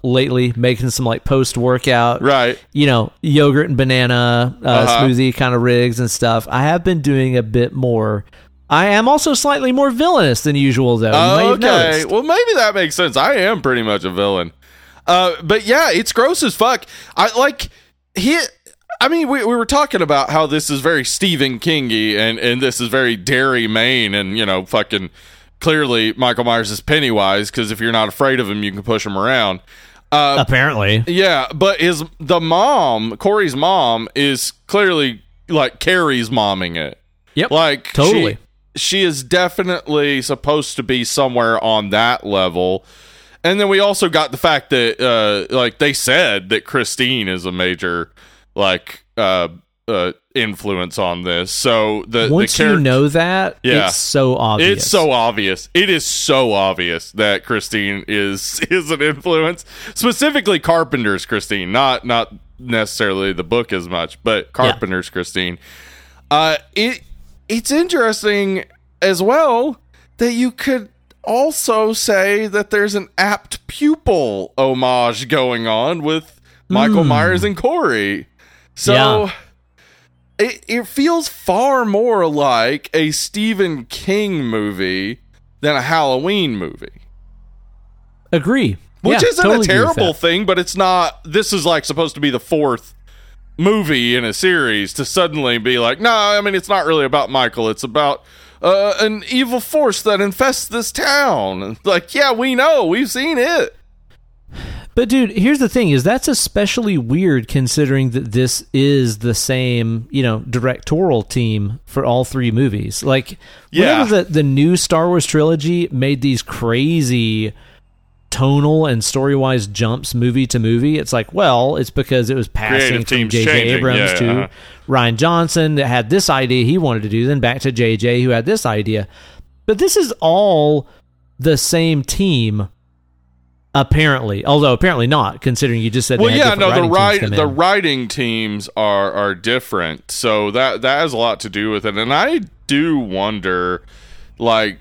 lately, making some like post-workout, you know, yogurt and banana smoothie kind of rigs and stuff. I have been doing a bit more. I am also slightly more villainous than usual, though. Okay. Well, maybe that makes sense. I am pretty much a villain. But yeah, it's gross as fuck. We were talking about how this is very Stephen King-y and this is very Derry, Maine, and, you know, fucking clearly Michael Myers is Pennywise, because if you're not afraid of him, you can push him around. Apparently. Yeah, but Corey's mom, is clearly, like, Carrie's momming it. Yep. Like, totally. She is definitely supposed to be somewhere on that level. And then we also got the fact that, like, they said that Christine is a major, like, influence on this. So once you know that, it's so obvious. It is so obvious that Christine is an influence. Specifically Carpenter's Christine, not necessarily the book as much, but Carpenter's Christine. It's interesting as well that you could also say that there's an apt pupil homage going on with Michael Myers and Corey. So it feels far more like a Stephen King movie than a Halloween movie. Agree. Which isn't totally a terrible thing, but it's not... This is, like, supposed to be the fourth movie in a series to suddenly be like, no, I mean, it's not really about Michael. It's about an evil force that infests this town. Like, yeah, we know. We've seen it. But, dude, here's the thing, is that's especially weird considering that this is the same, you know, directorial team for all three movies. Like, whenever the new Star Wars trilogy made these crazy tonal and story-wise jumps movie to movie, it's like, well, it's because it was passing from J.J. Abrams to Rian Johnson that had this idea he wanted to do, then back to J.J. who had this idea. But this is all the same team, apparently, although apparently not, considering you just said the writing teams are different, so that has a lot to do with it. And I do wonder, like,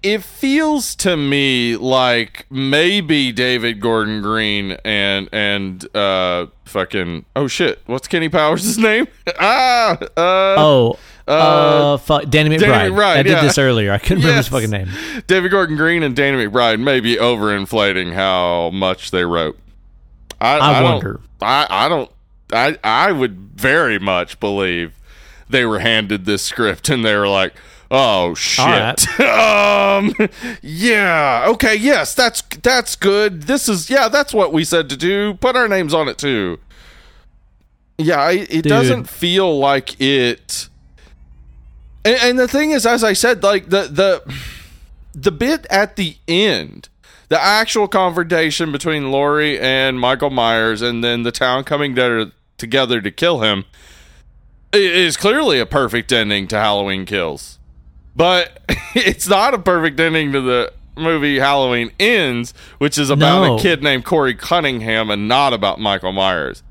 It feels to me like maybe David Gordon Green and fucking, oh shit, what's Kenny Powers' name? Danny McBride. Danny McBride. I did this earlier. I couldn't remember his fucking name. David Gordon Green and Danny McBride may be overinflating how much they wrote. I wonder. I would very much believe they were handed this script and they were like, oh shit! Right. Yeah. Okay. Yes. That's good. This is that's what we said to do. Put our names on it too. Yeah. It doesn't feel like it. And the thing is, as I said, like the bit at the end, the actual confrontation between Laurie and Michael Myers, and then the town coming together to kill him, is clearly a perfect ending to Halloween Kills. But it's not a perfect ending to the movie Halloween Ends, which is about a kid named Corey Cunningham and not about Michael Myers.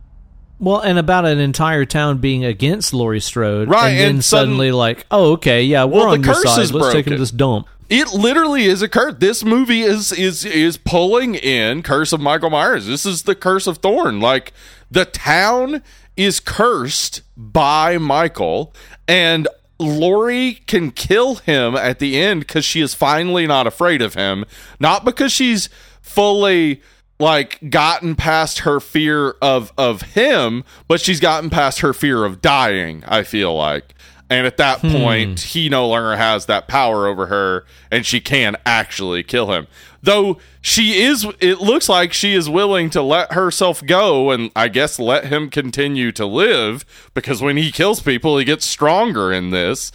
Well, and about an entire town being against Laurie Strode. Right. And then suddenly like, oh, okay, yeah, we're on your side. Let's take him to this dump. It literally is a curse. This movie is pulling in Curse of Michael Myers. This is the Curse of Thorn. Like, the town is cursed by Michael, and Laurie can kill him at the end because she is finally not afraid of him, not because she's fully like gotten past her fear of him, but she's gotten past her fear of dying, I feel like. And at that point, he no longer has that power over her, and she can actually kill him. Though it looks like she is willing to let herself go and I guess let him continue to live, because when he kills people, he gets stronger in this.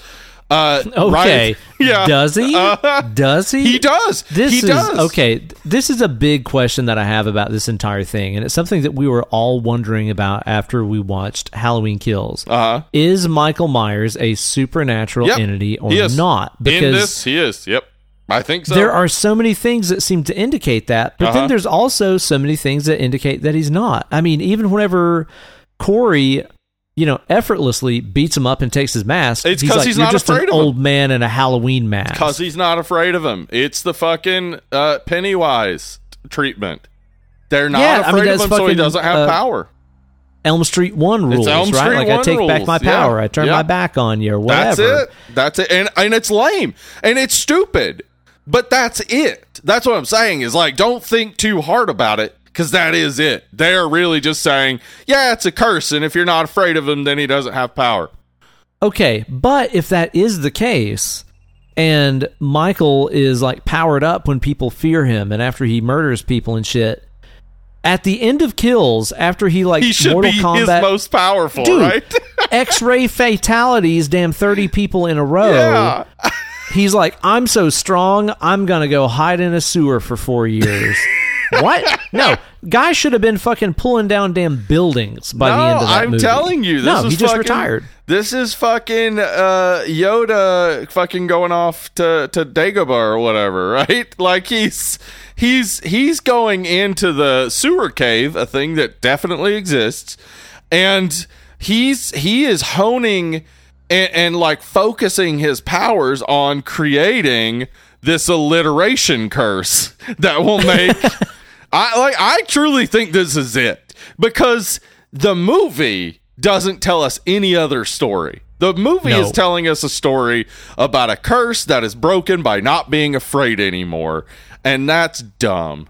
Okay. Right? Yeah. Does he? Does he? He does. Okay, this is a big question that I have about this entire thing, and it's something that we were all wondering about after we watched Halloween Kills. Uh-huh. Is Michael Myers a supernatural entity or not? Because in this, he is. Yep. I think so. There are so many things that seem to indicate that, but then there's also so many things that indicate that he's not. I mean, even whenever Corey, you know, effortlessly beats him up and takes his mask, it's because he's not afraid of him. Just an old man in a Halloween mask. Because he's not afraid of him. It's the fucking Pennywise treatment. They're not afraid of him, so he doesn't have power. Elm Street 1 rules, right? Like, I take back my power. I turn my back on you or whatever. That's it. And it's lame. And it's stupid. But that's it. That's what I'm saying is, like, don't think too hard about it, because that is it. They're really just saying, yeah, it's a curse, and if you're not afraid of him, then he doesn't have power. Okay, but if that is the case, and Michael is, like, powered up when people fear him, and after he murders people and shit, at the end of Kills, after he, like, he should Mortal be Kombat, his most powerful, dude, right? X-ray fatalities, damn 30 people in a row. Yeah. He's like, I'm so strong, I'm going to go hide in a sewer for 4 years. What? No. Guy should have been fucking pulling down damn buildings by the end of that movie. No, I'm telling you. He just retired. This is fucking Yoda fucking going off to Dagobah or whatever, right? Like, he's going into the sewer cave, a thing that definitely exists, and he is honing and like focusing his powers on creating this alliteration curse that will make I truly think this is it, because the movie doesn't tell us any other story. The movie is telling us a story about a curse that is broken by not being afraid anymore. And that's dumb.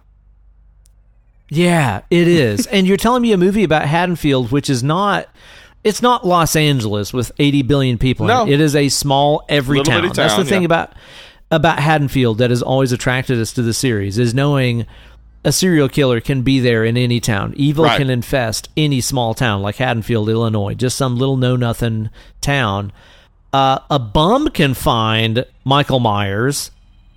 Yeah, it is. And you're telling me a movie about Haddonfield, which is not... It's not Los Angeles with 80 billion people. No. It is a small, every town. That's the thing about Haddonfield that has always attracted us to the series, is knowing a serial killer can be there in any town. Evil can infest any small town like Haddonfield, Illinois, just some little know-nothing town. A bum can find Michael Myers.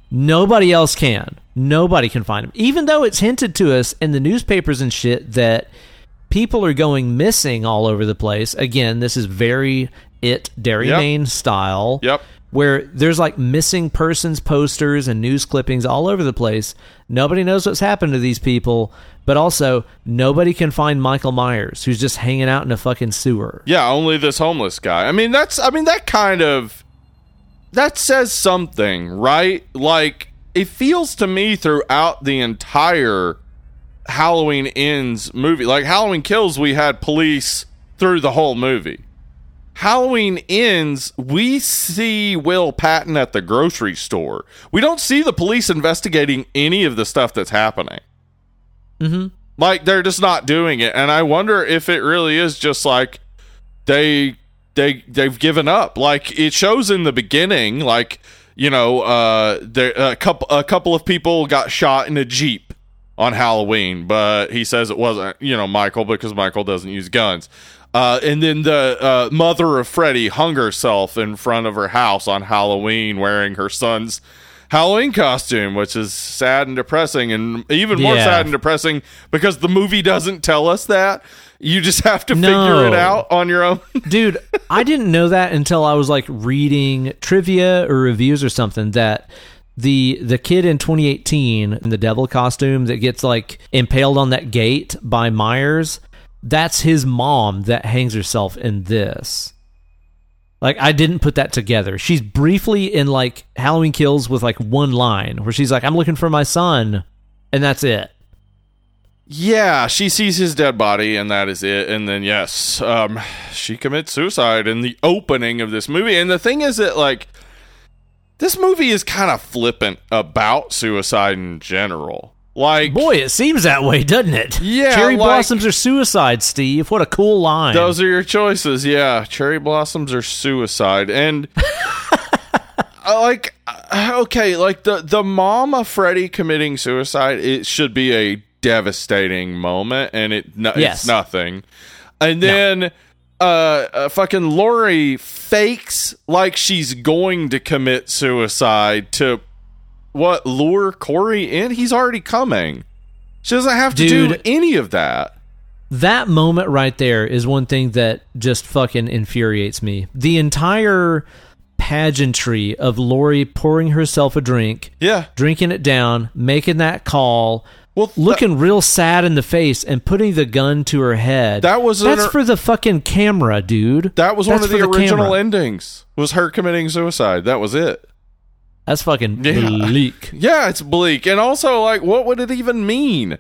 Nobody else can. Nobody can find him. Even though it's hinted to us in the newspapers and shit that... people are going missing all over the place. Again, this is very Derry Maine style. Yep. Where there's like missing persons posters and news clippings all over the place. Nobody knows what's happened to these people, but also nobody can find Michael Myers, who's just hanging out in a fucking sewer. Yeah, only this homeless guy. I mean, that says something, right? Like, it feels to me throughout the entire Halloween Ends movie, like Halloween Kills, we had police through the whole movie. Halloween Ends, we see Will Patton at the grocery store. We don't see the police investigating any of the stuff that's happening. Mm-hmm. Like, they're just not doing it. And I wonder if it really is just like they've given up. Like, it shows in the beginning, like, you know, a couple of people got shot in a Jeep on Halloween, but he says it wasn't, you know, Michael, because Michael doesn't use guns. And then the mother of Freddy hung herself in front of her house on Halloween wearing her son's Halloween costume, which is sad and depressing, and even more sad and depressing because the movie doesn't tell us that. You just have to figure it out on your own. Dude, I didn't know that until I was like reading trivia or reviews or something, that the kid in 2018 in the devil costume that gets like impaled on that gate by Myers, that's his mom that hangs herself in this. Like, I didn't put that together. She's briefly in like Halloween Kills with like one line where she's like, I'm looking for my son, and that's it. Yeah, she sees his dead body, and that is it. And then she commits suicide in the opening of this movie. And the thing is that, like, this movie is kind of flippant about suicide in general. Like, boy, it seems that way, doesn't it? Yeah, cherry blossoms are suicide, Steve. What a cool line. Those are your choices, yeah. Cherry blossoms are suicide. And, the mom of Freddy committing suicide, it should be a devastating moment, and it's nothing. And then... No. Fucking Lori fakes like she's going to commit suicide to lure Corey in? He's already coming. She doesn't have to do any of that. That moment right there is one thing that just fucking infuriates me. The entire pageantry of Lori pouring herself a drink, drinking it down, making that call. Well, looking real sad in the face and putting the gun to her head. That's for the fucking camera, dude. That was one of the original endings, was her committing suicide. That was it. That's fucking bleak. Yeah, it's bleak. And also, like, what would it even mean?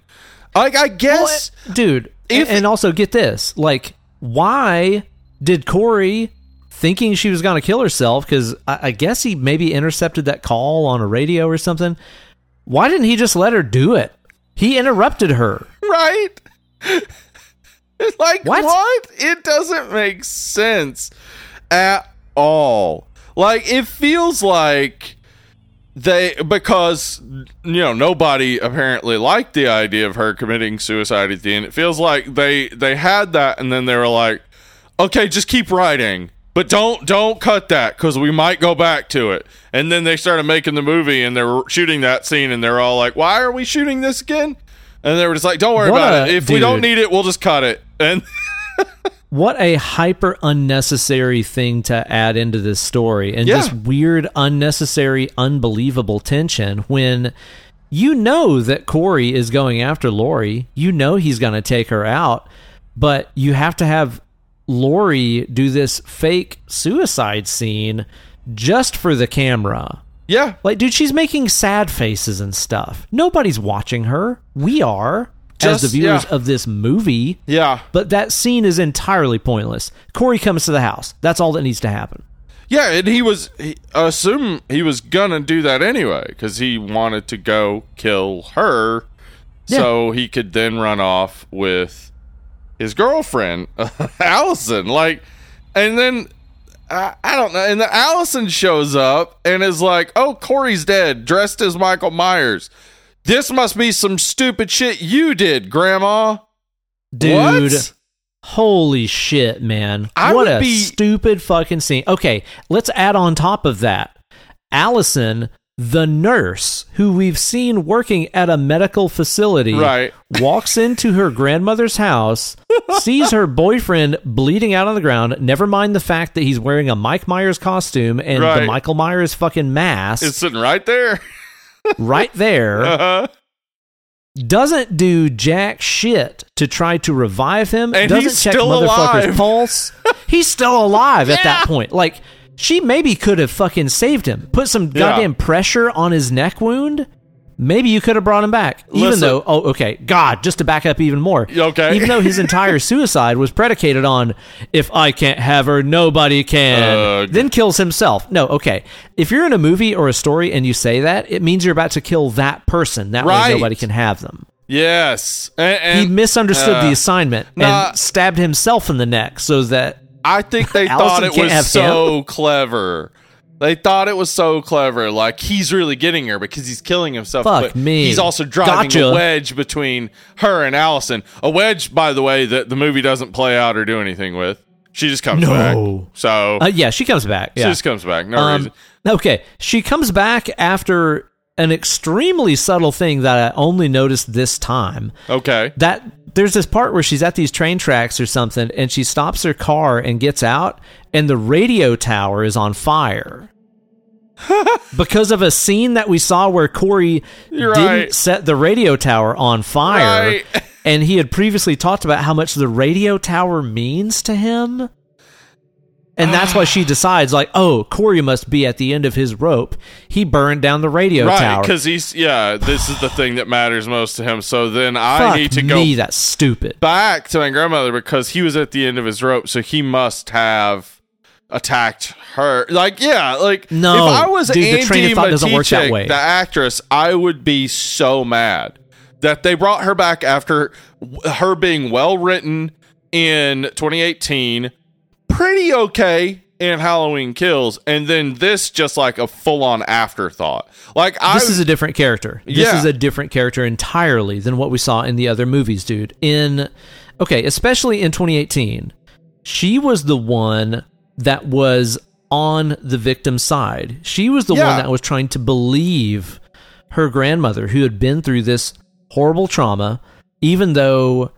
Like, I guess... Well, dude, and also, get this. Like, why did Corey... thinking she was going to kill herself, because I guess he maybe intercepted that call on a radio or something. Why didn't he just let her do it? He interrupted her. Right? It's like, what? It doesn't make sense at all. Like, it feels like because, you know, nobody apparently liked the idea of her committing suicide at the end. It feels like they had that, and then they were like, okay, just keep writing. But don't cut that, because we might go back to it. And then they started making the movie, and they were shooting that scene, and they're all like, why are we shooting this again? And they were just like, don't worry about it. If we don't need it, we'll just cut it. And what a hyper unnecessary thing to add into this story. And just weird, unnecessary, unbelievable tension when you know that Corey is going after Lori. You know he's going to take her out, but you have to have Lori do this fake suicide scene just for the camera. Yeah. Like, dude, she's making sad faces and stuff. Nobody's watching her. We are, as the viewers of this movie. Yeah. But that scene is entirely pointless. Corey comes to the house. That's all that needs to happen. Yeah, and he was... I assume he was gonna do that anyway, because he wanted to go kill her, so he could then run off with his girlfriend, Allison. Like, and then... I don't know. And then Allison shows up and is like, oh, Corey's dead, dressed as Michael Myers. This must be some stupid shit you did, Grandma. Dude. What? Holy shit, man. What a stupid fucking scene. Okay, let's add on top of that. Allison, the nurse, who we've seen working at a medical facility, walks into her grandmother's house, sees her boyfriend bleeding out on the ground, never mind the fact that he's wearing a Mike Myers costume and the Michael Myers fucking mask. It's sitting right there. Right there. Uh-huh. Doesn't do jack shit to try to revive him. And doesn't he's check still motherfucker's alive. Pulse. He's still alive at that point. Like... She maybe could have fucking saved him. Put some goddamn pressure on his neck wound. Maybe you could have brought him back. Just to back up even more. Okay. Even though his entire suicide was predicated on, if I can't have her, nobody can. Then kills himself. No, okay. If you're in a movie or a story and you say that, it means you're about to kill that person. That way nobody can have them. Yes. And he misunderstood the assignment and stabbed himself in the neck so that... I think they thought it was so clever. They thought it was so clever. Like, he's really getting her because he's killing himself. But he's also driving a wedge between her and Allison. A wedge, by the way, that the movie doesn't play out or do anything with. She just comes back. So she comes back. Yeah. She just comes back. No reason. Okay. She comes back after an extremely subtle thing that I only noticed this time. Okay. There's this part where she's at these train tracks or something, and she stops her car and gets out, and the radio tower is on fire. Because of a scene that we saw where Corey didn't set the radio tower on fire, and he had previously talked about how much the radio tower means to him. And that's why she decides, like, oh, Corey must be at the end of his rope. He burned down the radio tower. Right, because he's, this is the thing that matters most to him. So then that's stupid. Back to my grandmother because he was at the end of his rope, so he must have attacked her. Like, no, if I was Andy Matichek, the actress, I would be so mad that they brought her back after her being well-written in 2018, pretty okay in Halloween Kills, and then this just like a full-on afterthought. Like, this is a different character. This is a different character entirely than what we saw in the other movies, dude. Especially in 2018, she was the one that was on the victim's side. She was the one that was trying to believe her grandmother, who had been through this horrible trauma, even though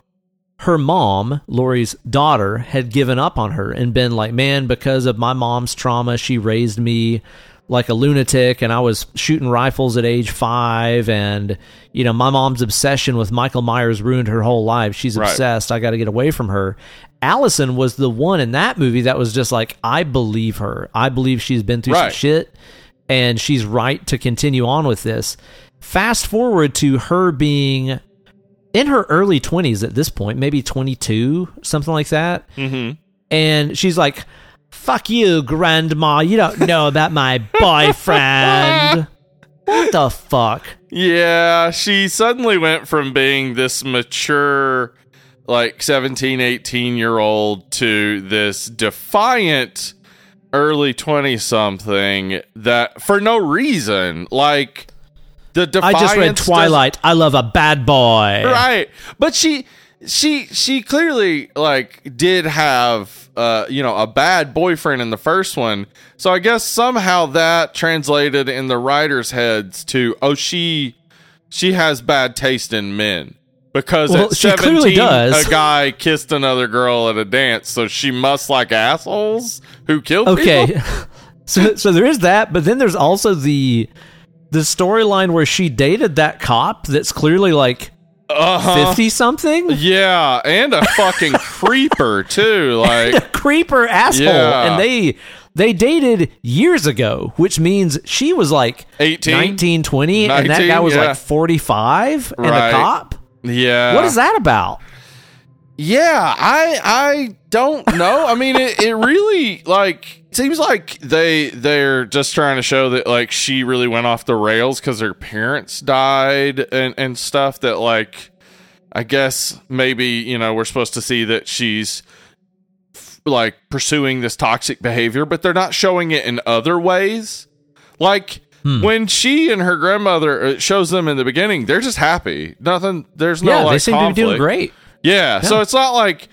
her mom, Lori's daughter, had given up on her and been like, man, because of my mom's trauma, she raised me like a lunatic, and I was shooting rifles at age 5, and, you know, my mom's obsession with Michael Myers ruined her whole life. She's obsessed. I got to get away from her. Allison was the one in that movie that was just like, I believe her. I believe she's been through some shit, and she's right to continue on with this. Fast forward to her being... in her early 20s at this point, maybe 22, something like that. Mm-hmm. And she's like, fuck you, Grandma. You don't know about my boyfriend. What the fuck? Yeah, she suddenly went from being this mature, like 17, 18-year-old to this defiant early 20-something that for no reason, like... I just read Twilight. I love a bad boy. Right. But she clearly like did have a bad boyfriend in the first one. So I guess somehow that translated in the writers' heads to, oh, she has bad taste in men. Because at 17, a guy kissed another girl at a dance, so she must like assholes who kill people. Okay. So there is that, but then there's also the storyline where she dated that cop that's clearly like 50-something. Yeah, and a fucking creeper, too. Like a creeper asshole. Yeah. And they dated years ago, which means she was like 18? 19, 20, 19, and that guy was like 45 and a cop? Yeah. What is that about? Yeah, I don't know. I mean, it really, like, seems like they're just trying to show that, like, she really went off the rails because her parents died and stuff, that, like, I guess maybe, you know, we're supposed to see that she's, like, pursuing this toxic behavior, but they're not showing it in other ways. Like, when she and her grandmother shows them in the beginning, they're just happy. Nothing, there's no, like, they seem conflict. To be doing great. Yeah, so it's not like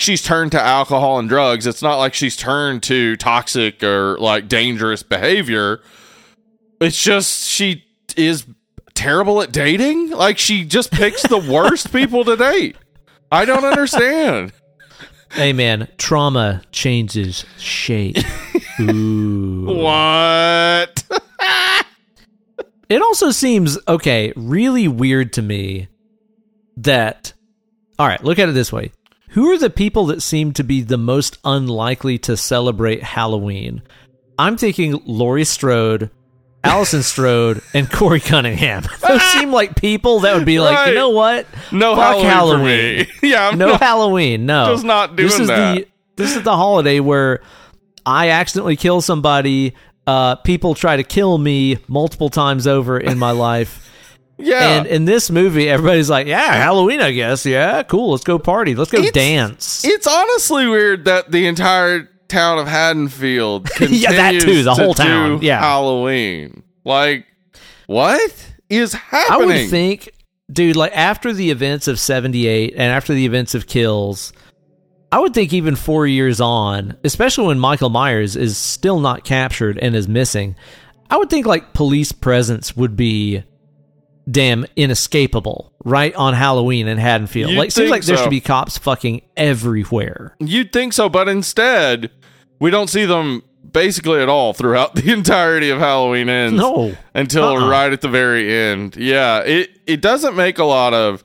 she's turned to alcohol and drugs. It's not like she's turned to toxic or, like, dangerous behavior. It's just she is terrible at dating. Like, she just picks the worst people to date. I don't understand. Hey, man, trauma changes shape. Ooh. What? It also seems, really weird to me that... All right, look at it this way. Who are the people that seem to be the most unlikely to celebrate Halloween? I'm thinking Laurie Strode, Allison Strode, and Corey Cunningham. Those seem like people that would be like, right. You know what? No Halloween. For me. Yeah, no Halloween. Just not doing that. This is the holiday where I accidentally kill somebody. People try to kill me multiple times over in my life. Yeah, and in this movie, everybody's like, "Yeah, Halloween, I guess. Yeah, cool. Let's go party. Let's go dance." It's honestly weird that the entire town of Haddonfield continues that too. The whole town, Halloween. Like, what is happening? I would think, dude, like after the events of '78 and after the events of Kills, I would think even 4 years on, especially when Michael Myers is still not captured and is missing, I would think like police presence would be. Damn inescapable, right? On Halloween in Haddonfield. You'd like, seems like there should be cops fucking everywhere. You'd think so, but instead, we don't see them basically at all throughout the entirety of Halloween Ends. No. Until right at the very end. Yeah, it doesn't make a lot of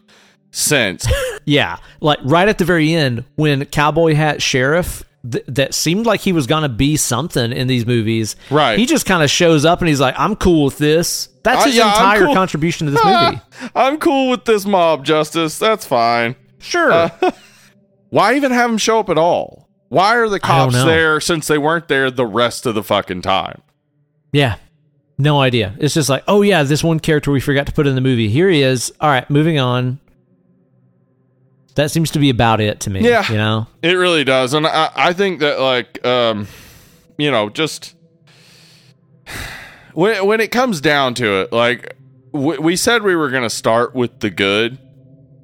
sense. Yeah, like right at the very end, when Cowboy Hat Sheriff... that seemed like he was going to be something in these movies. Right. He just kind of shows up and he's like, I'm cool with this. That's his entire contribution to this movie. I'm cool with this mob justice. That's fine. Sure. Why even have him show up at all? Why are the cops there since they weren't there the rest of the fucking time? Yeah. No idea. It's just like, oh yeah, this one character we forgot to put in the movie. Here he is. All right, moving on. That seems to be about it to me. Yeah, you know? It really does. And I think that, like, you know, just when it comes down to it, like, we said we were going to start with the good.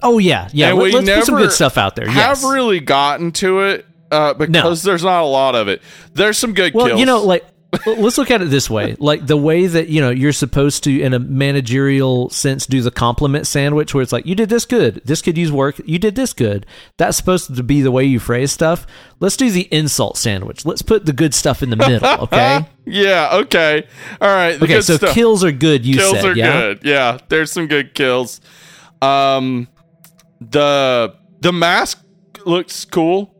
Oh, yeah. Yeah, and let's put some good stuff out there. Yes. Have really gotten to it because there's not a lot of it. There's some good kills. Well, you know, like, let's look at it this way. Like, the way that, you know, you're supposed to, in a managerial sense, do the compliment sandwich where it's like, you did this good. This could use work. You did this good. That's supposed to be the way you phrase stuff. Let's do the insult sandwich. Let's put the good stuff in the middle, okay? Yeah, okay. All right. Okay, so stuff. Kills are good, you kills said. Kills are good. Yeah, there's some good kills. The mask looks cool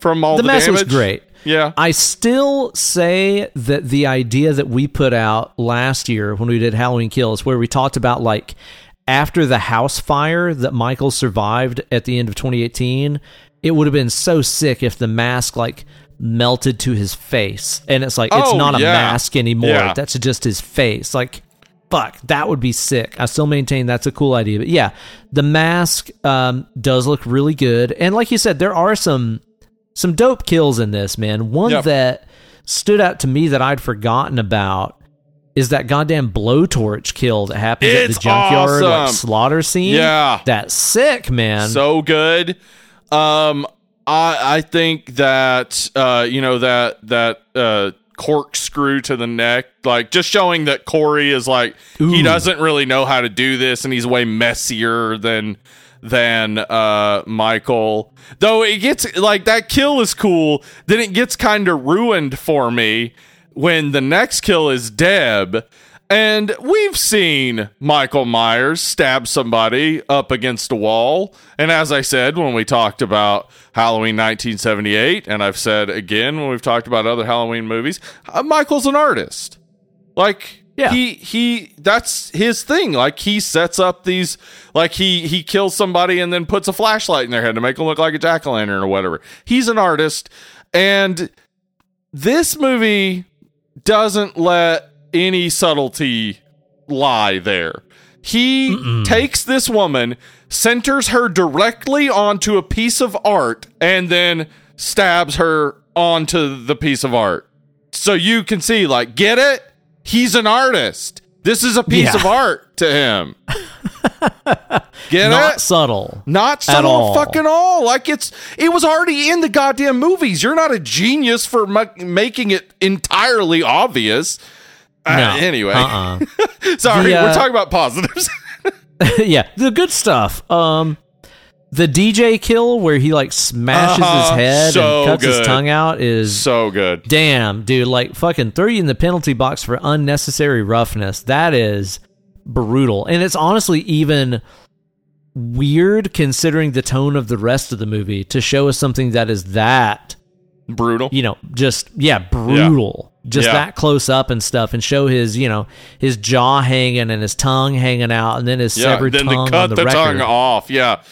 from all the damage. The mask was great. Yeah, I still say that the idea that we put out last year when we did Halloween Kills, where we talked about, like, after the house fire that Michael survived at the end of 2018, it would have been so sick if the mask, like, melted to his face. And it's like, it's not a mask anymore. Yeah. That's just his face. Like, fuck, that would be sick. I still maintain that's a cool idea. But yeah, the mask does look really good. And like you said, there are some dope kills in this, man. One that stood out to me that I'd forgotten about is that goddamn blowtorch kill that happens at the junkyard slaughter scene. Yeah. That's sick, man. So good. I think that you know, that corkscrew to the neck, like, just showing that Corey is like, he doesn't really know how to do this and he's way messier than Michael. Though it gets, like, that kill is cool, then it gets kind of ruined for me when the next kill is Deb, and we've seen Michael Myers stab somebody up against a wall, and as I said when we talked about Halloween 1978, and I've said again when we've talked about other Halloween movies, Michael's an artist. Like, Yeah. He that's his thing. Like, he sets up these, like, he kills somebody and then puts a flashlight in their head to make them look like a jack-o'-lantern or whatever. He's an artist. And this movie doesn't let any subtlety lie there. He takes this woman, centers her directly onto a piece of art, and then stabs her onto the piece of art. So you can see, like, get it? He's an artist. This is a piece of art to him. Get Not it? Subtle. Not subtle at all. Fucking all. Like, it was already in the goddamn movies. You're not a genius for making it entirely obvious. No. Anyway. Sorry, we're talking about positives. Yeah, the good stuff. The DJ kill where he, like, smashes his head and cuts his tongue out is... So good. Damn, dude. Like, fucking threw you in the penalty box for unnecessary roughness. That is brutal. And it's honestly even weird considering the tone of the rest of the movie to show us something that is that... Brutal. You know, just, brutal. Yeah. Just that close up and stuff and show his, you know, his jaw hanging and his tongue hanging out and then his severed tongue on the record. Then they cut the tongue off, yeah,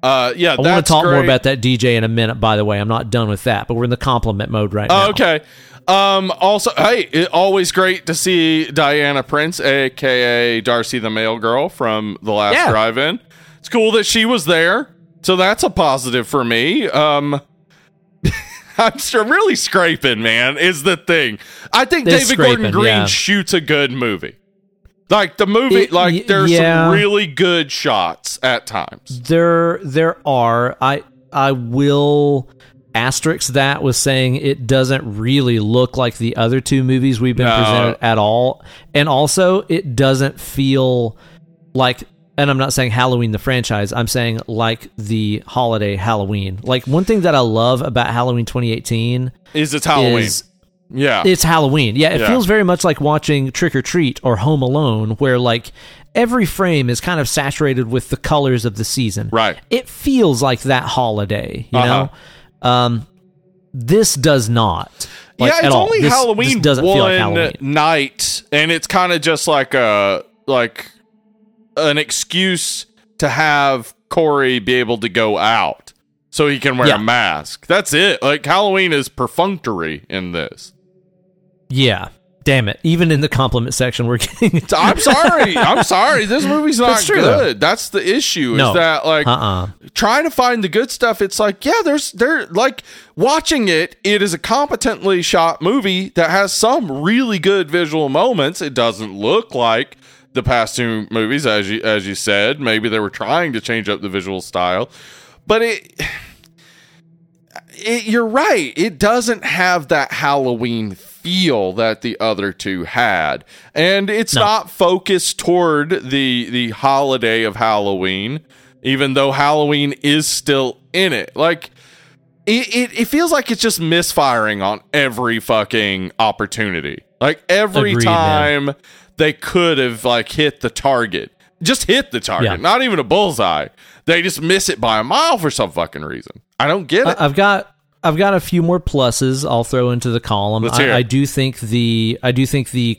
I want to talk more about that DJ in a minute, by the way. I'm not done with that, but we're in the compliment mode right now. Okay. Also, hey, always great to see Diana Prince, a.k.a. Darcy the Mail Girl from The Last Drive-In. It's cool that she was there, so that's a positive for me. I'm really scraping, man, is the thing. I think David Gordon Green shoots a good movie. Like, the movie, there's some really good shots at times. There are. I will asterisk that with saying it doesn't really look like the other two movies we've been presented at all. And also, it doesn't feel like, and I'm not saying Halloween the franchise, I'm saying like the holiday Halloween. Like, one thing that I love about Halloween 2018 is it's Halloween. It's Halloween. Yeah, it feels very much like watching Trick or Treat or Home Alone, where, like, every frame is kind of saturated with the colors of the season. Right. It feels like that holiday, you know? This does not. Like, yeah, it's only this, Halloween this doesn't one feel like Halloween. Night, and it's kind of just like a, like an excuse to have Corey be able to go out so he can wear a mask. That's it. Like, Halloween is perfunctory in this. Yeah, damn it. Even in the compliment section, we're getting... I'm sorry. This movie's not good. That's the issue. Is that, like, trying to find the good stuff, it's like, yeah, like, watching it, it is a competently shot movie that has some really good visual moments. It doesn't look like the past two movies, as you said. Maybe they were trying to change up the visual style. But it, you're right. It doesn't have that Halloween feel that the other two had, and it's not focused toward the holiday of Halloween, even though Halloween is still in it. Like, it feels like it's just misfiring on every fucking opportunity. Like, every time they could have, like, hit the target. Just hit the target, not even a bullseye. They just miss it by a mile for some fucking reason. I don't get it. I've got a few more pluses I'll throw into the column. Let's hear it. I do think the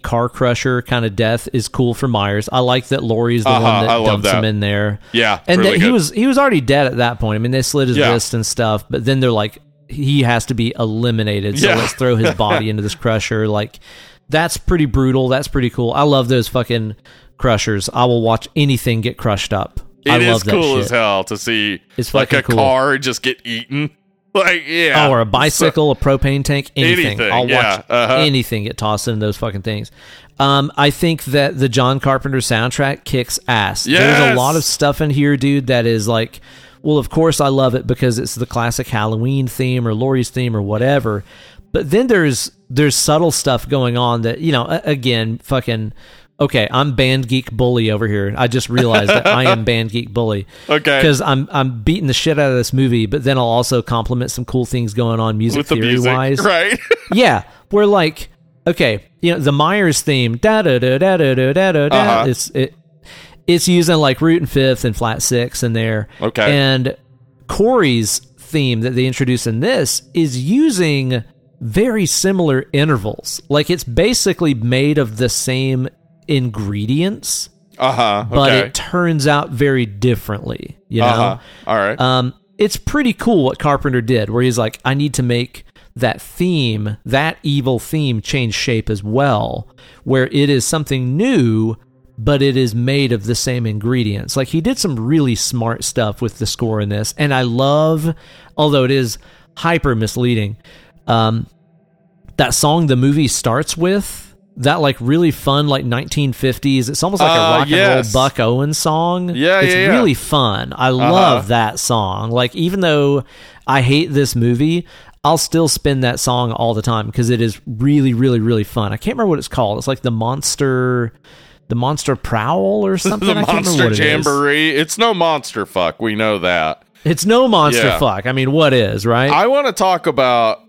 car crusher kind of death is cool for Myers. I like that Laurie's the one that dumps him in there. Yeah, and really he was already dead at that point. I mean, they slit his wrist and stuff, but then they're like, he has to be eliminated. So let's throw his body into this crusher. Like, that's pretty brutal. That's pretty cool. I love those fucking crushers. I will watch anything get crushed up. It is cool as hell to see, like, a car just get eaten. Like, or a bicycle, a propane tank, anything. I'll watch anything get tossed into those fucking things. I think that the John Carpenter soundtrack kicks ass. Yes! There's a lot of stuff in here, dude, that is like, well, of course I love it because it's the classic Halloween theme or Laurie's theme or whatever. But then there's subtle stuff going on that, you know, again, fucking... Okay, I'm Band Geek Bully over here. I just realized that I am Band Geek Bully. Okay. Because I'm beating the shit out of this movie, but then I'll also compliment some cool things going on music theory-wise. Right. Yeah. We're like, okay, you know, the Myers theme, da-da-da-da-da-da-da-da, it's using, like, root and fifth and flat six in there. Okay. And Corey's theme that they introduce in this is using very similar intervals. Like, it's basically made of the same ingredients. Okay. But it turns out very differently, you know? All right. It's pretty cool what Carpenter did, where he's like, I need to make that theme, that evil theme, change shape as well, where it is something new, but it is made of the same ingredients. Like, he did some really smart stuff with the score in this, and I love, although it is hyper misleading, that song the movie starts with, that like really fun like 1950s, it's almost like a rock and roll Buck Owens song. It's really fun. I love that song. Like, even though I hate this movie, I'll still spin that song all the time because it is really, really, really fun. I can't remember what it's called. It's like the Monster Prowl or something. The Monster Jamboree. It's no Monster Fuck. We know that. It's no Monster Fuck. I mean, what is, right? I want to talk about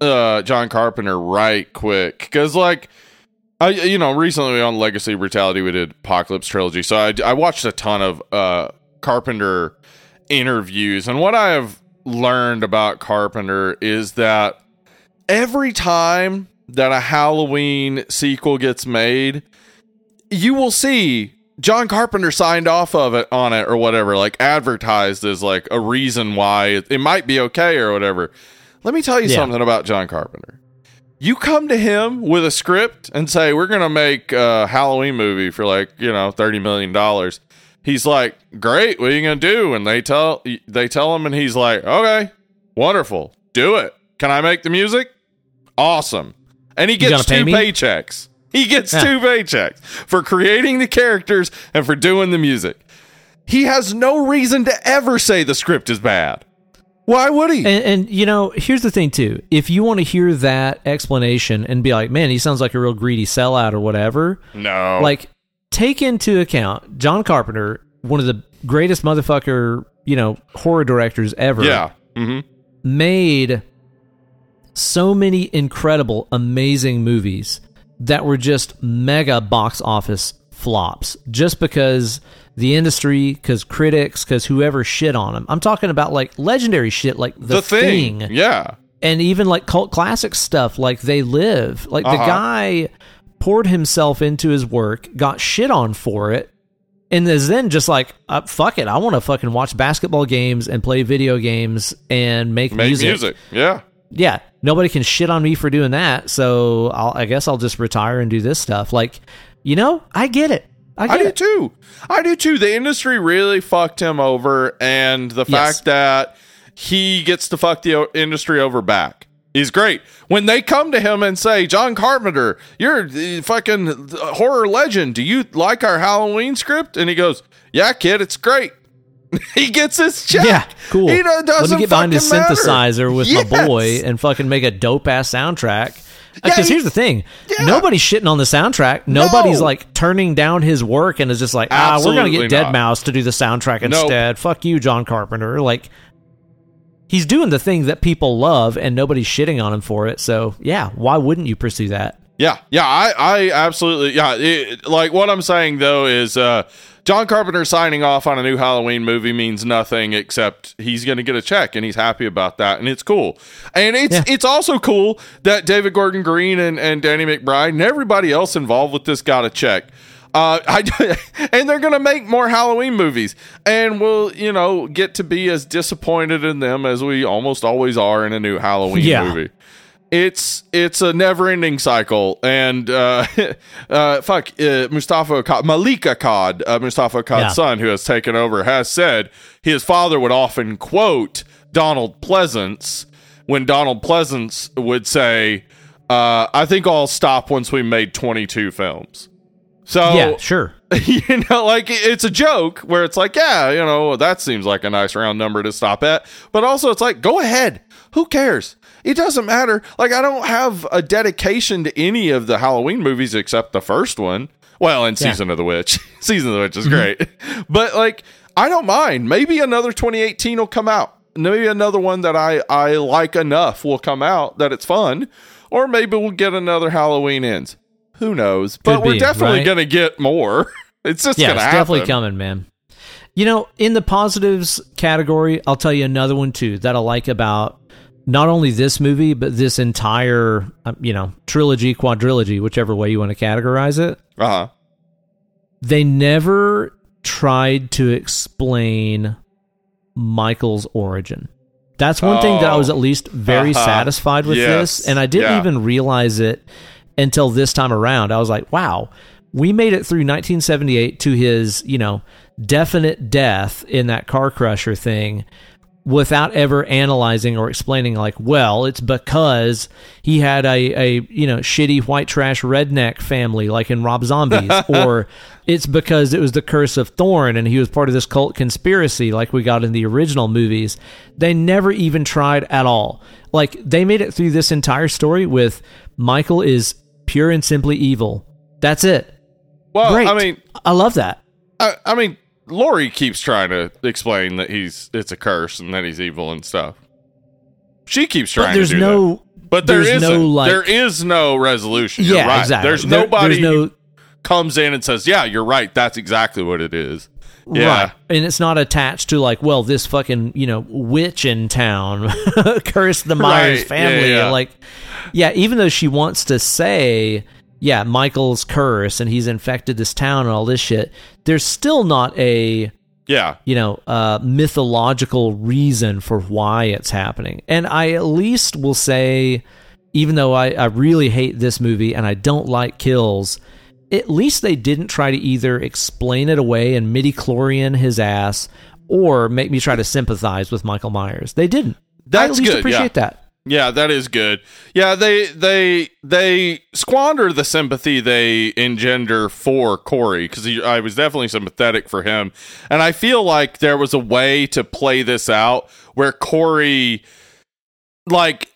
John Carpenter right quick because, like, recently on Legacy of Brutality, we did Apocalypse Trilogy. So I watched a ton of Carpenter interviews, and what I have learned about Carpenter is that every time that a Halloween sequel gets made, you will see John Carpenter signed off of it on it or whatever, like advertised as like a reason why it might be okay or whatever. Let me tell you something about John Carpenter. You come to him with a script and say, we're going to make a Halloween movie for like, $30 million. He's like, great, what are you going to do? And they tell him, and he's like, okay, wonderful, do it. Can I make the music? Awesome. And he gets two paychecks. He gets two paychecks for creating the characters and for doing the music. He has no reason to ever say the script is bad. Why would he? And here's the thing, too. If you want to hear that explanation and be like, man, he sounds like a real greedy sellout or whatever. No. Like, take into account John Carpenter, one of the greatest motherfucker, horror directors ever, made so many incredible, amazing movies that were just mega box office flops just because the industry, because critics, because whoever shit on them. I'm talking about like legendary shit like The Thing. Yeah. And even like cult classic stuff like They Live. Like the guy poured himself into his work, got shit on for it, and is then just like, fuck it, I want to fucking watch basketball games and play video games and make music. Yeah. Nobody can shit on me for doing that, so I guess I'll just retire and do this stuff. Like, I get it. I do too. The industry really fucked him over, and the fact that he gets to fuck the industry over back is great. When they come to him and say, John Carpenter, you're the fucking horror legend, do you like our Halloween script? And he goes, yeah, kid, it's great. He gets his check. Yeah, cool. He doesn't fucking matter. Let me get behind his synthesizer with my boy and fucking make a dope-ass soundtrack. Because here's the thing. Yeah. Nobody's shitting on the soundtrack. Nobody's like turning down his work and is just like, we're going to get Deadmau5 to do the soundtrack instead. Nope. Fuck you, John Carpenter. Like, he's doing the thing that people love, and nobody's shitting on him for it. So, yeah, why wouldn't you pursue that? Yeah, I absolutely... Yeah, like, what I'm saying, though, is John Carpenter signing off on a new Halloween movie means nothing except he's going to get a check, and he's happy about that, and it's cool. And it's also cool that David Gordon Green and Danny McBride and everybody else involved with this got a check. And they're going to make more Halloween movies, and we'll, get to be as disappointed in them as we almost always are in a new Halloween movie. It's a never-ending cycle, and Mustafa Akkad's son, who has taken over, has said his father would often quote Donald Pleasance when Donald Pleasance would say, I think I'll stop once we made 22 films. So, yeah, sure. Like, it's a joke where it's like, that seems like a nice round number to stop at. But also, it's like, go ahead. Who cares? It doesn't matter. Like, I don't have a dedication to any of the Halloween movies except the first one. Well, and Season of the Witch. Season of the Witch is great. But, like, I don't mind. Maybe another 2018 will come out. Maybe another one that I like enough will come out that it's fun. Or maybe we'll get another Halloween Ends. Who knows? But we're definitely going to get more. It's just going to happen. Yeah, it's definitely coming, man. In the positives category, I'll tell you another one, too, that I like about not only this movie, but this entire, trilogy, quadrilogy, whichever way you want to categorize it. They never tried to explain Michael's origin. That's one thing that I was at least very satisfied with this, and I didn't even realize it until this time around. I was like, wow, we made it through 1978 to his, you know, definite death in that car crusher thing without ever analyzing or explaining, like, well, it's because he had a you know, shitty white trash redneck family like in Rob Zombie's, or it's because it was the curse of Thorn and he was part of this cult conspiracy like we got in the original movies. They never even tried at all. Like, they made it through this entire story with Michael is pure and simply evil. That's it. Well, great. I mean, I love that. I mean, Laurie keeps trying to explain that it's a curse and that he's evil and stuff. She keeps trying to do that. But there is no resolution. Yeah, you're right. Exactly. There's nobody who comes in and says, yeah, you're right, that's exactly what it is. Yeah. Right. And it's not attached to, like, well, this fucking, you know, witch in town cursed the Myers family. Yeah, yeah. Like, yeah, even though she wants to say, yeah, Michael's curse and he's infected this town and all this shit, there's still not a mythological reason for why it's happening. And I at least will say, even though I really hate this movie and I don't like Kills, at least they didn't try to either explain it away and midichlorian his ass or make me try to sympathize with Michael Myers. They didn't. That's I at least good, appreciate that. Yeah, that is good. Yeah, they squander the sympathy they engender for Corey, because I was definitely sympathetic for him. And I feel like there was a way to play this out where Corey, like,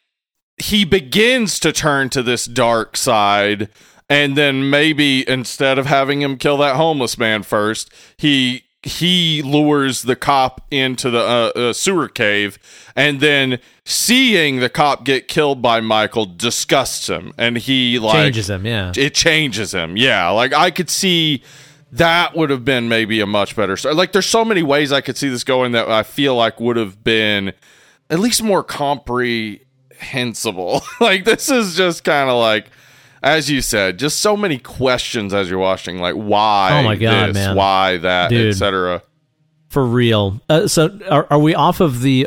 he begins to turn to this dark side, and then maybe instead of having him kill that homeless man first, he lures the cop into the sewer cave, and then seeing the cop get killed by Michael disgusts him, and he changes him. Yeah, it changes him. Yeah, like, I could see that would have been maybe a much better story. Like, there's so many ways I could see this going that I feel like would have been at least more comprehensible. Like, this is just kind of like, as you said, just so many questions as you're watching, like, why man. Why that, etc. For real. So are we off of the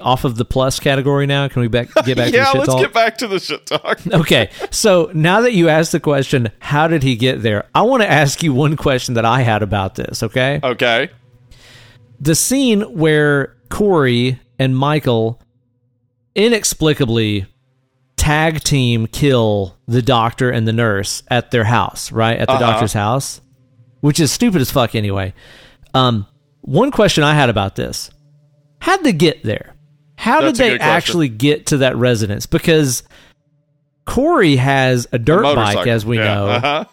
plus category now? Can we get back to the shit talk? Yeah, let's get back to the shit talk. Okay, so now that you asked the question, how did he get there? I want to ask you one question that I had about this, okay? Okay. The scene where Corey and Michael inexplicably tag team kill the doctor and the nurse at their house, right? At the doctor's house, which is stupid as fuck anyway. One question I had about this, how'd they get there? How did they actually get to that residence? Because Corey has a dirt bike, as we know.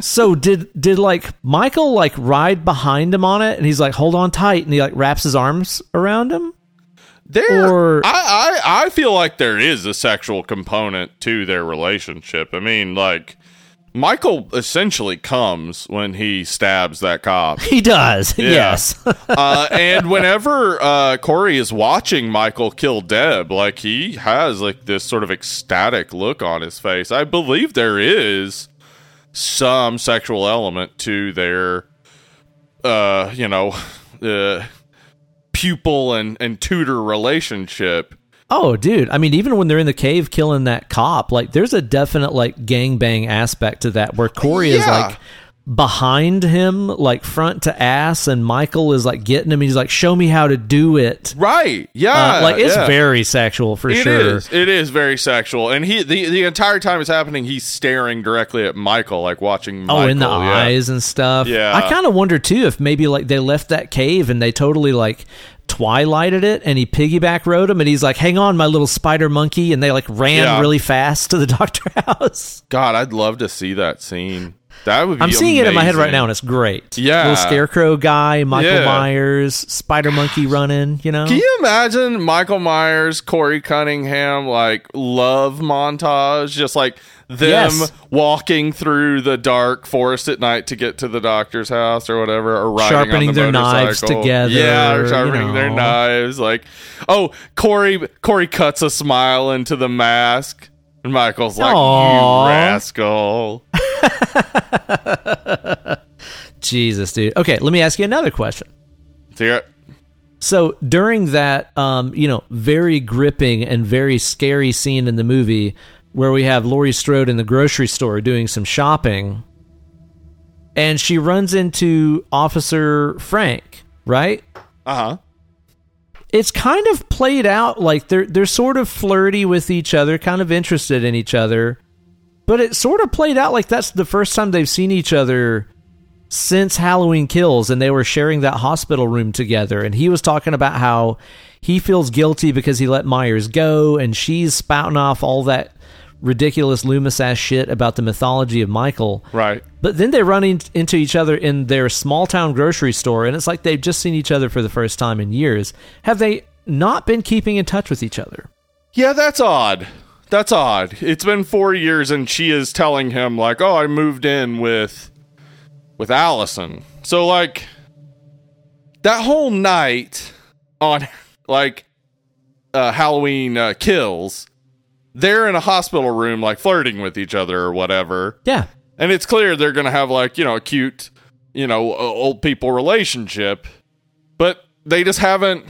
So did like Michael like ride behind him on it and he's like, hold on tight, and he like wraps his arms around him? I feel like there is a sexual component to their relationship. I mean, like, Michael essentially comes when he stabs that cop. He does, yes. And whenever Corey is watching Michael kill Deb, like, he has, like, this sort of ecstatic look on his face. I believe there is some sexual element to their, pupil and tutor relationship. Oh, dude. I mean, even when they're in the cave killing that cop, like, there's a definite, like, gangbang aspect to that where Corey is, like, behind him, like, front to ass, and Michael is, like, getting him. He's like, show me how to do it. Right. Yeah. It's very sexual for sure. It is very sexual. And he the entire time it's happening, he's staring directly at Michael, like, watching Michael. Oh, in the eyes and stuff. Yeah. I kind of wonder, too, if maybe, like, they left that cave and they totally, like, twilighted it, and he piggyback rode him, and he's like, hang on, my little spider monkey, and they, like, ran really fast to the doctor house. God, I'd love to see that scene. That would be I'm seeing amazing. It in my head right now, and it's great. Yeah. Little scarecrow guy, Michael Myers, spider monkey running, you know? Can you imagine Michael Myers, Corey Cunningham, like, love montage? Just, like, them walking through the dark forest at night to get to the doctor's house or whatever, or riding sharpening on the their motorcycle. Knives together. Yeah, or sharpening their knives. Like, oh, Corey cuts a smile into the mask. And Michael's like, you rascal. Jesus, dude. Okay, let me ask you another question. Let's hear it. So during that, very gripping and very scary scene in the movie where we have Laurie Strode in the grocery store doing some shopping, and she runs into Officer Frank, right? Uh-huh. It's kind of played out like they're sort of flirty with each other, kind of interested in each other, but it sort of played out like that's the first time they've seen each other since Halloween Kills, and they were sharing that hospital room together, and he was talking about how he feels guilty because he let Myers go, and she's spouting off all that ridiculous Loomis-ass shit about the mythology of Michael. Right. But then they run into each other in their small-town grocery store, and it's like they've just seen each other for the first time in years. Have they not been keeping in touch with each other? Yeah, that's odd. That's odd. It's been 4 years, and she is telling him, like, oh, I moved in with Allison. So, like, that whole night on, like, Halloween Kills, they're in a hospital room, like, flirting with each other or whatever. Yeah. And it's clear they're going to have, like, a cute, old people relationship. But they just haven't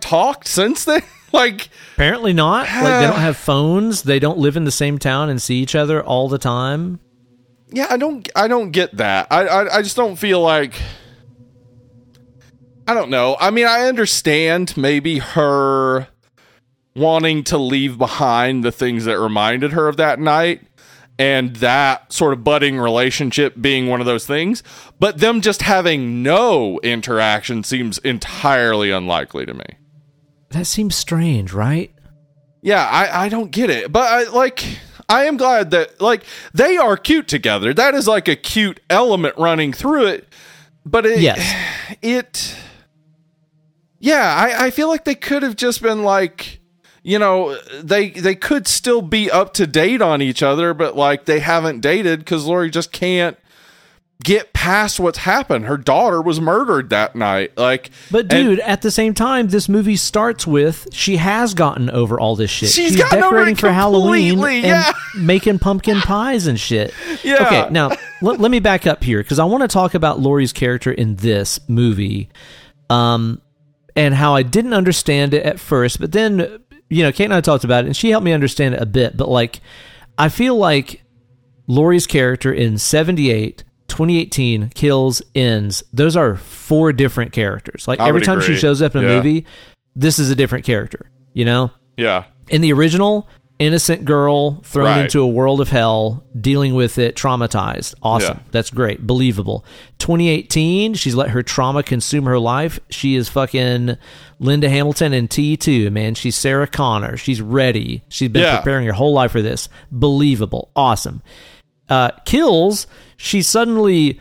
talked since then. Like, apparently not. Like, they don't have phones. They don't live in the same town and see each other all the time. Yeah, I don't get that. I just don't feel like, I don't know. I mean, I understand maybe her wanting to leave behind the things that reminded her of that night, and that sort of budding relationship being one of those things, but them just having no interaction seems entirely unlikely to me. That seems strange, right? Yeah, I don't get it, but I am glad that, like, they are cute together. That is, like, a cute element running through it, but I feel like they could have just been, like, they could still be up to date on each other, but, like, they haven't dated because Laurie just can't get past what's happened. Her daughter was murdered that night. Like, but dude, at the same time, this movie starts with she has gotten over all this shit. She's gotten decorating over it for Halloween, yeah, and making pumpkin pies and shit. Yeah. Okay, now let me back up here because I want to talk about Laurie's character in this movie, and how I didn't understand it at first, but then, Kate and I talked about it, and she helped me understand it a bit, but, like, I feel like Laurie's character in 78, 2018, Kills, Ends, those are four different characters. Like, every time she shows up in a movie, this is a different character, Yeah. In the original, innocent girl thrown into a world of hell, dealing with it, traumatized. Awesome. Yeah. That's great. Believable. 2018, she's let her trauma consume her life. She is fucking Linda Hamilton in T2, man. She's Sarah Connor. She's ready. She's been preparing her whole life for this. Believable. Awesome. Kills, she suddenly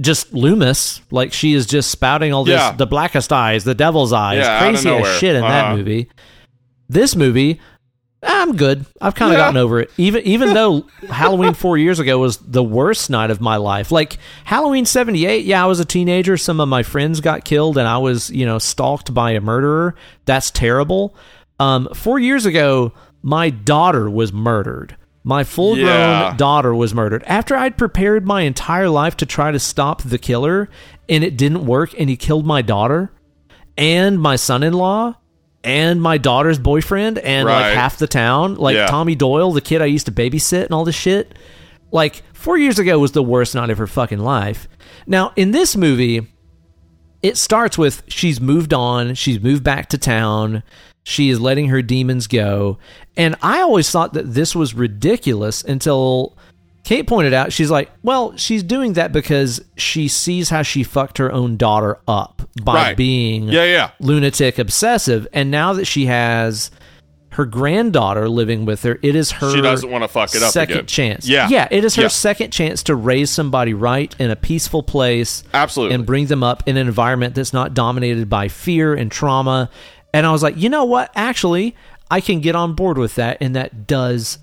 just Loomis. Like, she is just spouting all this, the blackest eyes, the devil's eyes, crazy as shit in that movie. This movie, I'm good. I've kind of gotten over it. Even though Halloween 4 years ago was the worst night of my life. Like, Halloween 78, I was a teenager. Some of my friends got killed, and I was, stalked by a murderer. That's terrible. 4 years ago, my daughter was murdered. My full-grown daughter was murdered. After I'd prepared my entire life to try to stop the killer, and it didn't work, and he killed my daughter and my son-in-law, and my daughter's boyfriend, and like half the town, like Tommy Doyle, the kid I used to babysit, and all this shit. Like, 4 years ago was the worst night of her fucking life. Now, in this movie, it starts with she's moved on, she's moved back to town, she is letting her demons go. And I always thought that this was ridiculous until Kate pointed out, she's like, well, she's doing that because she sees how she fucked her own daughter up by being lunatic obsessive. And now that she has her granddaughter living with her, it is her she doesn't want to fuck it up second again. Chance. Yeah. Yeah, it is her second chance to raise somebody right in a peaceful place. Absolutely. And bring them up in an environment that's not dominated by fear and trauma. And I was like, you know what? Actually, I can get on board with that, and that does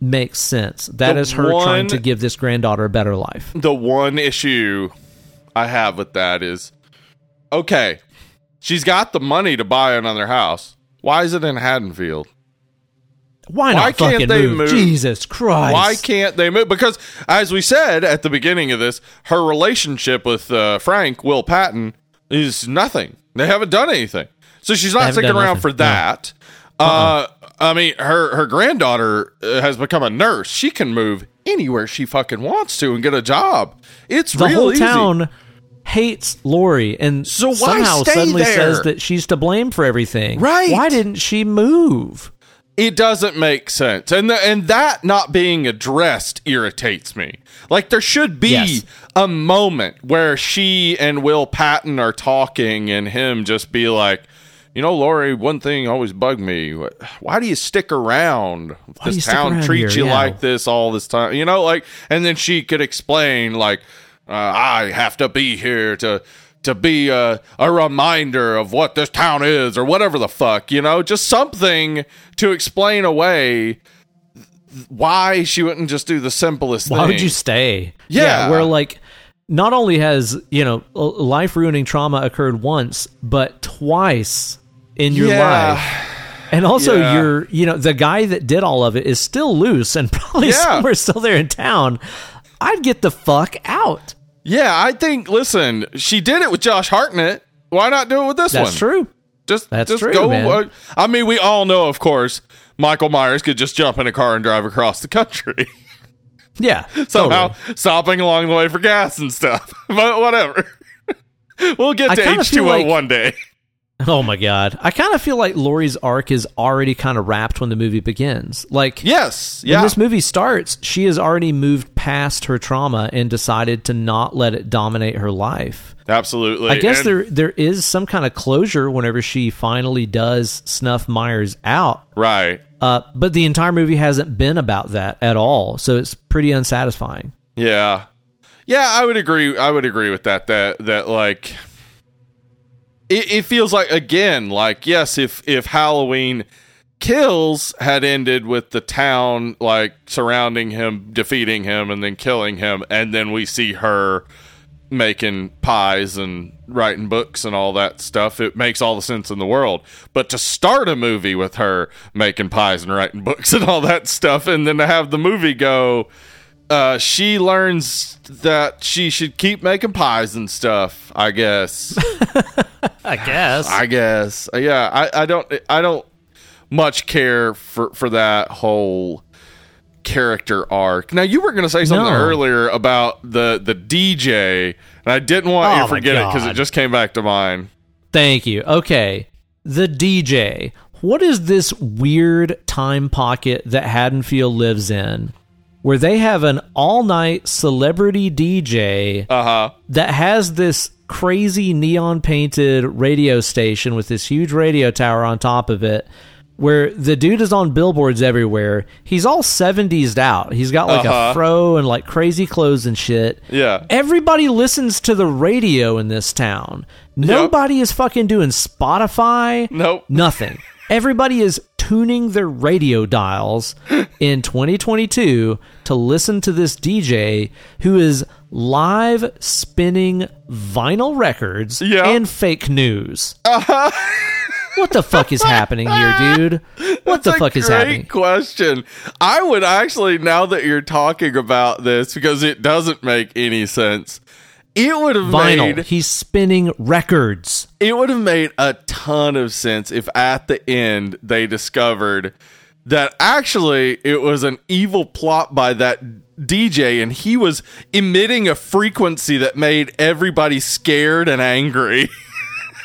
makes sense. That is her trying to give this granddaughter a better life. The one issue I have with that is, okay, she's got the money to buy another house. Why is it in Haddonfield? Why not fucking move? Jesus Christ. Why can't they move? Because, as we said at the beginning of this, her relationship with Frank, Will Patton, is nothing. They haven't done anything. So she's not sticking around for that. No. I mean, her granddaughter has become a nurse. She can move anywhere she fucking wants to and get a job. It's the real easy. The whole town hates Lori and so somehow suddenly says that she's to blame for everything. Right. Why didn't she move? It doesn't make sense. And that not being addressed irritates me. Like, there should be a moment where she and Will Patton are talking and him just be like, you know, Lori, one thing always bugged me. Why do you stick around? This town treats you like this all this time. You know, like, and then she could explain, like, I have to be here to be a reminder of what this town is or whatever the fuck, you know, just something to explain away why she wouldn't just do the simplest thing. Why would you stay? Yeah, where, like, not only has, you know, life-ruining trauma occurred once, but twice in your life. And also you're, you know, the guy that did all of it is still loose and probably somewhere still there in town. I'd get the fuck out. Yeah, I think, listen, she did it with Josh Hartnett. Why not do it with this one? That's true. That's true, go. Man. I mean, we all know, of course, Michael Myers could just jump in a car and drive across the country. Yeah. Somehow stopping along the way for gas and stuff. But whatever. We'll get to H2O one day. Oh my God. I kind of feel like Laurie's arc is already kind of wrapped when the movie begins. Like, yes, when this movie starts, she has already moved past her trauma and decided to not let it dominate her life. Absolutely. I guess there is some kind of closure whenever she finally does snuff Myers out. Right. But the entire movie hasn't been about that at all. So it's pretty unsatisfying. Yeah. Yeah, I would agree. I would agree with that. That like, it feels like, again, like, yes, if Halloween Kills had ended with the town, like, surrounding him, defeating him, and then killing him, and then we see her making pies and writing books and all that stuff, it makes all the sense in the world. But to start a movie with her making pies and writing books and all that stuff, and then to have the movie go, she learns that she should keep making pies and stuff, I guess. I guess. Yeah, I don't much care for that whole character arc. Now, you were going to say something earlier about the DJ, and I didn't want you to forget it because it just came back to mind. Thank you. Okay, the DJ. What is this weird time pocket that Haddonfield lives in, where they have an all-night celebrity DJ that has this crazy neon-painted radio station with this huge radio tower on top of it, where the dude is on billboards everywhere. He's all 70s out. He's got, like, a fro and, like, crazy clothes and shit. Yeah. Everybody listens to the radio in this town. Nobody is fucking doing Spotify. Nope. Nothing. Everybody is tuning their radio dials in 2022 to listen to this DJ who is live spinning vinyl records and fake news. What the fuck is happening here, dude? What the fuck is happening? Great question. I would actually, now that you're talking about this, because it doesn't make any sense, it would have made... He's spinning records. It would have made a ton of sense if at the end they discovered that actually it was an evil plot by that DJ and he was emitting a frequency that made everybody scared and angry.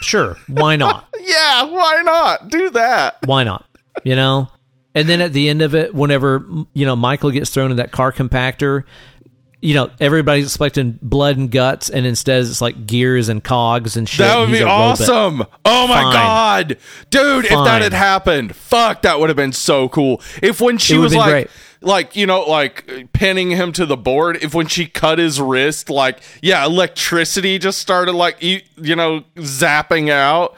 Sure. Why not? Yeah. Why not? Do that. Why not? You know? And then at the end of it, whenever, you know, Michael gets thrown in that car compactor, you know, everybody's expecting blood and guts, and instead it's like gears and cogs and shit. That would be awesome. Oh my God. Dude, if that had happened, fuck, that would have been so cool. If when she was like, you know, like pinning him to the board, if when she cut his wrist, like, yeah, electricity just started, like, you know, zapping out.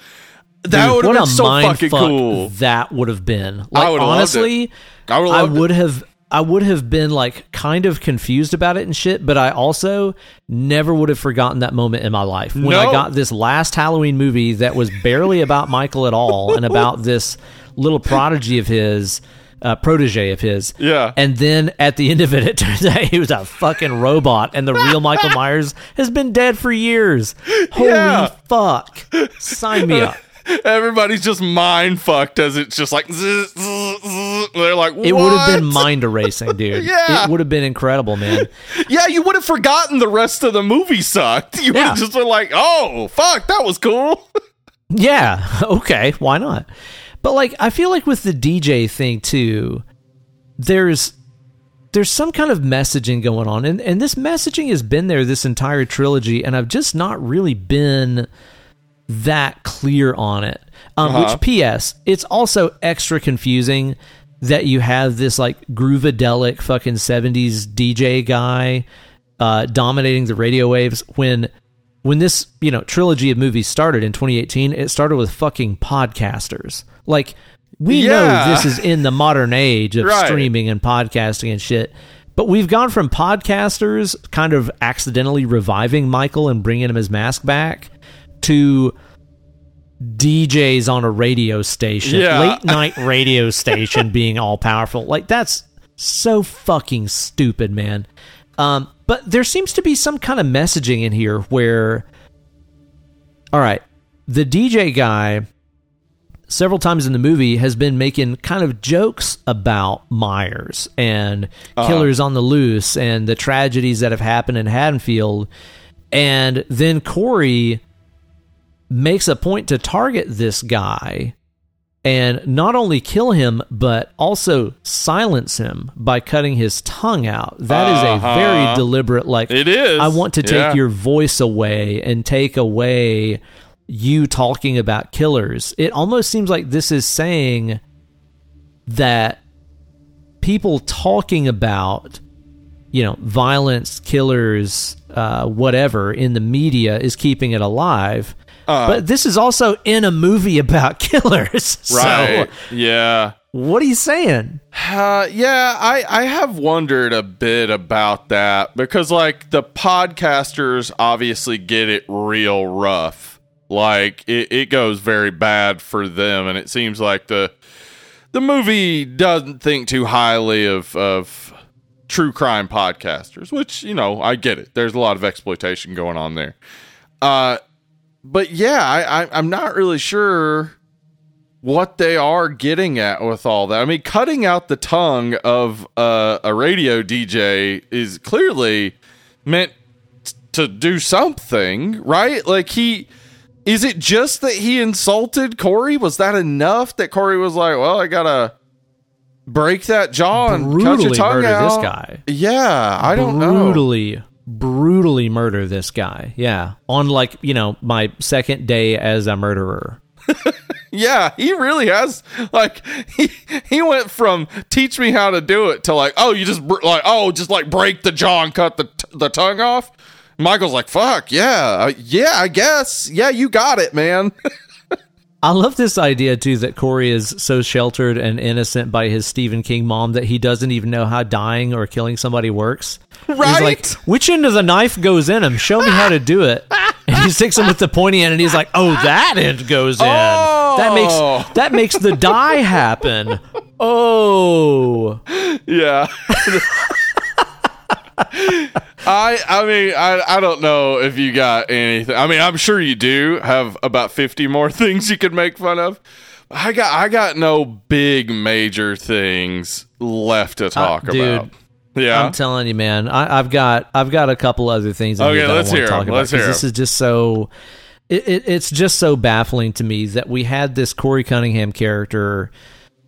That would have been so fucking cool. That would have been. Like, honestly, I would have. I would have been, like, kind of confused about it and shit, but I also never would have forgotten that moment in my life when I got this last Halloween movie that was barely about Michael at all and about this little prodigy of his protege of his. Yeah. And then at the end of it, it turns out he was a fucking robot, and the real Michael Myers has been dead for years. Holy fuck. Sign me up. Everybody's just mind fucked as it's just like zzz, zzz, zzz. They're like, what? It would have been mind erasing, dude. Yeah, it would have been incredible, man. Yeah, you would have forgotten the rest of the movie sucked. You would have just been like, oh fuck, that was cool. Yeah, okay, why not? But like, I feel like with the DJ thing too, there's some kind of messaging going on, and this messaging has been there this entire trilogy, and I've just not really been that clear on it. Which, P.S., it's also extra confusing that you have this like groovadelic fucking 70s DJ guy dominating the radio waves when this, you know, trilogy of movies started in 2018. It started with fucking podcasters. Like, we know this is in the modern age of streaming and podcasting and shit. But we've gone from podcasters kind of accidentally reviving Michael and bringing him his mask back to DJs on a radio station, late night radio station being all powerful. Like, that's so fucking stupid, man. But there seems to be some kind of messaging in here where, all right, the DJ guy several times in the movie has been making kind of jokes about Myers and killers on the loose and the tragedies that have happened in Haddonfield. And then Corey makes a point to target this guy and not only kill him, but also silence him by cutting his tongue out. That is a very deliberate, like, it is. I want to take your voice away and take away you talking about killers. It almost seems like this is saying that people talking about, you know, violence, killers, whatever in the media is keeping it alive. But this is also in a movie about killers. Right. So yeah. What are you saying? I have wondered a bit about that because, like, the podcasters obviously get it real rough. Like, it goes very bad for them, and it seems like the movie doesn't think too highly of true crime podcasters, which, you know, I get it. There's a lot of exploitation going on there. But yeah, I'm not really sure what they are getting at with all that. I mean, cutting out the tongue of a radio DJ is clearly meant to do something, right? Like, is it just that he insulted Corey? Was that enough that Corey was like, well, I gotta break that jaw and cut your tongue out? Brutally murder this guy. Yeah, I don't know. Brutally murder this guy. Yeah. On, like, you know, my second day as a murderer. Yeah, he really has, like, he went from teach me how to do it to like, oh, you just like, oh, just like break the jaw and cut the tongue off. Michael's like, fuck yeah. Yeah, I guess. Yeah, you got it, man. I love this idea, too, that Corey is so sheltered and innocent by his Stephen King mom that he doesn't even know how dying or killing somebody works. Right? He's like, which end of the knife goes in him? Show me how to do it. And he sticks him with the pointy end, and he's like, oh, that end goes in. Oh. That makes the die happen. Oh. Yeah. I mean, I don't know if you got anything. I mean, I'm sure you do have about 50 more things you could make fun of. I got no big major things left to talk about. Yeah, I'm telling you, man. I've got a couple other things. Okay, let's hear. This is just so. It's just so baffling to me that we had this Corey Cunningham character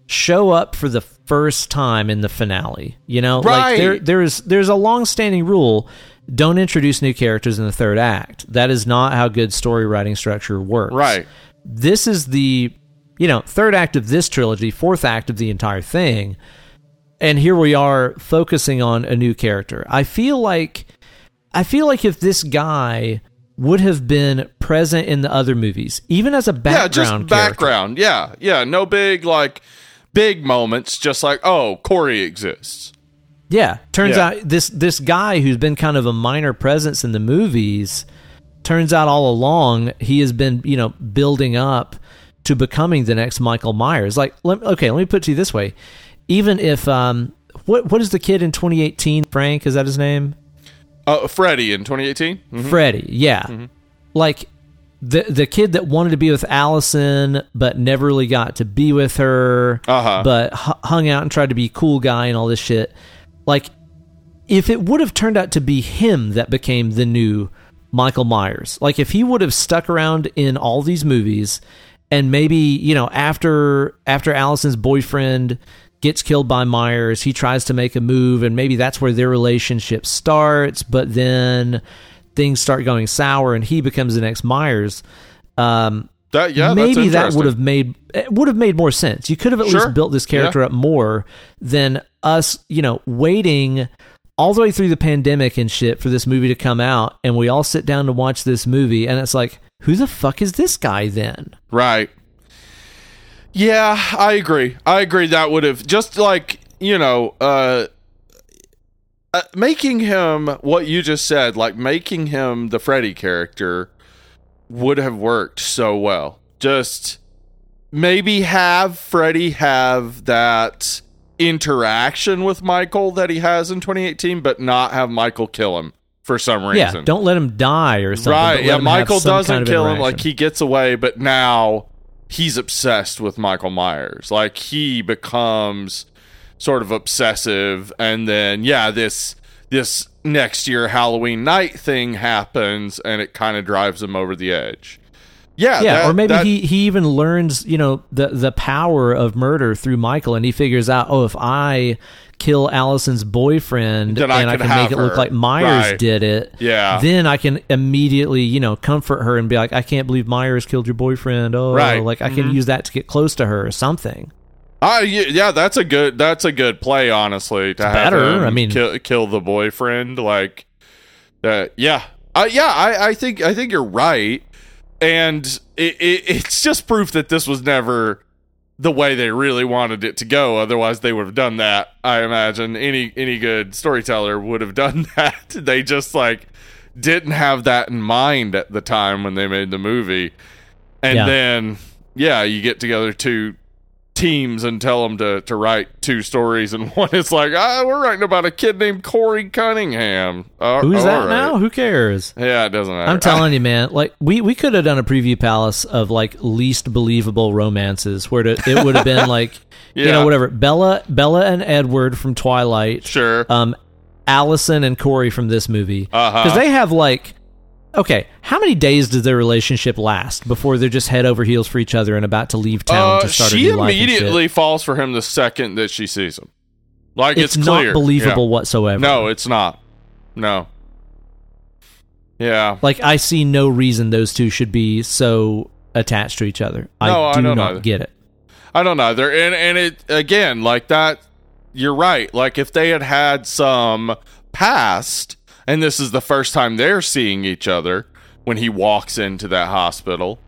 show up for the first time in the finale. You know, right? Like, there's a long-standing rule: don't introduce new characters in the third act. That is not how good story writing structure works. Right. This is the, you know, third act of this trilogy, fourth act of the entire thing, and here we are focusing on a new character. I feel like if this guy would have been present in the other movies, even as a background character. No big, like, big moments, just like, oh, Corey exists. Yeah, turns out this guy who's been kind of a minor presence in the movies, turns out all along he has been, you know, building up to becoming the next Michael Myers. Like, let me put it to you this way. even if what is the kid in 2018? Frank, is that his name? Freddy in 2018. Mm-hmm. Freddy, yeah. Mm-hmm. Like the kid that wanted to be with Allison but never really got to be with her, but hung out and tried to be cool guy and all this shit. Like, if it would have turned out to be him that became the new Michael Myers, like if he would have stuck around in all these movies, and maybe, you know, after Allison's boyfriend gets killed by Myers, he tries to make a move, and maybe that's where their relationship starts, but then things start going sour and he becomes the next Myers. Maybe that would have made more sense. You could have at least built this character up more than us, you know, waiting all the way through the pandemic and shit for this movie to come out, and we all sit down to watch this movie, and it's like, who the fuck is this guy then? Right. Yeah, I agree. That would have, just like, you know, making him what you just said, like making him the Freddy character would have worked so well. Just maybe have Freddy have that interaction with Michael that he has in 2018, but not have Michael kill him for some reason. Yeah, don't let him die or something. Right, yeah, Michael doesn't kill him, like he gets away, but now he's obsessed with Michael Myers. Like he becomes sort of obsessive, and then this next year Halloween night thing happens and it kind of drives him over the edge. Yeah, or maybe he even learns, you know, the power of murder through Michael, and he figures out, oh, if I kill Allison's boyfriend and I can make it look like Myers did it, then I can immediately, you know, comfort her and be like, I can't believe Myers killed your boyfriend. Oh, like I can use that to get close to her or something. Yeah, that's a good play, honestly, to have him kill the boyfriend. Like, I think you're right. And it's just proof that this was never the way they really wanted it to go. Otherwise, they would have done that. I imagine any good storyteller would have done that. They just like didn't have that in mind at the time when they made the movie. And then you get together two teams and tell them to write two stories, and one is like, we're writing about a kid named Corey Cunningham. Who's that now? Who cares? Yeah, it doesn't matter. I'm telling you, man, like we could have done a preview palace of like least believable romances where it would have been like you know, whatever, Bella and Edward from Twilight, Allison and Corey from this movie, because they have like, okay, how many days did their relationship last before they're just head over heels for each other and about to leave town to start a new life? She immediately falls for him the second that she sees him. Like, it's clear. Not believable whatsoever. No, it's not. No. Yeah. Like, I see no reason those two should be so attached to each other. I don't get it. I don't either. And it, again, like that, you're right. Like, if they had some past, and this is the first time they're seeing each other when he walks into that hospital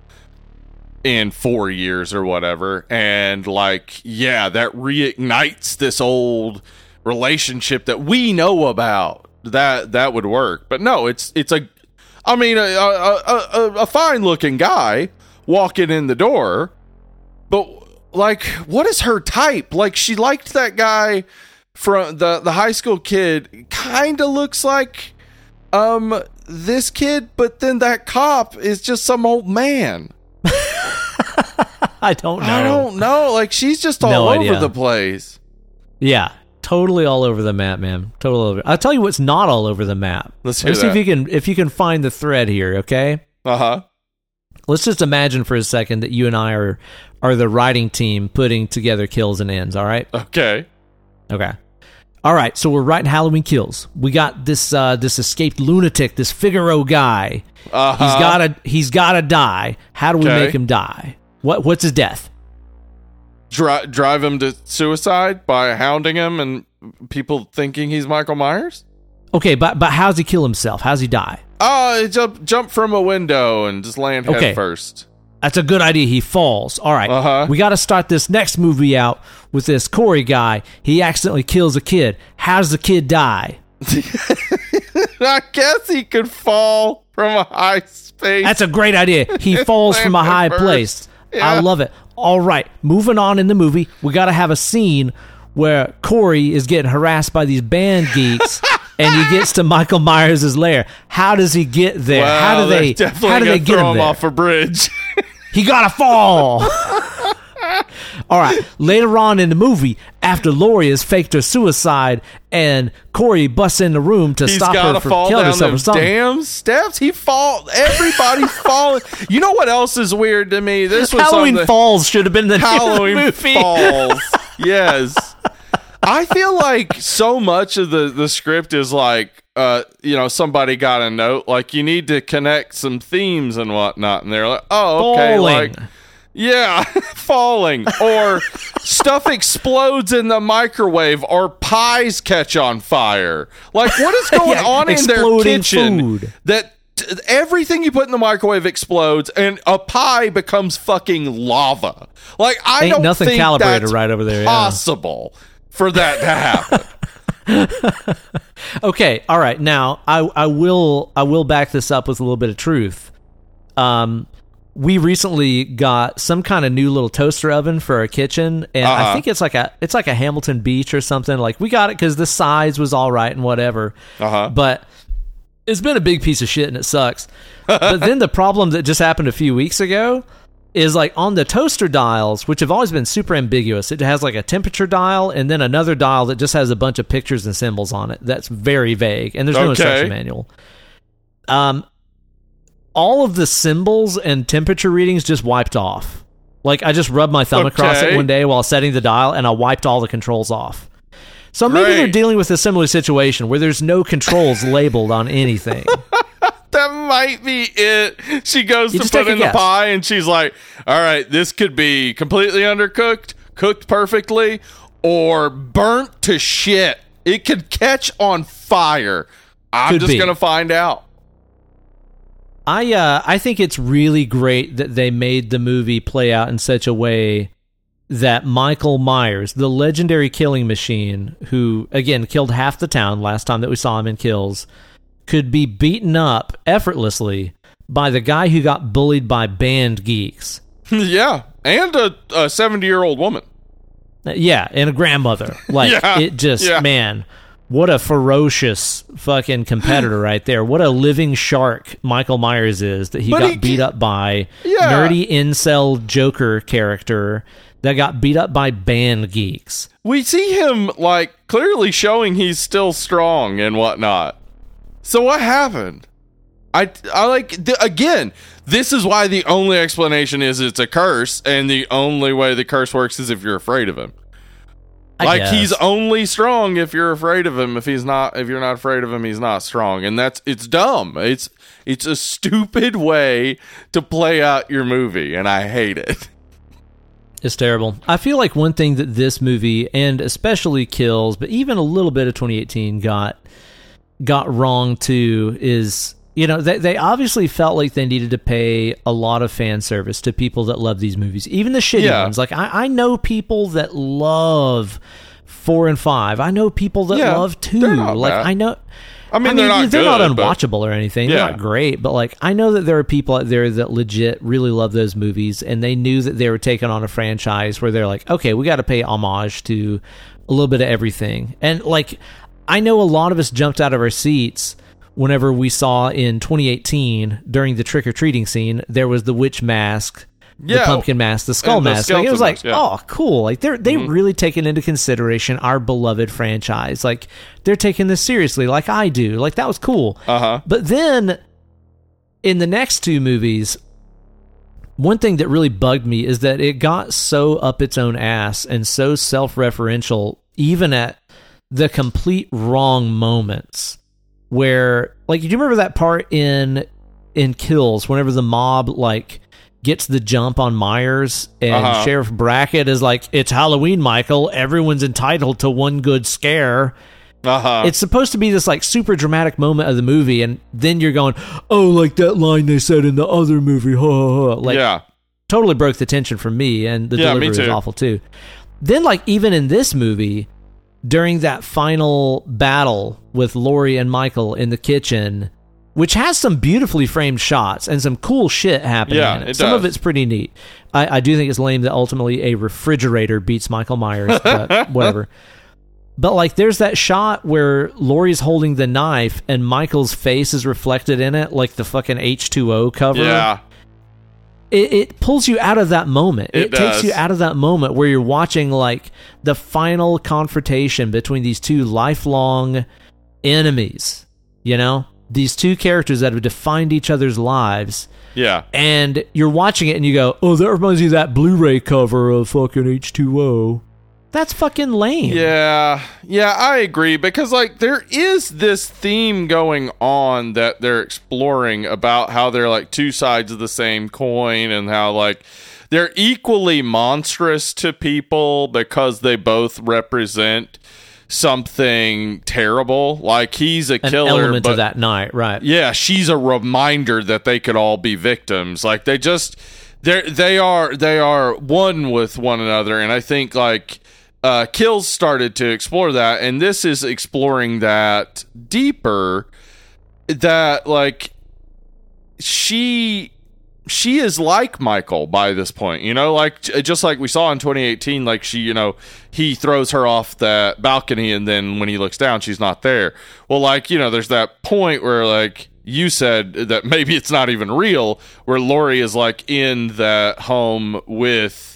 in 4 years or whatever. And like, yeah, that reignites this old relationship that we know about. That would work. But no, it's a fine looking guy walking in the door. But like, what is her type? Like, she liked that guy from the high school kid, kind of looks like this kid, but then that cop is just some old man. I don't know. Like, she's just all over the place. Yeah, totally all over the map, man. Totally over. I'll tell you what's not all over the map. Let's see if you can find the thread here. Okay. Let's just imagine for a second that you and I are the writing team putting together Kills and Ends. All right. Okay. All right, so we're writing Halloween Kills. We got this this escaped lunatic, this Figaro guy. He's gotta die. How do we make him die? What's his death? Drive him to suicide by hounding him and people thinking he's Michael Myers? Okay, but how's he kill himself? How's he die? Jump from a window and just land head first. That's a good idea. He falls. All right. We got to start this next movie out with this Corey guy. He accidentally kills a kid. How does the kid die? I guess he could fall from a high space. That's a great idea. He falls from a high place. Yeah. I love it. All right. Moving on in the movie, we got to have a scene where Corey is getting harassed by these band geeks and he gets to Michael Myers' lair. How does he get there? Wow, how do they get him there? Off a bridge. He gotta fall. All right. Later on in the movie, after Lori has faked her suicide and Corey busts in the room to stop her from killing herself or something. Damn steps. He falls. Everybody falling. You know what else is weird to me? This was Halloween Falls should have been the Halloween name of the movie. Falls. Yes. I feel like so much of the script is like, somebody got a note like you need to connect some themes and whatnot, and they're like, oh, okay, falling. Like. Yeah, falling, or stuff explodes in the microwave, or pies catch on fire. Like, what is going on in their kitchen food. That everything you put in the microwave explodes, and a pie becomes fucking lava? Like, I ain't don't nothing think calibrated that's right over there. Possible for that to happen. Okay, all right. Now, I will back this up with a little bit of truth. We recently got some kind of new little toaster oven for our kitchen, and I think it's like a Hamilton Beach or something. Like, we got it because the size was all right and whatever. But it's been a big piece of shit and it sucks. But then the problem that just happened a few weeks ago is, like, on the toaster dials, which have always been super ambiguous. It has like a temperature dial and then another dial that just has a bunch of pictures and symbols on it. That's very vague, and there's no instruction manual. All of the symbols and temperature readings just wiped off. Like, I just rubbed my thumb across it one day while setting the dial, and I wiped all the controls off. So maybe they're dealing with a similar situation where there's no controls labeled on anything. That might be it. She goes to put in the pie, and she's like, all right, this could be completely undercooked, cooked perfectly, or burnt to shit. It could catch on fire. I'm just going to find out. I think it's really great that they made the movie play out in such a way that Michael Myers, the legendary killing machine, who, again, killed half the town last time that we saw him in Kills, could be beaten up effortlessly by the guy who got bullied by band geeks. Yeah, and a 70-year-old woman. Yeah, and a grandmother. Like, man... What a ferocious fucking competitor right there. What a living shark Michael Myers is that he got beat up by. Yeah. Nerdy incel Joker character that got beat up by band geeks. We see him, like, clearly showing he's still strong and whatnot. So what happened? Again, this is why the only explanation is it's a curse, and the only way the curse works is if you're afraid of him. Like, he's only strong if you're afraid of him. If you're not afraid of him, he's not strong. And it's dumb. It's a stupid way to play out your movie, and I hate it. It's terrible. I feel like one thing that this movie, and especially Kills, but even a little bit of 2018 got wrong too, is, you know, they obviously felt like they needed to pay a lot of fan service to people that love these movies, even the shitty ones. Like, I know people that love 4 and 5. I know people that love 2. Like, bad. I mean, they're not unwatchable or anything. Yeah. They're not great, but, like, I know that there are people out there that legit really love those movies, and they knew that they were taking on a franchise where they're like, okay, we got to pay homage to a little bit of everything. And, like, I know a lot of us jumped out of our seats whenever we saw in 2018 during the trick-or-treating scene, there was the witch mask, the pumpkin mask, the skull mask. Like, it was like, oh, cool. Like, they're really taking into consideration our beloved franchise. Like, they're taking this seriously, like I do. Like, that was cool. But then, in the next two movies, one thing that really bugged me is that it got so up its own ass and so self-referential, even at the complete wrong moments. Where, like, do you remember that part in Kills whenever the mob, like, gets the jump on Myers and Sheriff Brackett is like, it's Halloween, Michael. Everyone's entitled to one good scare. It's supposed to be this, like, super dramatic moment of the movie, and then you're going, oh, like that line they said in the other movie. Like, totally broke the tension for me, and the delivery was awful too. Then, like, even in this movie, during that final battle with Lori and Michael in the kitchen, which has some beautifully framed shots and some cool shit happening in it. Some of it's pretty neat. I do think it's lame that ultimately a refrigerator beats Michael Myers, but whatever. But, like, there's that shot where Laurie's holding the knife and Michael's face is reflected in it, like the fucking H2O cover. Yeah. It pulls you out of that moment. It takes you out of that moment where you're watching, like, the final confrontation between these two lifelong enemies, you know? These two characters that have defined each other's lives. Yeah. And you're watching it and you go, oh, that reminds you of that Blu-ray cover of fucking H2O. That's fucking lame. Yeah. Yeah, I agree. Because, like, there is this theme going on that they're exploring about how they're, like, two sides of the same coin and how, like, they're equally monstrous to people because they both represent something terrible. Like, he's a killer. An element of that night, right. Yeah, she's a reminder that they could all be victims. Like, they just... They are one with one another, and I think, like, Kills started to explore that, and this is exploring that deeper, that, like, she is like Michael by this point, you know, like, just like we saw in 2018, like, she, you know, he throws her off that balcony, and then when he looks down, she's not there. Well, like, you know, there's that point where, like, you said that maybe it's not even real, where Laurie is, like, in that home with,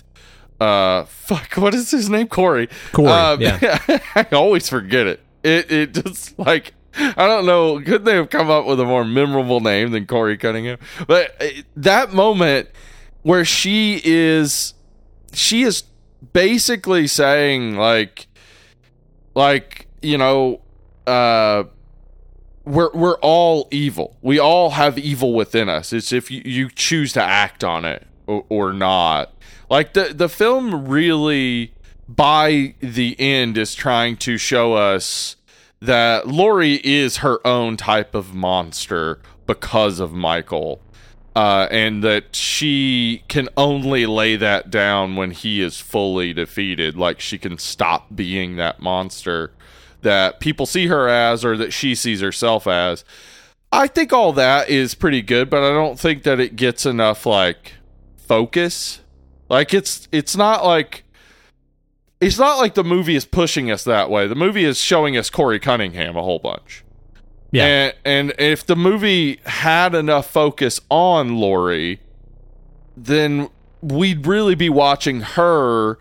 what is his name? Corey. Yeah. I always forget it. It just, like, I don't know. Couldn't they have come up with a more memorable name than Corey Cunningham? But that moment where she is basically saying, like, you know, we're all evil. We all have evil within us. It's if you choose to act on it or not. Like, the film really, by the end, is trying to show us that Laurie is her own type of monster because of Michael. And that she can only lay that down when he is fully defeated. Like, she can stop being that monster that people see her as, or that she sees herself as. I think all that is pretty good, but I don't think that it gets enough, like, focus. Like, it's not like the movie is pushing us that way. The movie is showing us Corey Cunningham a whole bunch. Yeah. And if the movie had enough focus on Laurie, then we'd really be watching her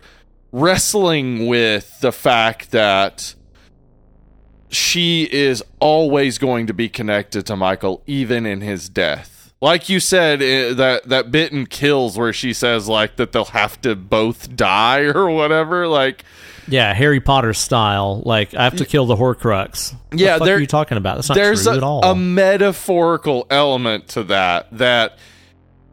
wrestling with the fact that she is always going to be connected to Michael, even in his death. Like you said, that bit in Kills where she says, like, that they'll have to both die or whatever. Like, yeah, Harry Potter style. Like, I have to kill the Horcrux. Yeah, what are you talking about? That's not true at all. There's a metaphorical element to that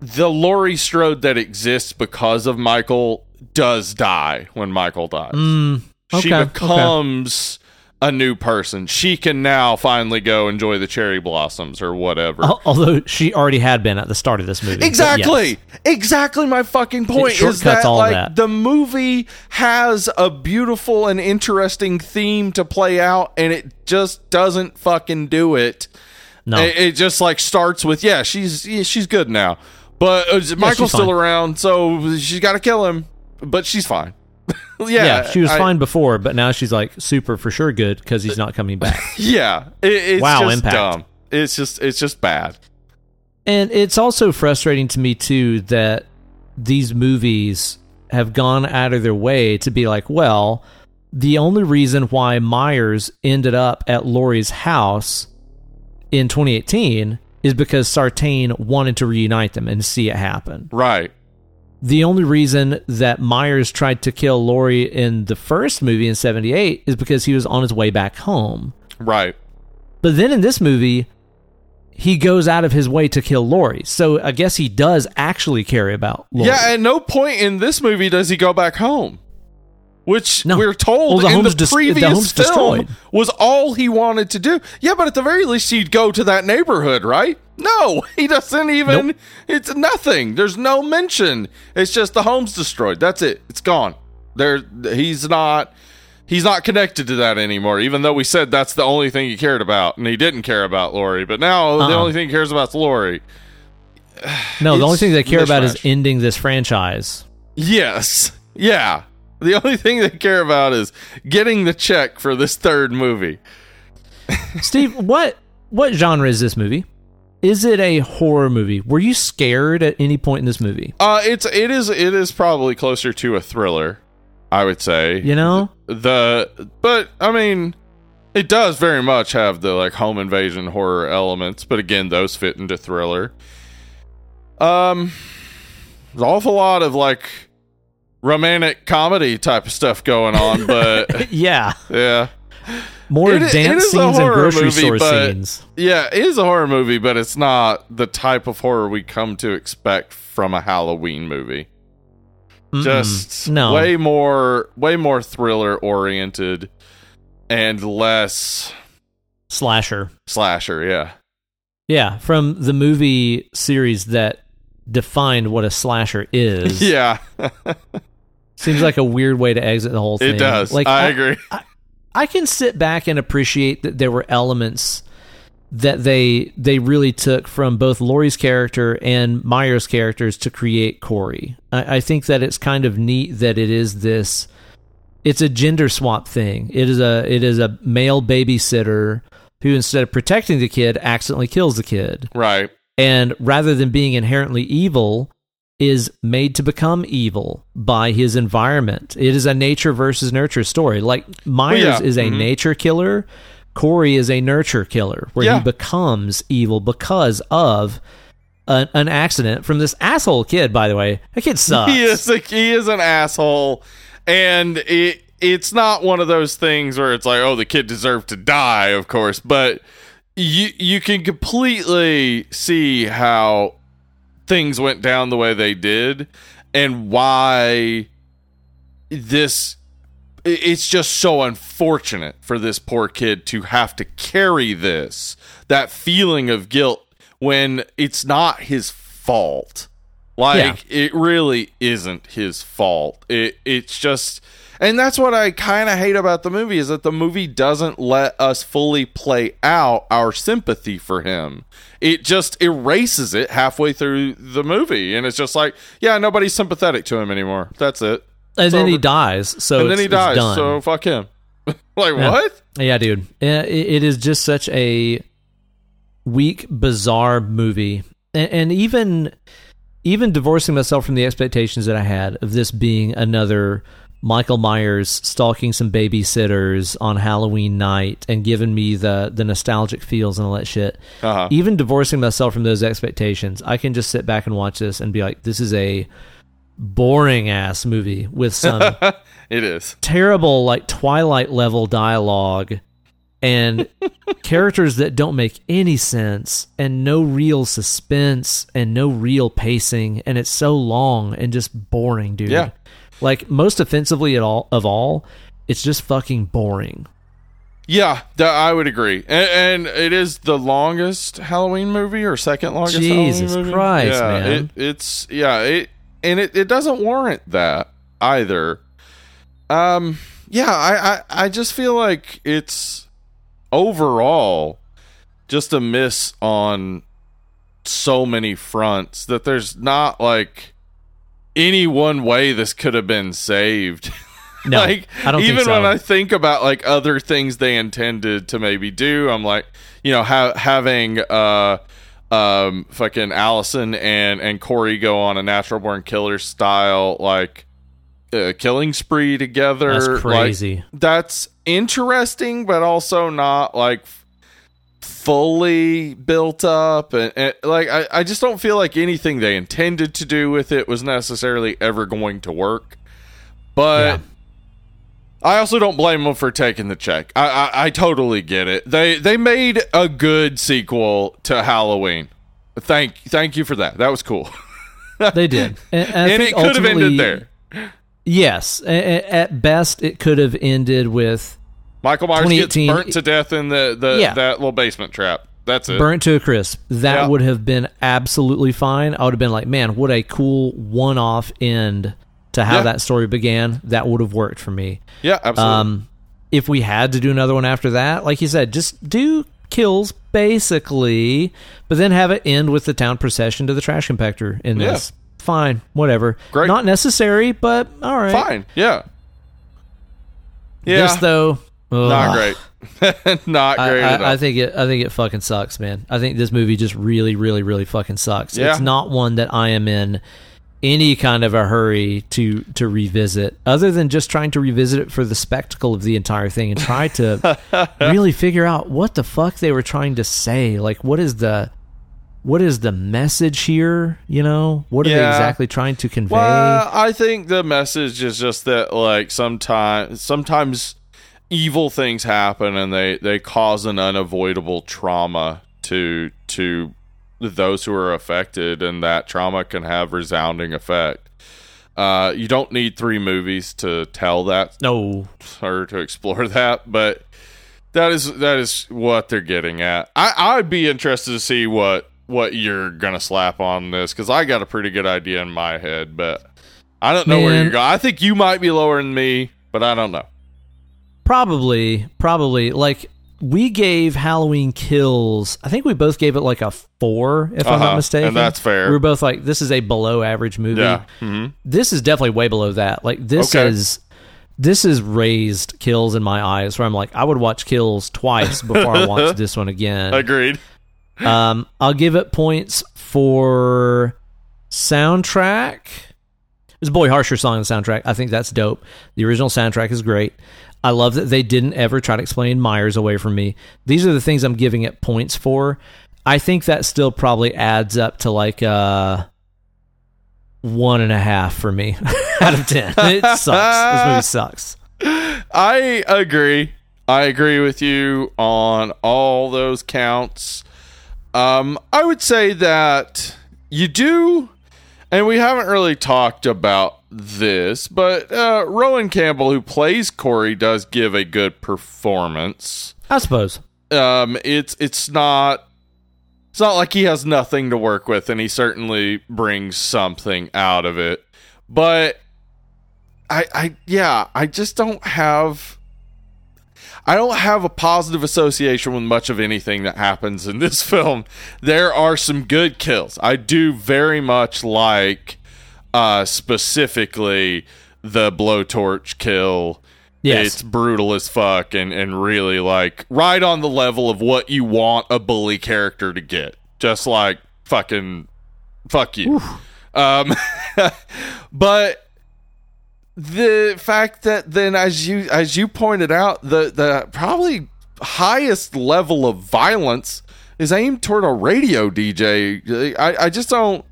the Laurie Strode that exists because of Michael does die when Michael dies. She becomes a new person. She can now finally go enjoy the cherry blossoms or whatever. Although she already had been at the start of this movie. Exactly. Yes. Exactly my fucking point is that, like, the movie has a beautiful and interesting theme to play out, and it just doesn't fucking do it. No. It just, like, starts with, yeah, she's good now. But Michael's still around, so she's got to kill him, but she's fine. Yeah, she was fine before, but now she's, like, super for sure good because he's not coming back. Yeah, it's just impact. Dumb. It's just bad. And it's also frustrating to me, too, that these movies have gone out of their way to be like, well, the only reason why Myers ended up at Laurie's house in 2018 is because Sartain wanted to reunite them and see it happen. Right. The only reason that Myers tried to kill Laurie in the first movie in 1978 is because he was on his way back home. Right. But then in this movie, he goes out of his way to kill Laurie. So I guess he does actually care about Laurie. Yeah, at no point in this movie does he go back home. Which we're told in the previous film was all he wanted to do. Yeah, but at the very least, he'd go to that neighborhood, right? No, he doesn't even. Nope. It's nothing. There's no mention. It's just the home's destroyed. That's it. It's gone. He's not. he's not connected to that anymore, even though we said that's the only thing he cared about, and he didn't care about Lori, but now the only thing he cares about is Lori. No, the only thing they care about is ending this franchise. Yes. Yeah. The only thing they care about is getting the check for this third movie. Steve, what genre is this movie? Is it a horror movie? Were you scared at any point in this movie? It is probably closer to a thriller, I would say. You know? But I mean, it does very much have the like home invasion horror elements, but again, those fit into thriller. There's an awful lot of like romantic comedy type of stuff going on, but yeah, more dance scenes and grocery store scenes. Yeah, it is a horror movie, but it's not the type of horror we come to expect from a Halloween movie. Just way more thriller oriented and less slasher. Yeah, from the movie series that defined what a slasher is. Yeah. Seems like a weird way to exit the whole thing. It does. Like, I agree. I can sit back and appreciate that there were elements that they really took from both Laurie's character and Meyer's characters to create Corey. I think that it's kind of neat that it is this. It's a gender swap thing. It is a male babysitter who, instead of protecting the kid, accidentally kills the kid. Right. And rather than being inherently evil, is made to become evil by his environment. It is a nature versus nurture story. Like, Myers is a nature killer. Corey is a nurture killer, where he becomes evil because of an accident from this asshole kid, by the way. That kid sucks. He is an asshole. And it's not one of those things where it's like, oh, the kid deserved to die, of course. But you can completely see how things went down the way they did and why this... It's just so unfortunate for this poor kid to have to carry this, that feeling of guilt when it's not his fault. Like, it really isn't his fault. It's just... And that's what I kind of hate about the movie, is that the movie doesn't let us fully play out our sympathy for him. It just erases it halfway through the movie. And it's just like, yeah, nobody's sympathetic to him anymore. That's it. And then he dies. So fuck him. Like, what? Yeah, dude. It is just such a weak, bizarre movie. And even divorcing myself from the expectations that I had of this being another Michael Myers stalking some babysitters on Halloween night and giving me the nostalgic feels and all that shit. Uh-huh. Even divorcing myself from those expectations, I can just sit back and watch this and be like, this is a boring ass movie with some it is terrible, like Twilight level dialogue and characters that don't make any sense and no real suspense and no real pacing. And it's so long and just boring, dude. Yeah. Like, most offensively of all, it's just fucking boring. Yeah, I would agree. And it is the longest Halloween movie, or second longest Jesus Halloween movie. Christ, yeah, man. It doesn't warrant that either. I just feel like it's overall just a miss on so many fronts that there's not, like, any one way this could have been saved. No, like, I don't even think so. When I think about like other things they intended to maybe do, I'm like, you know, having fucking Allison and Corey go on a Natural Born Killer style like killing spree together. That's crazy. Like, that's interesting, but also not like fully built up, and like I just don't feel like anything they intended to do with it was necessarily ever going to work. But I also don't blame them for taking the check. I totally get it. They made a good sequel to Halloween. Thank you for that. That was cool. They did, and it could have ended there. Yes, at best it could have ended with Michael Myers gets burnt to death in that little basement trap. That's it. Burnt to a crisp. That would have been absolutely fine. I would have been like, man, what a cool one-off end to how that story began. That would have worked for me. Yeah, absolutely. if we had to do another one after that, like you said, just do kills basically, but then have it end with the town procession to the trash compactor in this. Yeah. Fine. Whatever. Great. Not necessary, but all right. Fine. Yeah. Yeah. This, though... Ugh. Not great. Not great at all. I think it fucking sucks, man. I think this movie just really, really, really fucking sucks. Yeah. It's not one that I am in any kind of a hurry to revisit, other than just trying to revisit it for the spectacle of the entire thing and try to really figure out what the fuck they were trying to say. Like, what is the message here? You know, what are they exactly trying to convey? Well, I think the message is just that, like, sometimes evil things happen and they cause an unavoidable trauma to those who are affected, and that trauma can have resounding effect. You don't need three movies to tell that, no, or to explore that, but that is what they're getting at. I'd be interested to see what you're gonna slap on this, because I got a pretty good idea in my head, but I don't know where you're going. I think you might be lower than me, but I don't know. Probably. Like, we gave Halloween Kills, I think we both gave it like a 4, if I'm not mistaken. And that's fair. We were both like, this is a below average movie. Yeah. Mm-hmm. This is definitely way below that. Like, this is raised Kills in my eyes, where I'm like, I would watch Kills twice before I watch this one again. Agreed. I'll give it points for soundtrack. There's a Boy Harsher song in the soundtrack. I think that's dope. The original soundtrack is great. I love that they didn't ever try to explain Myers away from me. These are the things I'm giving it points for. I think that still probably adds up to like 1.5 for me out of 10. It sucks. This movie sucks. I agree. I agree with you on all those counts. I would say that you do, and we haven't really talked about this, but Rowan Campbell, who plays Corey, does give a good performance, I suppose. It's not like he has nothing to work with, and he certainly brings something out of it. But I just don't have a positive association with much of anything that happens in this film. There are some good kills. I do very much like specifically the blowtorch kill. Yes. It's brutal as fuck and really, like, right on the level of what you want a bully character to get. Just like, fucking, fuck you. But the fact that then, as you pointed out, the probably highest level of violence is aimed toward a radio DJ. I just don't...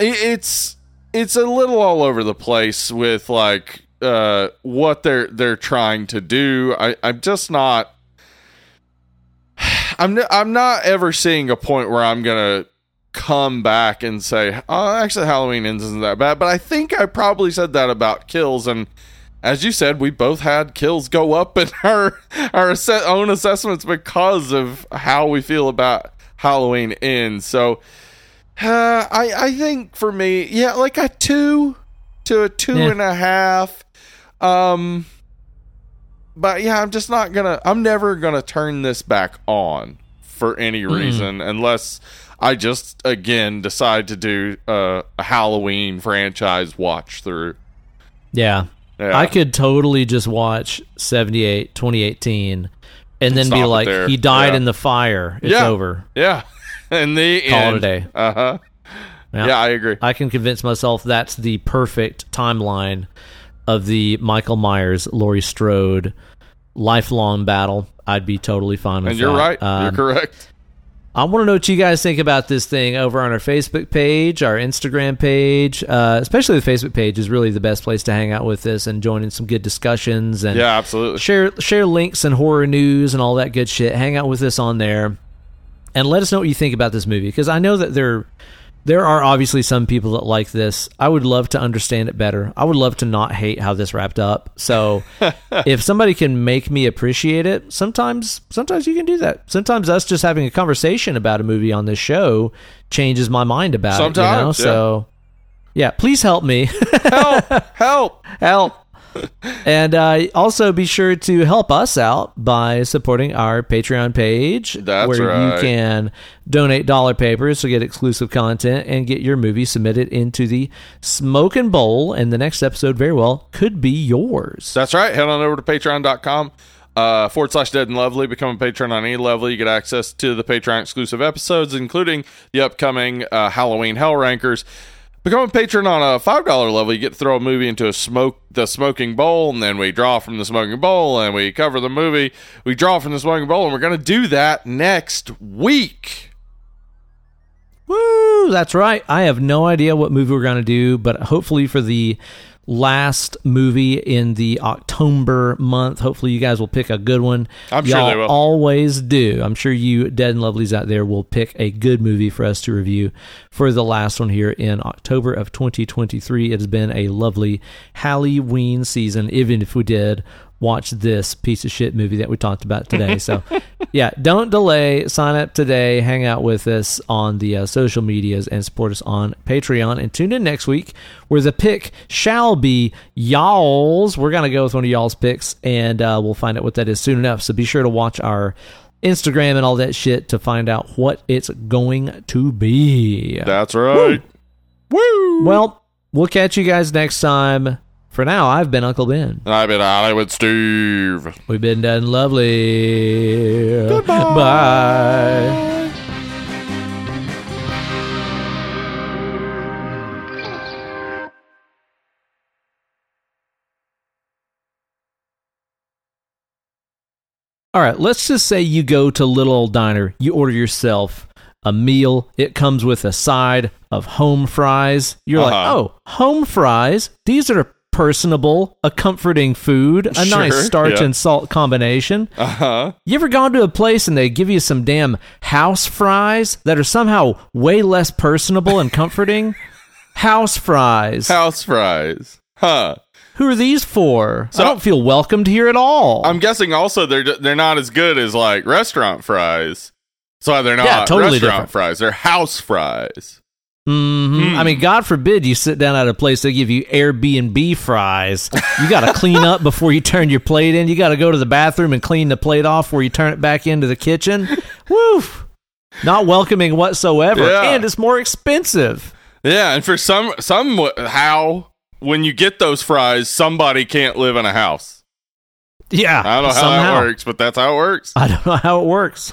It's a little all over the place with, like, what they're trying to do. I'm not ever seeing a point where I'm gonna come back and say, oh, actually Halloween Ends isn't that bad. But I think I probably said that about Kills, and as you said, we both had Kills go up in our own assessments because of how we feel about Halloween Ends. So. I think for me, yeah, like a 2 to a 2 and a half. But yeah, I'm just not gonna. I'm never gonna turn this back on for any reason, unless I just again decide to do a Halloween franchise watch through. Yeah, I could totally just watch 78, 2018, and then be like, he died in the fire. It's over. Yeah. In the call end. It a day. Uh-huh. Yeah, I agree. I can convince myself that's the perfect timeline of the Michael Myers, Laurie Strode lifelong battle. I'd be totally fine with that. And you're right. You're correct. I want to know what you guys think about this thing over on our Facebook page, our Instagram page, especially the Facebook page is really the best place to hang out with us and join in some good discussions. And yeah, absolutely. Share links and horror news and all that good shit. Hang out with us on there. And let us know what you think about this movie, because I know that there are obviously some people that like this. I would love to understand it better. I would love to not hate how this wrapped up. So if somebody can make me appreciate it, sometimes you can do that. Sometimes us just having a conversation about a movie on this show changes my mind about it. You know? Yeah. So yeah, please help me. Help! And also be sure to help us out by supporting our Patreon page. That's where right. You can donate dollar papers to get exclusive content and get your movie submitted into the Smokin' Bowl. And the next episode very well could be yours. That's right. Head on over to patreon.com. / Dead and Lovely. Become a patron on any level. You get access to the Patreon exclusive episodes, including the upcoming Halloween Hell Rankers. Become a patron on a $5 level. You get to throw a movie into the smoking bowl, and then we draw from the smoking bowl, and we cover the movie. We draw from the smoking bowl, and we're going to do that next week. Woo! That's right. I have no idea what movie we're going to do, but hopefully for the last movie in the October month. Hopefully you guys will pick a good one. I'm Y'all sure they will. Always do. I'm sure you Dead and Lovelies out there will pick a good movie for us to review for the last one here in October of 2023. It has been a lovely Halloween season, even if we did watch this piece of shit movie that we talked about today. So yeah, don't delay. Sign up today. Hang out with us on the social medias and support us on Patreon. And tune in next week where the pick shall be y'all's. We're going to go with one of y'all's picks, and we'll find out what that is soon enough. So be sure to watch our Instagram and all that shit to find out what it's going to be. That's right. Woo! Woo! Well, we'll catch you guys next time. For now, I've been Uncle Ben. And I've been Hollywood Steve. We've been Dead and Lovely. Goodbye. Bye. All right, let's just say you go to Little Old Diner. You order yourself a meal. It comes with a side of home fries. You're like, oh, home fries? These are personable, a comforting food, a nice starch and salt combination. You ever gone to a place and they give you some damn house fries that are somehow way less personable and comforting? House fries. Who are these for? So, I don't feel welcomed here at all. I'm guessing also they're not as good as like restaurant fries. So they're not totally restaurant different. Fries. They're house fries. Mm-hmm. I mean, God forbid you sit down at a place they give you Airbnb fries. You got to clean up before you turn your plate in. You got to go to the bathroom and clean the plate off before you turn it back into the kitchen. Woof! Not welcoming whatsoever, and it's more expensive. Yeah, and for somehow when you get those fries, somebody can't live in a house. Yeah, I don't know how that works, but that's how it works. I don't know how it works.